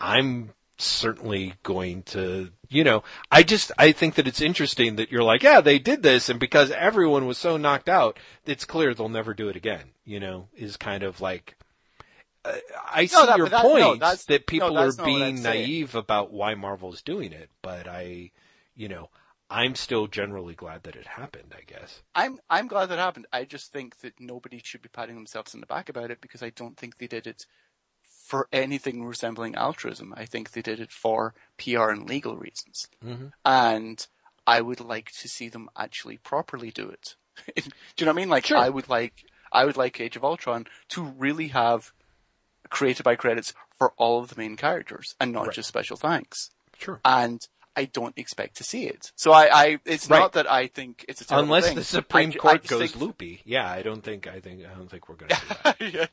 I'm certainly going to, you know, I think that it's interesting that you're like, yeah, they did this. And because everyone was so knocked out, it's clear they'll never do it again, you know, is kind of like, I see your point that people are being naive about why Marvel's doing it. But I'm still generally glad that it happened, I guess. I'm glad that it happened. I just think that nobody should be patting themselves on the back about it because I don't think they did it for anything resembling altruism. I think they did it for PR and legal reasons. Mm-hmm. And I would like to see them actually properly do it. Do you know what I mean? Like, sure. I would like Age of Ultron to really have created by credits for all of the main characters and not just special thanks. Sure. And I don't expect to see it. So it's not that I think it's a terrible thing. Unless the Supreme Court goes loopy. Yeah, I don't think we're going to do that. Yeah.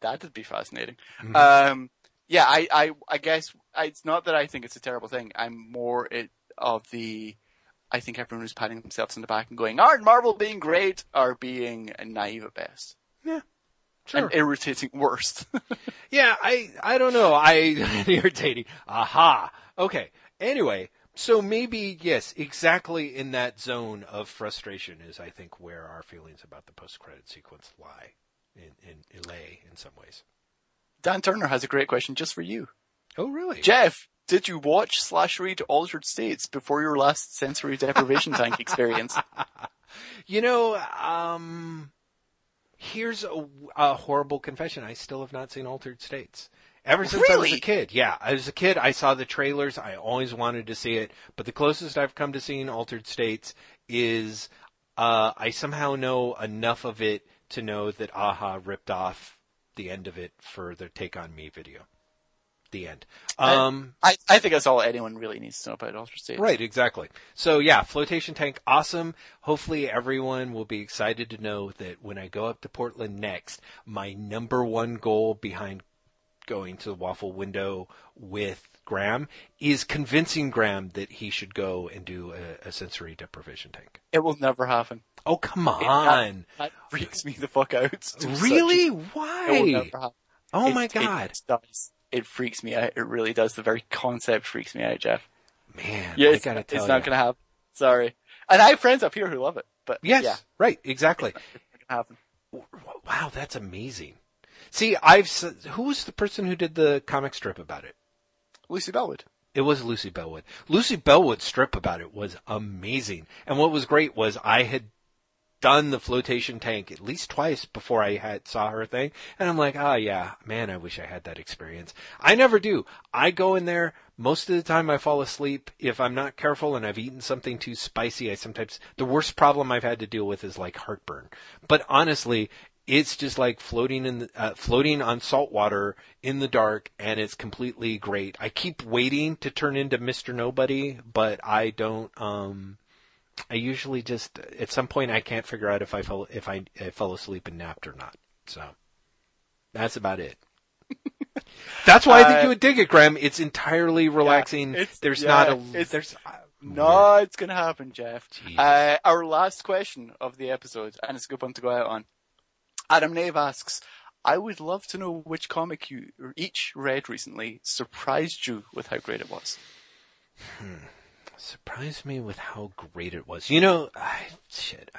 That'd be fascinating. Mm-hmm. I guess it's not that I think it's a terrible thing. I'm more I think everyone who's patting themselves on the back and going, aren't Marvel being great, are being naive at best. Yeah. Sure. And irritating worst. Yeah, I don't know. Irritating. Aha. Okay. Anyway, so maybe, yes, exactly in that zone of frustration is, I think, where our feelings about the post-credit sequence lie lay in some ways. Dan Turner has a great question just for you. Oh, really? Jeff, did you watch /read Altered States before your last sensory deprivation tank experience? You know, here's a horrible confession. I still have not seen Altered States. Ever since I was a kid. Yeah, I was a kid. I saw the trailers. I always wanted to see it. But the closest I've come to seeing Altered States is I somehow know enough of it to know that AHA ripped off the end of it for their Take On Me video. The end. I think that's all anyone really needs to know about Altered States. Right, exactly. So yeah, Flotation Tank, awesome. Hopefully everyone will be excited to know that when I go up to Portland next, my number one goal behind going to the waffle window with Graham is convincing Graham that he should go and do a sensory deprivation tank. It will never happen. Oh, come on. That freaks me the fuck out. Really? Why? It will never happen. Oh, my God. It freaks me out. It really does. The very concept freaks me out, Jeff. Man, yeah, I gotta tell you. It's not going to happen. Sorry. And I have friends up here who love it. But yes, yeah. Right, exactly. It's not going to happen. Wow, that's amazing. See, who was the person who did the comic strip about it? Lucy Bellwood. It was Lucy Bellwood. Lucy Bellwood's strip about it was amazing. And what was great was I had done the flotation tank at least twice before I saw her thing. And I'm like, oh yeah, man, I wish I had that experience. I never do. I go in there. Most of the time I fall asleep. If I'm not careful and I've eaten something too spicy, the worst problem I've had to deal with is like heartburn. But honestly, it's just like floating on salt water in the dark, and it's completely great. I keep waiting to turn into Mr. Nobody, but I don't. I usually just at some point I can't figure out if I fell asleep and napped or not. So that's about it. That's why I think you would dig it, Graham. It's entirely relaxing. No, it's going to happen, Jeff. Our last question of the episode, and it's a good one to go out on. Adam Nave asks, I would love to know which comic you each read recently surprised you with how great it was. Surprised me with how great it was. You know, I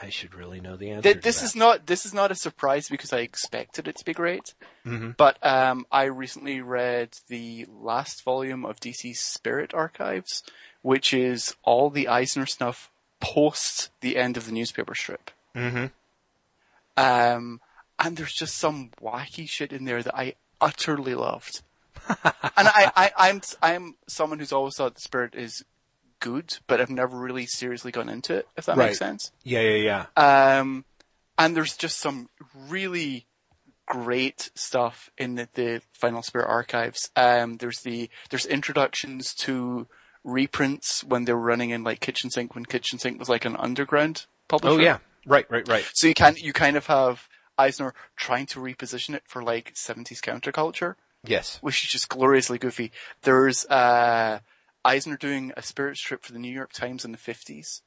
should really know the answer. This is not a surprise because I expected it to be great. Mm-hmm. But I recently read the last volume of DC's Spirit Archives, which is all the Eisner stuff post the end of the newspaper strip. Mm-hmm. And there's just some wacky shit in there that I utterly loved. And I'm someone who's always thought the Spirit is good, but I've never really seriously gone into it, if that makes sense. Yeah. And there's just some really great stuff in the final Spirit Archives. There's introductions to reprints when they were running in like Kitchen Sink, when Kitchen Sink was like an underground publisher. Oh yeah, right. So you kind of have Eisner trying to reposition it for like 70s counterculture. Yes. Which is just gloriously goofy. There's Eisner doing a spirit strip for the New York Times in the 50s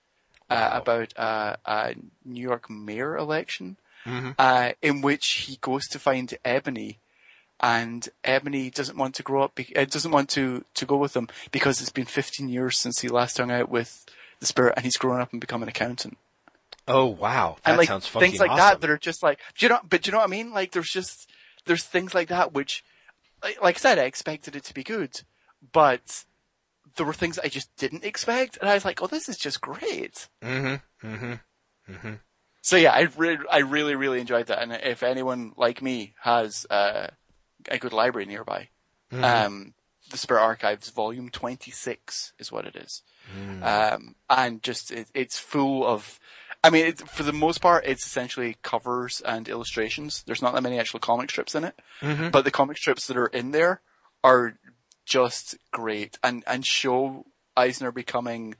about a New York mayor election, mm-hmm. In which he goes to find Ebony, and Ebony doesn't want to grow up, doesn't want to go with him because it's been 15 years since he last hung out with the Spirit, and he's grown up and become an accountant. Oh wow, that sounds fucking awesome. Things like that are just like, do you know what I mean? Like there's things like that which, like I said, I expected it to be good, but there were things I just didn't expect, and I was like, "Oh, this is just great." Mm-hmm. Mm-hmm. Mm-hmm. So yeah, I really enjoyed that. And if anyone like me has a good library nearby, mm-hmm. The Spirit Archives, Volume 26, is what it is, and just it's full of. I mean, for the most part, it's essentially covers and illustrations. There's not that many actual comic strips in it, mm-hmm. but the comic strips that are in there are just great and show Eisner becoming,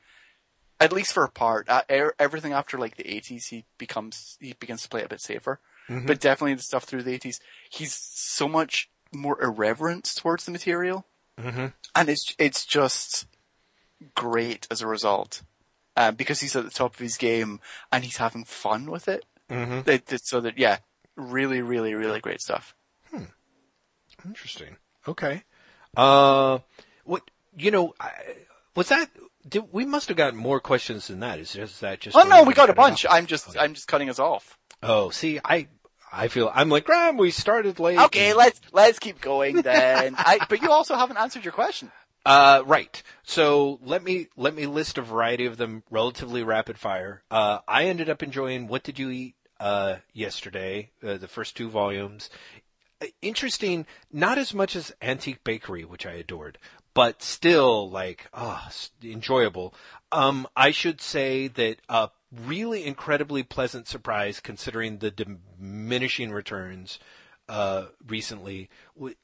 at least for a part, everything after like the 80s, he begins to play it a bit safer, mm-hmm. but definitely the stuff through the 80s, he's so much more irreverent towards the material, mm-hmm. and it's just great as a result. Because he's at the top of his game and he's having fun with it. Mm-hmm. Really, really, really great stuff. Interesting. Okay. We must have gotten more questions than that. We got a bunch. I'm just cutting us off. Oh, see, I feel, I'm like, Graham, we started late. Okay, let's keep going then. But you also haven't answered your question. Right. So let me list a variety of them relatively rapid fire. I ended up enjoying What Did You Eat Yesterday, the first two volumes. Interesting, not as much as Antique Bakery, which I adored, but still enjoyable. I should say that a really incredibly pleasant surprise considering the diminishing returns recently,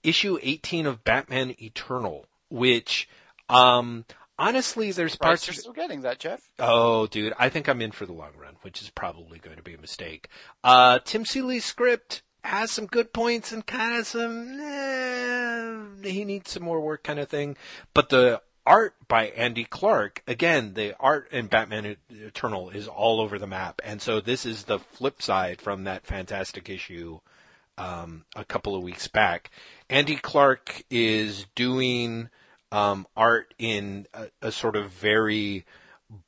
issue 18 of Batman Eternal. Which, honestly, there's parts. You're still getting that, Jeff. Oh, dude, I think I'm in for the long run, which is probably going to be a mistake. Tim Seeley's script has some good points and kind of some he needs some more work kind of thing. But the art by Andy Clark, again, the art in Batman Eternal is all over the map, and so this is the flip side from that fantastic issue a couple of weeks back. Andy Clark is doing art in a sort of very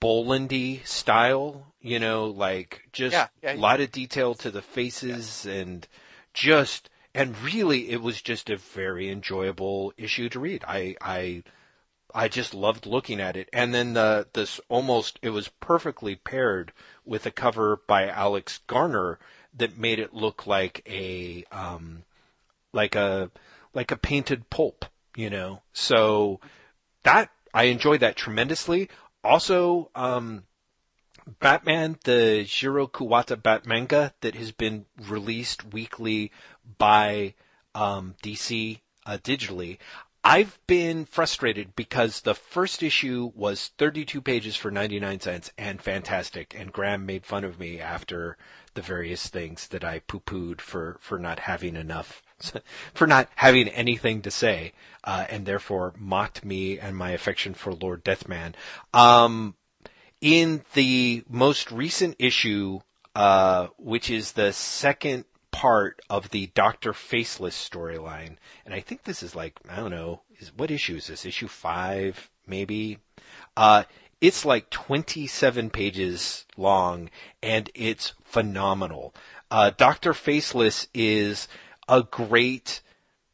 Boland-y style, you know, like just a lot of detail to the faces and really it was just a very enjoyable issue to read. I just loved looking at it. And then it was perfectly paired with a cover by Alex Garner that made it look like a painted pulp, you know. So that I enjoyed that tremendously. Also, Batman, the Jiro Kuwata Batmanga that has been released weekly by DC digitally. I've been frustrated because the first issue was 32 pages for 99 cents and fantastic, and Graham made fun of me after the various things that I poo-pooed for not having enough, for not having anything to say, and therefore mocked me and my affection for Lord Deathman. In the most recent issue, which is the second part of the Dr. Faceless storyline, and I think this is like, I don't know, what issue is this? Issue 5, maybe? It's like 27 pages long, and it's phenomenal. Dr. Faceless is a great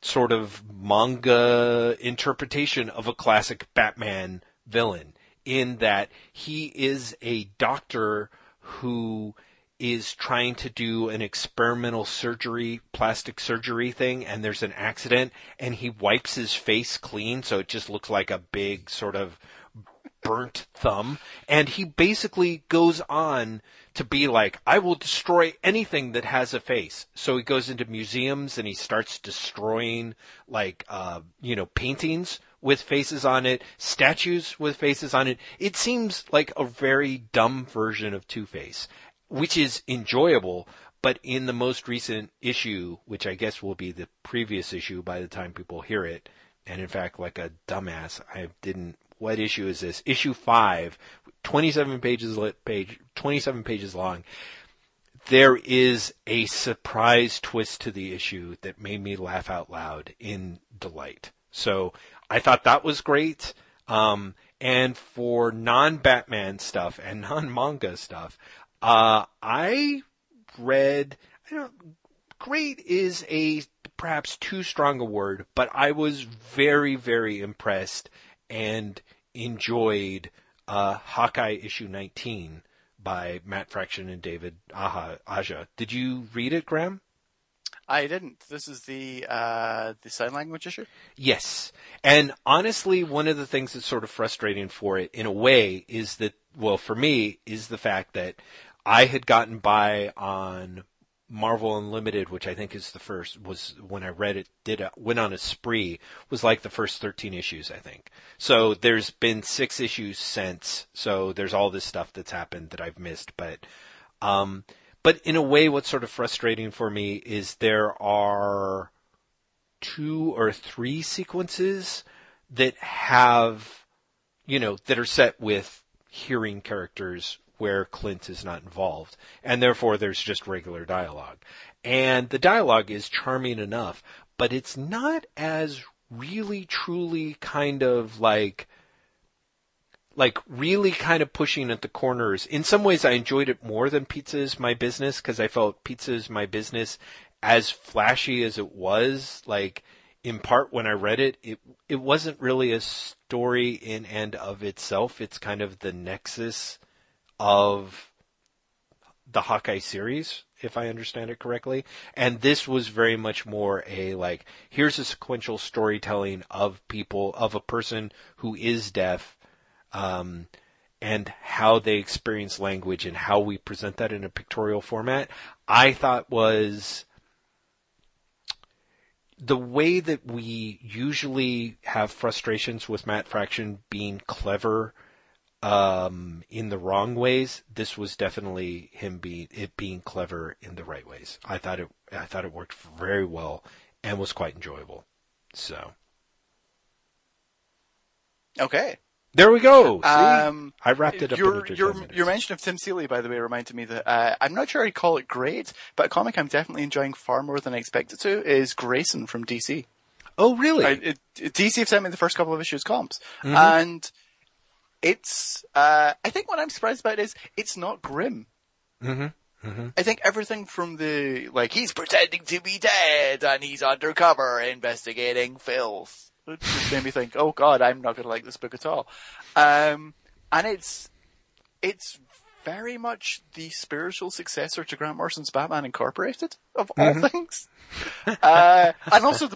sort of manga interpretation of a classic Batman villain, in that he is a doctor who is trying to do an experimental surgery, plastic surgery thing, and there's an accident, and he wipes his face clean, so it just looks like a big sort of burnt thumb. And he basically goes on to be like, I will destroy anything that has a face. So he goes into museums and he starts destroying, like, paintings with faces on it, statues with faces on it. It seems like a very dumb version of Two-Face, which is enjoyable, but in the most recent issue, which I guess will be the previous issue by the time people hear it, and in fact, like a dumbass, what issue is this? Issue 5, 27 pages long. There is a surprise twist to the issue that made me laugh out loud in delight. So I thought that was great. And for non-Batman stuff and non-manga stuff, I read, great is a perhaps too strong a word, but I was very, very impressed and enjoyed Hawkeye issue 19 by Matt Fraction and David Aja. Did you read it, Graham? I didn't. This is the sign language issue? Yes. And honestly, one of the things that's sort of frustrating for it in a way is that, well, for me, is the fact that I had gotten by on Marvel Unlimited, which I think is the first, was when I read it, went on a spree, was like the first 13 issues, I think. So there's been 6 issues since, so there's all this stuff that's happened that I've missed. But in a way, what's sort of frustrating for me is there are 2 or 3 sequences that have, that are set with hearing characters where Clint is not involved, and therefore there's just regular dialogue. And the dialogue is charming enough, but it's not as really truly kind of like really kind of pushing at the corners. In some ways I enjoyed it more than Pizza Is My Business, because I felt Pizza Is My Business, as flashy as it was, like in part when I read it, it wasn't really a story in and of itself. It's kind of the nexus of the Hawkeye series, if I understand it correctly. And this was very much more a, like, here's a sequential storytelling of people, of a person who is deaf, and how they experience language and how we present that in a pictorial format. I thought was the way that we usually have frustrations with Matt Fraction being clever in the wrong ways, this was definitely being clever in the right ways. I thought it worked very well and was quite enjoyable. So, okay, there we go. See? I wrapped it up. Your mention of Tim Seeley, by the way, reminded me that I'm not sure I'd call it great, but a comic I'm definitely enjoying far more than I expected to is Grayson from DC. Oh, really? DC have sent me the first couple of issues comps, mm-hmm. and it's, I think what I'm surprised about is it's not grim. Mm-hmm. Mm-hmm. I think everything from the, like, he's pretending to be dead and he's undercover investigating filth, it just made me think, oh God, I'm not going to like this book at all. And it's very much the spiritual successor to Grant Morrison's Batman Incorporated, of all mm-hmm. things. And also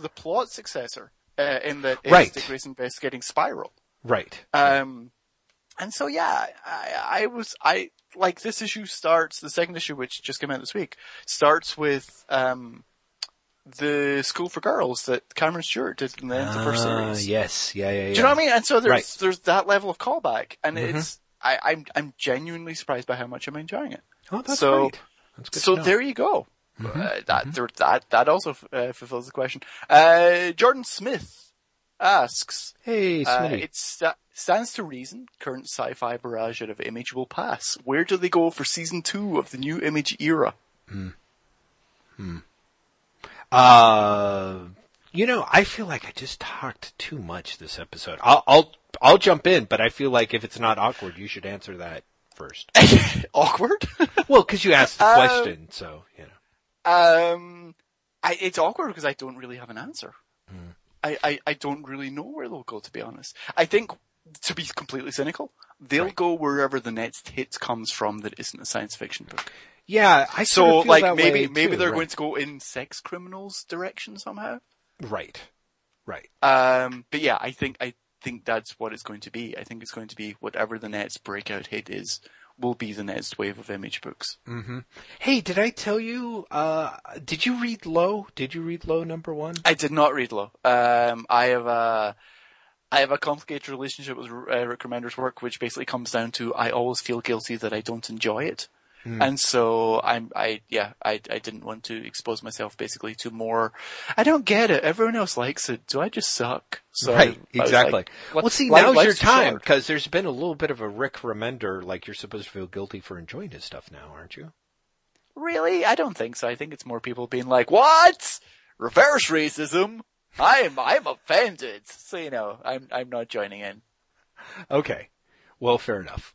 the plot successor, in that it's right. Dick Grayson investigating Spiral. Right. And so, yeah, I like, this issue starts, the second issue, which just came out this week, starts with, the School for Girls that Cameron Stewart did in the end of the first series. Yes, yeah. Do you know what I mean? And so there's that level of callback, and it's I'm genuinely surprised by how much I'm enjoying it. Oh, that's great. That's good to know. There you go. Mm-hmm. That also fulfills the question. Jordan Smith asks, "Hey, Smitty, stands to reason current sci-fi barrage out of Image will pass. Where do they go for season 2 of the new Image era?" I feel like I just talked too much this episode. I'll jump in, but I feel like if it's not awkward, you should answer that first. Awkward? Well, because you asked the question, so you know. It's awkward because I don't really have an answer. I don't really know where they'll go, to be honest. I think, to be completely cynical, they'll go wherever the next hit comes from that isn't a science fiction book. Yeah, I so feel like that maybe they're going to go in Sex Criminals direction somehow. Right. But yeah, I think that's what it's going to be. I think it's going to be whatever the next breakout hit is. Will be the next wave of Image books. Mm-hmm. Hey, did I tell you? Did you read Low? Did you read Low #1? I did not read Low. I have a complicated relationship with Rick Remender's work, which basically comes down to I always feel guilty that I don't enjoy it, and so I didn't want to expose myself basically to more. I don't get it. Everyone else likes it. Do I just suck? So right, exactly. Like, now's your time, because there's been a little bit of a Rick Remender, like you're supposed to feel guilty for enjoying his stuff now, aren't you? Really? I don't think so. I think it's more people being like, what? Reverse racism? I'm offended. So, I'm not joining in. Okay. Well, fair enough.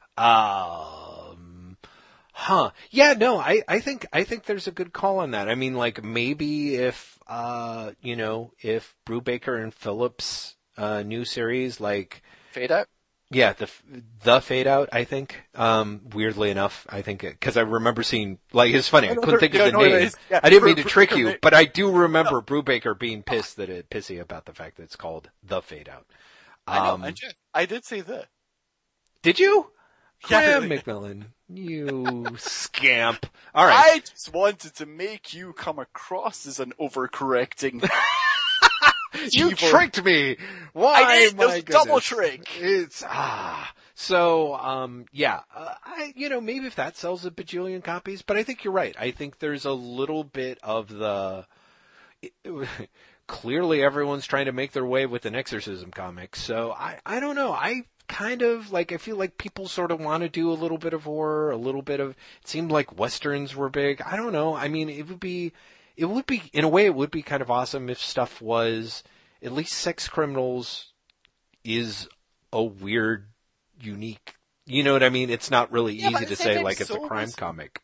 Yeah, no, I think there's a good call on that. I mean, like, maybe if Brubaker and Phillips' new series, like Fade Out, yeah, the Fade Out. I think, weirdly enough, I think because I remember seeing, like, it's funny, I couldn't think of the name. Yeah, I didn't mean to trick you, but I do remember Brubaker being pissy about the fact that it's called the Fade Out. I did see that. Did you? Graham McMillan, you scamp. All right. I just wanted to make you come across as an overcorrecting. You tricked me. Why? I did. It was a double trick. It's, maybe if that sells a bajillion copies, but I think you're right. I think there's a little bit of clearly everyone's trying to make their way with an exorcism comic. So I don't know. Kind of like, I feel like people sort of want to do a little bit of horror, a little bit of, it seemed like Westerns were big. I don't know. I mean, it would be in a way, it would be kind of awesome if stuff was, at least Sex Criminals is a weird, unique, you know what I mean? It's not really easy to say, like, it's a crime comic.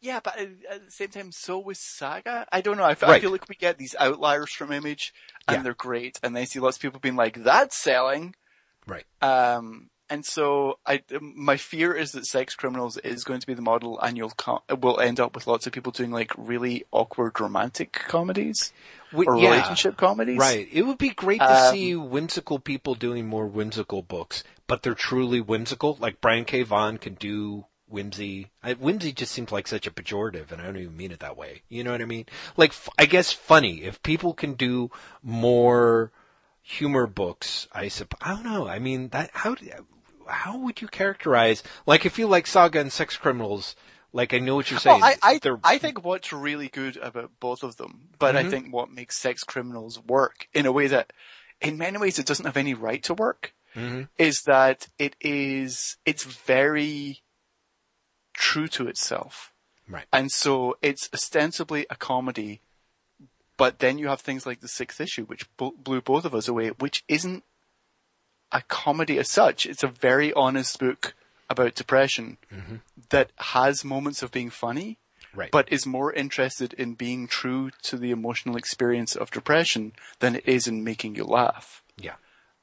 Yeah, but at the same time, so was Saga. I don't know. I feel like we get these outliers from Image, and they're great, and I see lots of people being like, that's selling. Right. And so my fear is that Sex Criminals is going to be the model, and we'll end up with lots of people doing, like, really awkward romantic comedies or relationship comedies. Right. It would be great to see whimsical people doing more whimsical books, but they're truly whimsical. Like, Brian K. Vaughan can do whimsy. Whimsy just seems like such a pejorative, and I don't even mean it that way. You know what I mean? Like, I guess funny. If people can do more humor books, I suppose. I don't know. I mean, how would you characterize? Like, I feel like Saga and Sex Criminals, like, I know what you're saying. I think what's really good about both of them, but I think what makes Sex Criminals work in a way that, in many ways, it doesn't have any right to work, is that it's very true to itself. Right. And so it's ostensibly a comedy. But then you have things like The Sixth Issue, which blew both of us away, which isn't a comedy as such. It's a very honest book about depression that has moments of being funny, but is more interested in being true to the emotional experience of depression than it is in making you laugh. Yeah.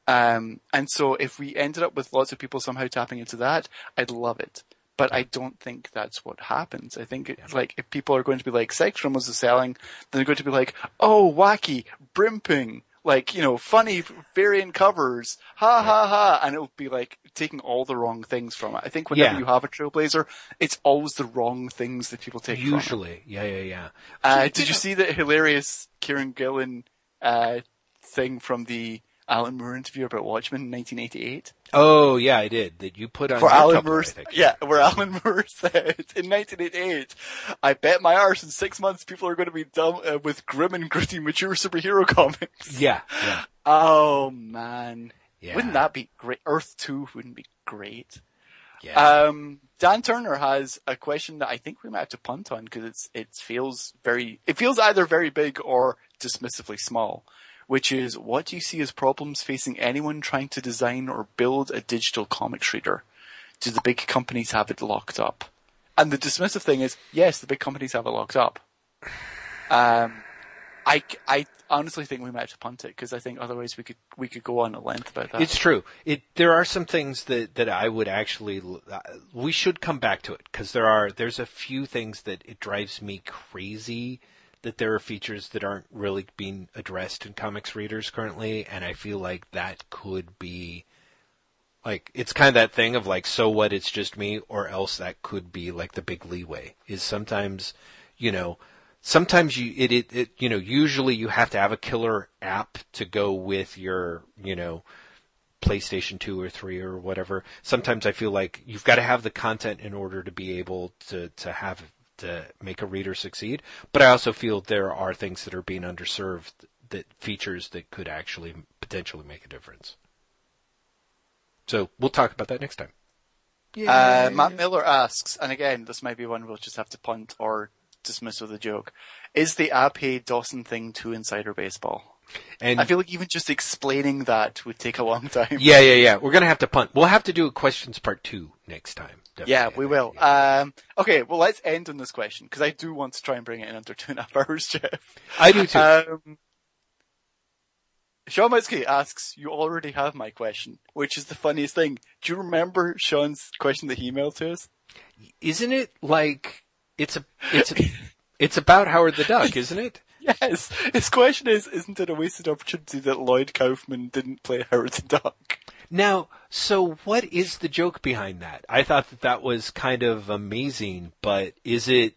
And so if we ended up with lots of people somehow tapping into that, I'd love it. But I don't think that's what happens. I think it's like, if people are going to be like, Sex Criminals is selling, then they're going to be like, oh, wacky, brimping, like, you know, funny variant covers, ha ha ha, and it'll be like taking all the wrong things from it. I think whenever you have a Trailblazer, it's always the wrong things that people take from it. Usually. Did you see that hilarious Kieran Gillen thing from the Alan Moore interview about Watchmen in 1988? Oh, yeah, I did. That you put on where Alan Moore said, in 1988, I bet my arse in 6 months people are going to be done with grim and gritty mature superhero comics. Yeah. Oh, man. Yeah. Wouldn't that be great? Earth 2 wouldn't be great. Yeah. Dan Turner has a question that I think we might have to punt on because it feels either very big or dismissively small, which is, what do you see as problems facing anyone trying to design or build a digital comics reader? Do the big companies have it locked up? And the dismissive thing is, yes, the big companies have it locked up. I honestly think we might have to punt it because I think otherwise we could go on at length about that. It's true. There are some things that I would actually we should come back to it because there's a few things that it drives me crazy that there are features that aren't really being addressed in comics readers currently, and I feel like that could be like, it's kind of that thing of like, so what, it's just me, or else that could be like the big leeway is sometimes, you know. Sometimes usually you have to have a killer app to go with your, you know, PlayStation 2 or 3 or whatever. Sometimes I feel like you've got to have the content in order to be able to make a reader succeed. But I also feel there are things that are being underserved, that features that could actually potentially make a difference. So we'll talk about that next time. Matt Miller asks, and again, this might be one we'll just have to punt or dismiss with a joke. Is the Ape Dawson thing too insider baseball? And I feel like even just explaining that would take a long time. Yeah. We're going to have to punt. We'll have to do a questions part 2 next time. Definitely. Yeah, we will. Yeah. Okay, well, let's end on this question because I do want to try and bring it in under 2.5 hours, Jeff. I do too. Sean Mutsky asks, you already have my question, which is the funniest thing. Do you remember Sean's question that he emailed to us? Isn't it like... It's about Howard the Duck, isn't it? Yes. His question is, isn't it a wasted opportunity that Lloyd Kaufman didn't play Howard the Duck? Now, so what is the joke behind that? I thought that was kind of amazing, but did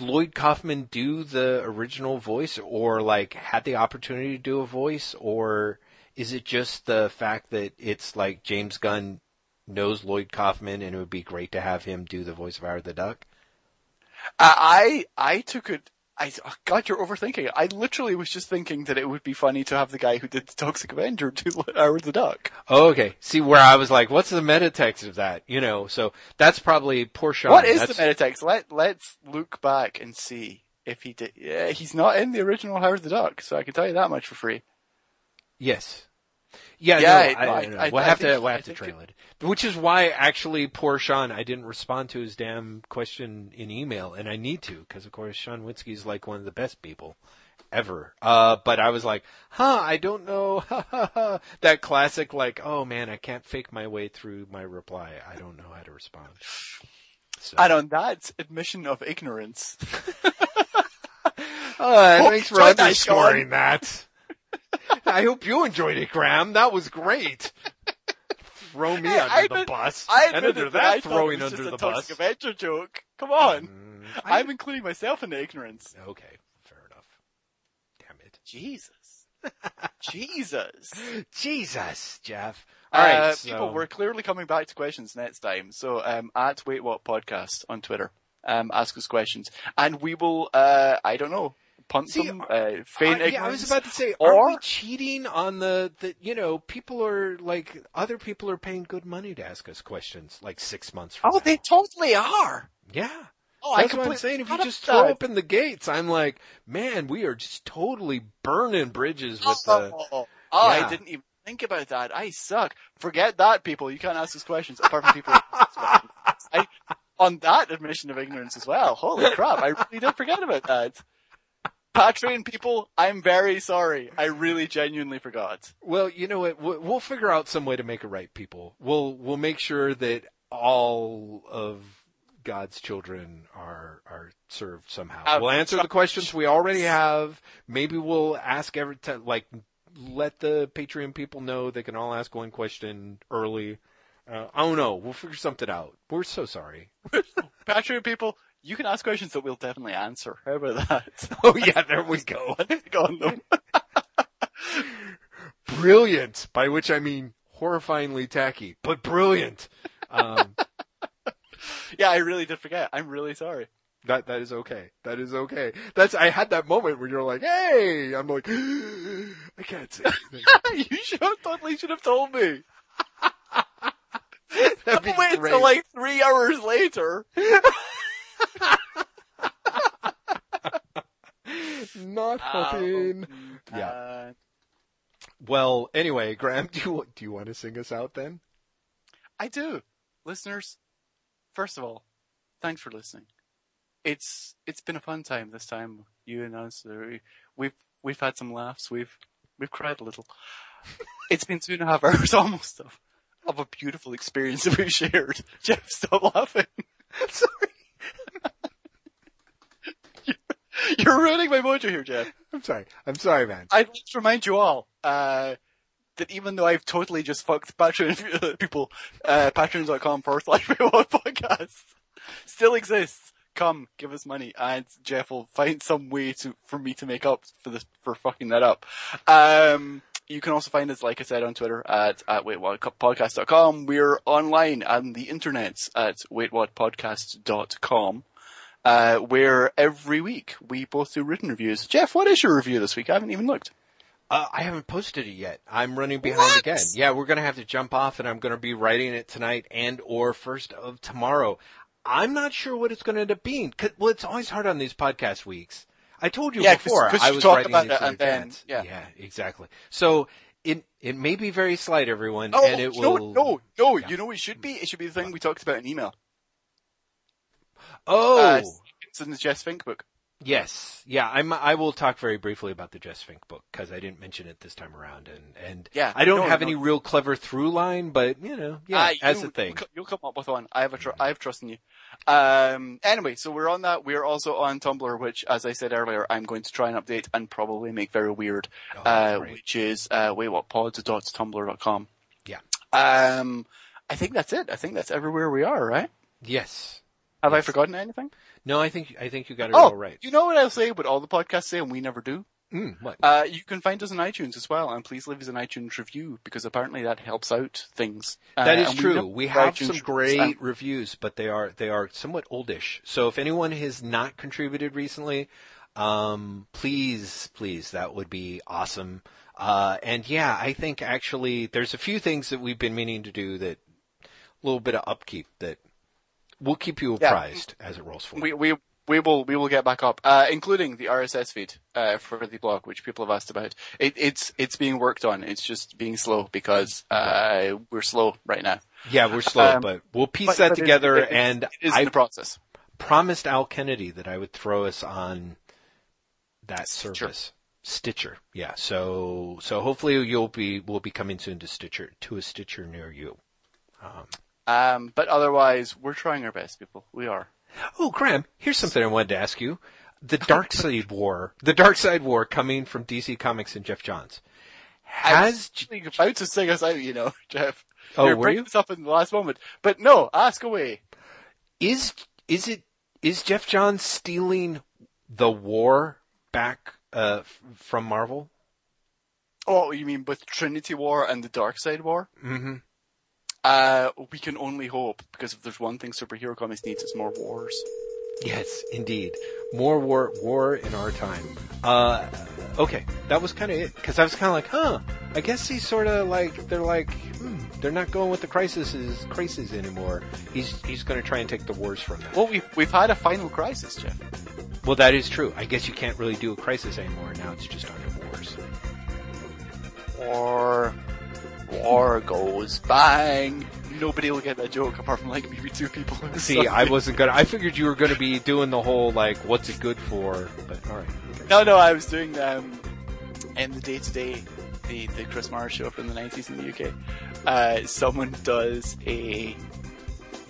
Lloyd Kaufman do the original voice or like had the opportunity to do a voice, or is it just the fact that it's like James Gunn knows Lloyd Kaufman and it would be great to have him do the voice of Howard the Duck? I took it... God, you're overthinking it. I literally was just thinking that it would be funny to have the guy who did the Toxic Avenger do Howard the Duck. Oh, okay. See, where I was like, what's the meta text of that? You know, so that's probably poor Sean. What is the meta text? Let's look back and see if he did... Yeah, he's not in the original Howard the Duck, so I can tell you that much for free. Yes. Yeah, we'll have to trail it. Which is why, actually, poor Sean, I didn't respond to his damn question in email, and I need to, because, of course, Sean Winsky's like one of the best people ever. But I was like, I don't know. That classic, like, oh, man, I can't fake my way through my reply. I don't know how to respond. So. And on that admission of ignorance. Thanks for underscoring that. I hope you enjoyed it, Graham. That was great. Throw me under the bus. And under that throwing under the bus. Toxic Avenger joke. Come on. I'm including myself in the ignorance. Okay. Fair enough. Damn it. Jesus, Jeff. All right. People, we're clearly coming back to questions next time. So, at WaitWhatPodcast on Twitter. Ask us questions. And we will, I don't know. Punt them, feign ignorance. Yeah, I was about to say, are we cheating on the, you know, people are like, other people are paying good money to ask us questions like 6 months from now. Oh, they totally are. Yeah. Oh, that's what I'm saying. If you just throw open the gates, I'm like, man, we are just totally burning bridges with I didn't even think about that. I suck. Forget that, people. You can't ask us questions apart from people. On that admission of ignorance as well. Holy crap. I really did forget about that. Patreon people, I'm very sorry. I really genuinely forgot. Well, you know what? We'll figure out some way to make it right, people. We'll make sure that all of God's children are served somehow. We'll answer the questions we already have. Maybe we'll ask let the Patreon people know they can all ask one question early. I don't know. We'll figure something out. We're so sorry. Patreon people, you can ask questions that we'll definitely answer. How about that? Oh, yeah, there we go. Go on them. Brilliant, by which I mean horrifyingly tacky, but brilliant. Yeah, I really did forget. I'm really sorry. That is okay. That is okay. I had that moment where you're like, hey, I'm like, I can't say anything. You should have told me. That'd be wait until 3 hours later. Not helping. Yeah. Well, anyway, Graham, do you want to sing us out then? I do. Listeners, first of all, thanks for listening. It's been a fun time this time. You and us, we've had some laughs. We've cried a little. It's been 2.5 hours almost of a beautiful experience that we've shared. Jeff, stop laughing. Sorry. You're ruining my mojo here, Jeff. I'm sorry, man. I'd like to remind you all that even though I've totally just fucked Patreon people, patreon.com/WaitWhatPodcast still exists. Come, give us money, and Jeff will find some way for me to make up for this, for fucking that up. You can also find us, like I said, on Twitter at WaitWhatPodcast.com. We're online on the internet at WaitWhatPodcast.com. Where every week we both do written reviews. Jeff, what is your review this week? I haven't even looked. I haven't posted it yet. I'm running behind again. Yeah, we're going to have to jump off, and I'm going to be writing it tonight and or first of tomorrow. I'm not sure what it's going to end up being. Well, it's always hard on these podcast weeks. I told you before I was writing about this in advance. Yeah, exactly. So it may be very slight, everyone. Oh, and it will. No. Yeah. You know what it should be? It should be the thing we talked about in email. Oh, it's in the Jess Fink book. Yes, yeah. I will talk very briefly about the Jess Fink book because I didn't mention it this time around, and yeah, I don't have any real clever through line, but as a thing, you'll come up with one. I have trust in you. Anyway, so we're on that. We're also on Tumblr, which, as I said earlier, I'm going to try and update and probably make very weird, which is waitwhatpod.tumblr.com. Yeah. I think that's it. I think that's everywhere we are, right? Yes. Have I forgotten anything? No, I think you got it all right. You know what I'll say, what all the podcasts say, and we never do? What? You can find us on iTunes as well, and please leave us an iTunes review, because apparently that helps out things. That is true. We have some great reviews, but they are somewhat oldish. So if anyone has not contributed recently, please, that would be awesome. And yeah, I think actually there's a few things that we've been meaning to do that, a little bit of upkeep that, we'll keep you apprised as it rolls forward. We will get back up, including the RSS feed for the blog, which people have asked about. It's being worked on. It's just being slow because we're slow right now. Yeah, we're slow, but we'll piece that together. It is in the process. Promised Al Kennedy that I would throw us on that service, Stitcher. Yeah, so hopefully we'll be coming soon to Stitcher, to a Stitcher near you. But otherwise, we're trying our best, people. We are. Oh, Graham, here's something I wanted to ask you. The Darkseid War coming from DC Comics and Geoff Johns. I was about to sing us out, you know, Jeff. Oh, you're bringing this up in the last moment. But no, ask away. Is Geoff Johns stealing the war back from Marvel? Oh, you mean with Trinity War and the Darkseid War? Mm-hmm. We can only hope, because if there's one thing superhero comics needs, it's more wars. Yes, indeed. More war in our time. Okay, that was kind of it, because I was kind of like, I guess he's sort of like, they're like, they're not going with the crisis anymore. He's going to try and take the wars from them. Well, we've had a final crisis, Jeff. Well, that is true. I guess you can't really do a crisis anymore. Now it's just under wars. War goes bang. Nobody will get that joke apart from maybe two people. See, I figured you were going to be doing the whole what's it good for? But all right. Okay. No, I was doing in the day-to-day, the Chris Mars show from the 90s in the UK. Someone does a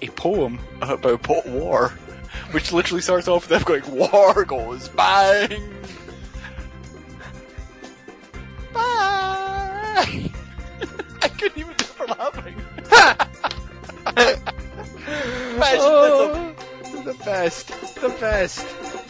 a poem about war, which literally starts off with them going, "War goes bang! Bye!" I couldn't even do it for laughing. Imagine, oh, the best.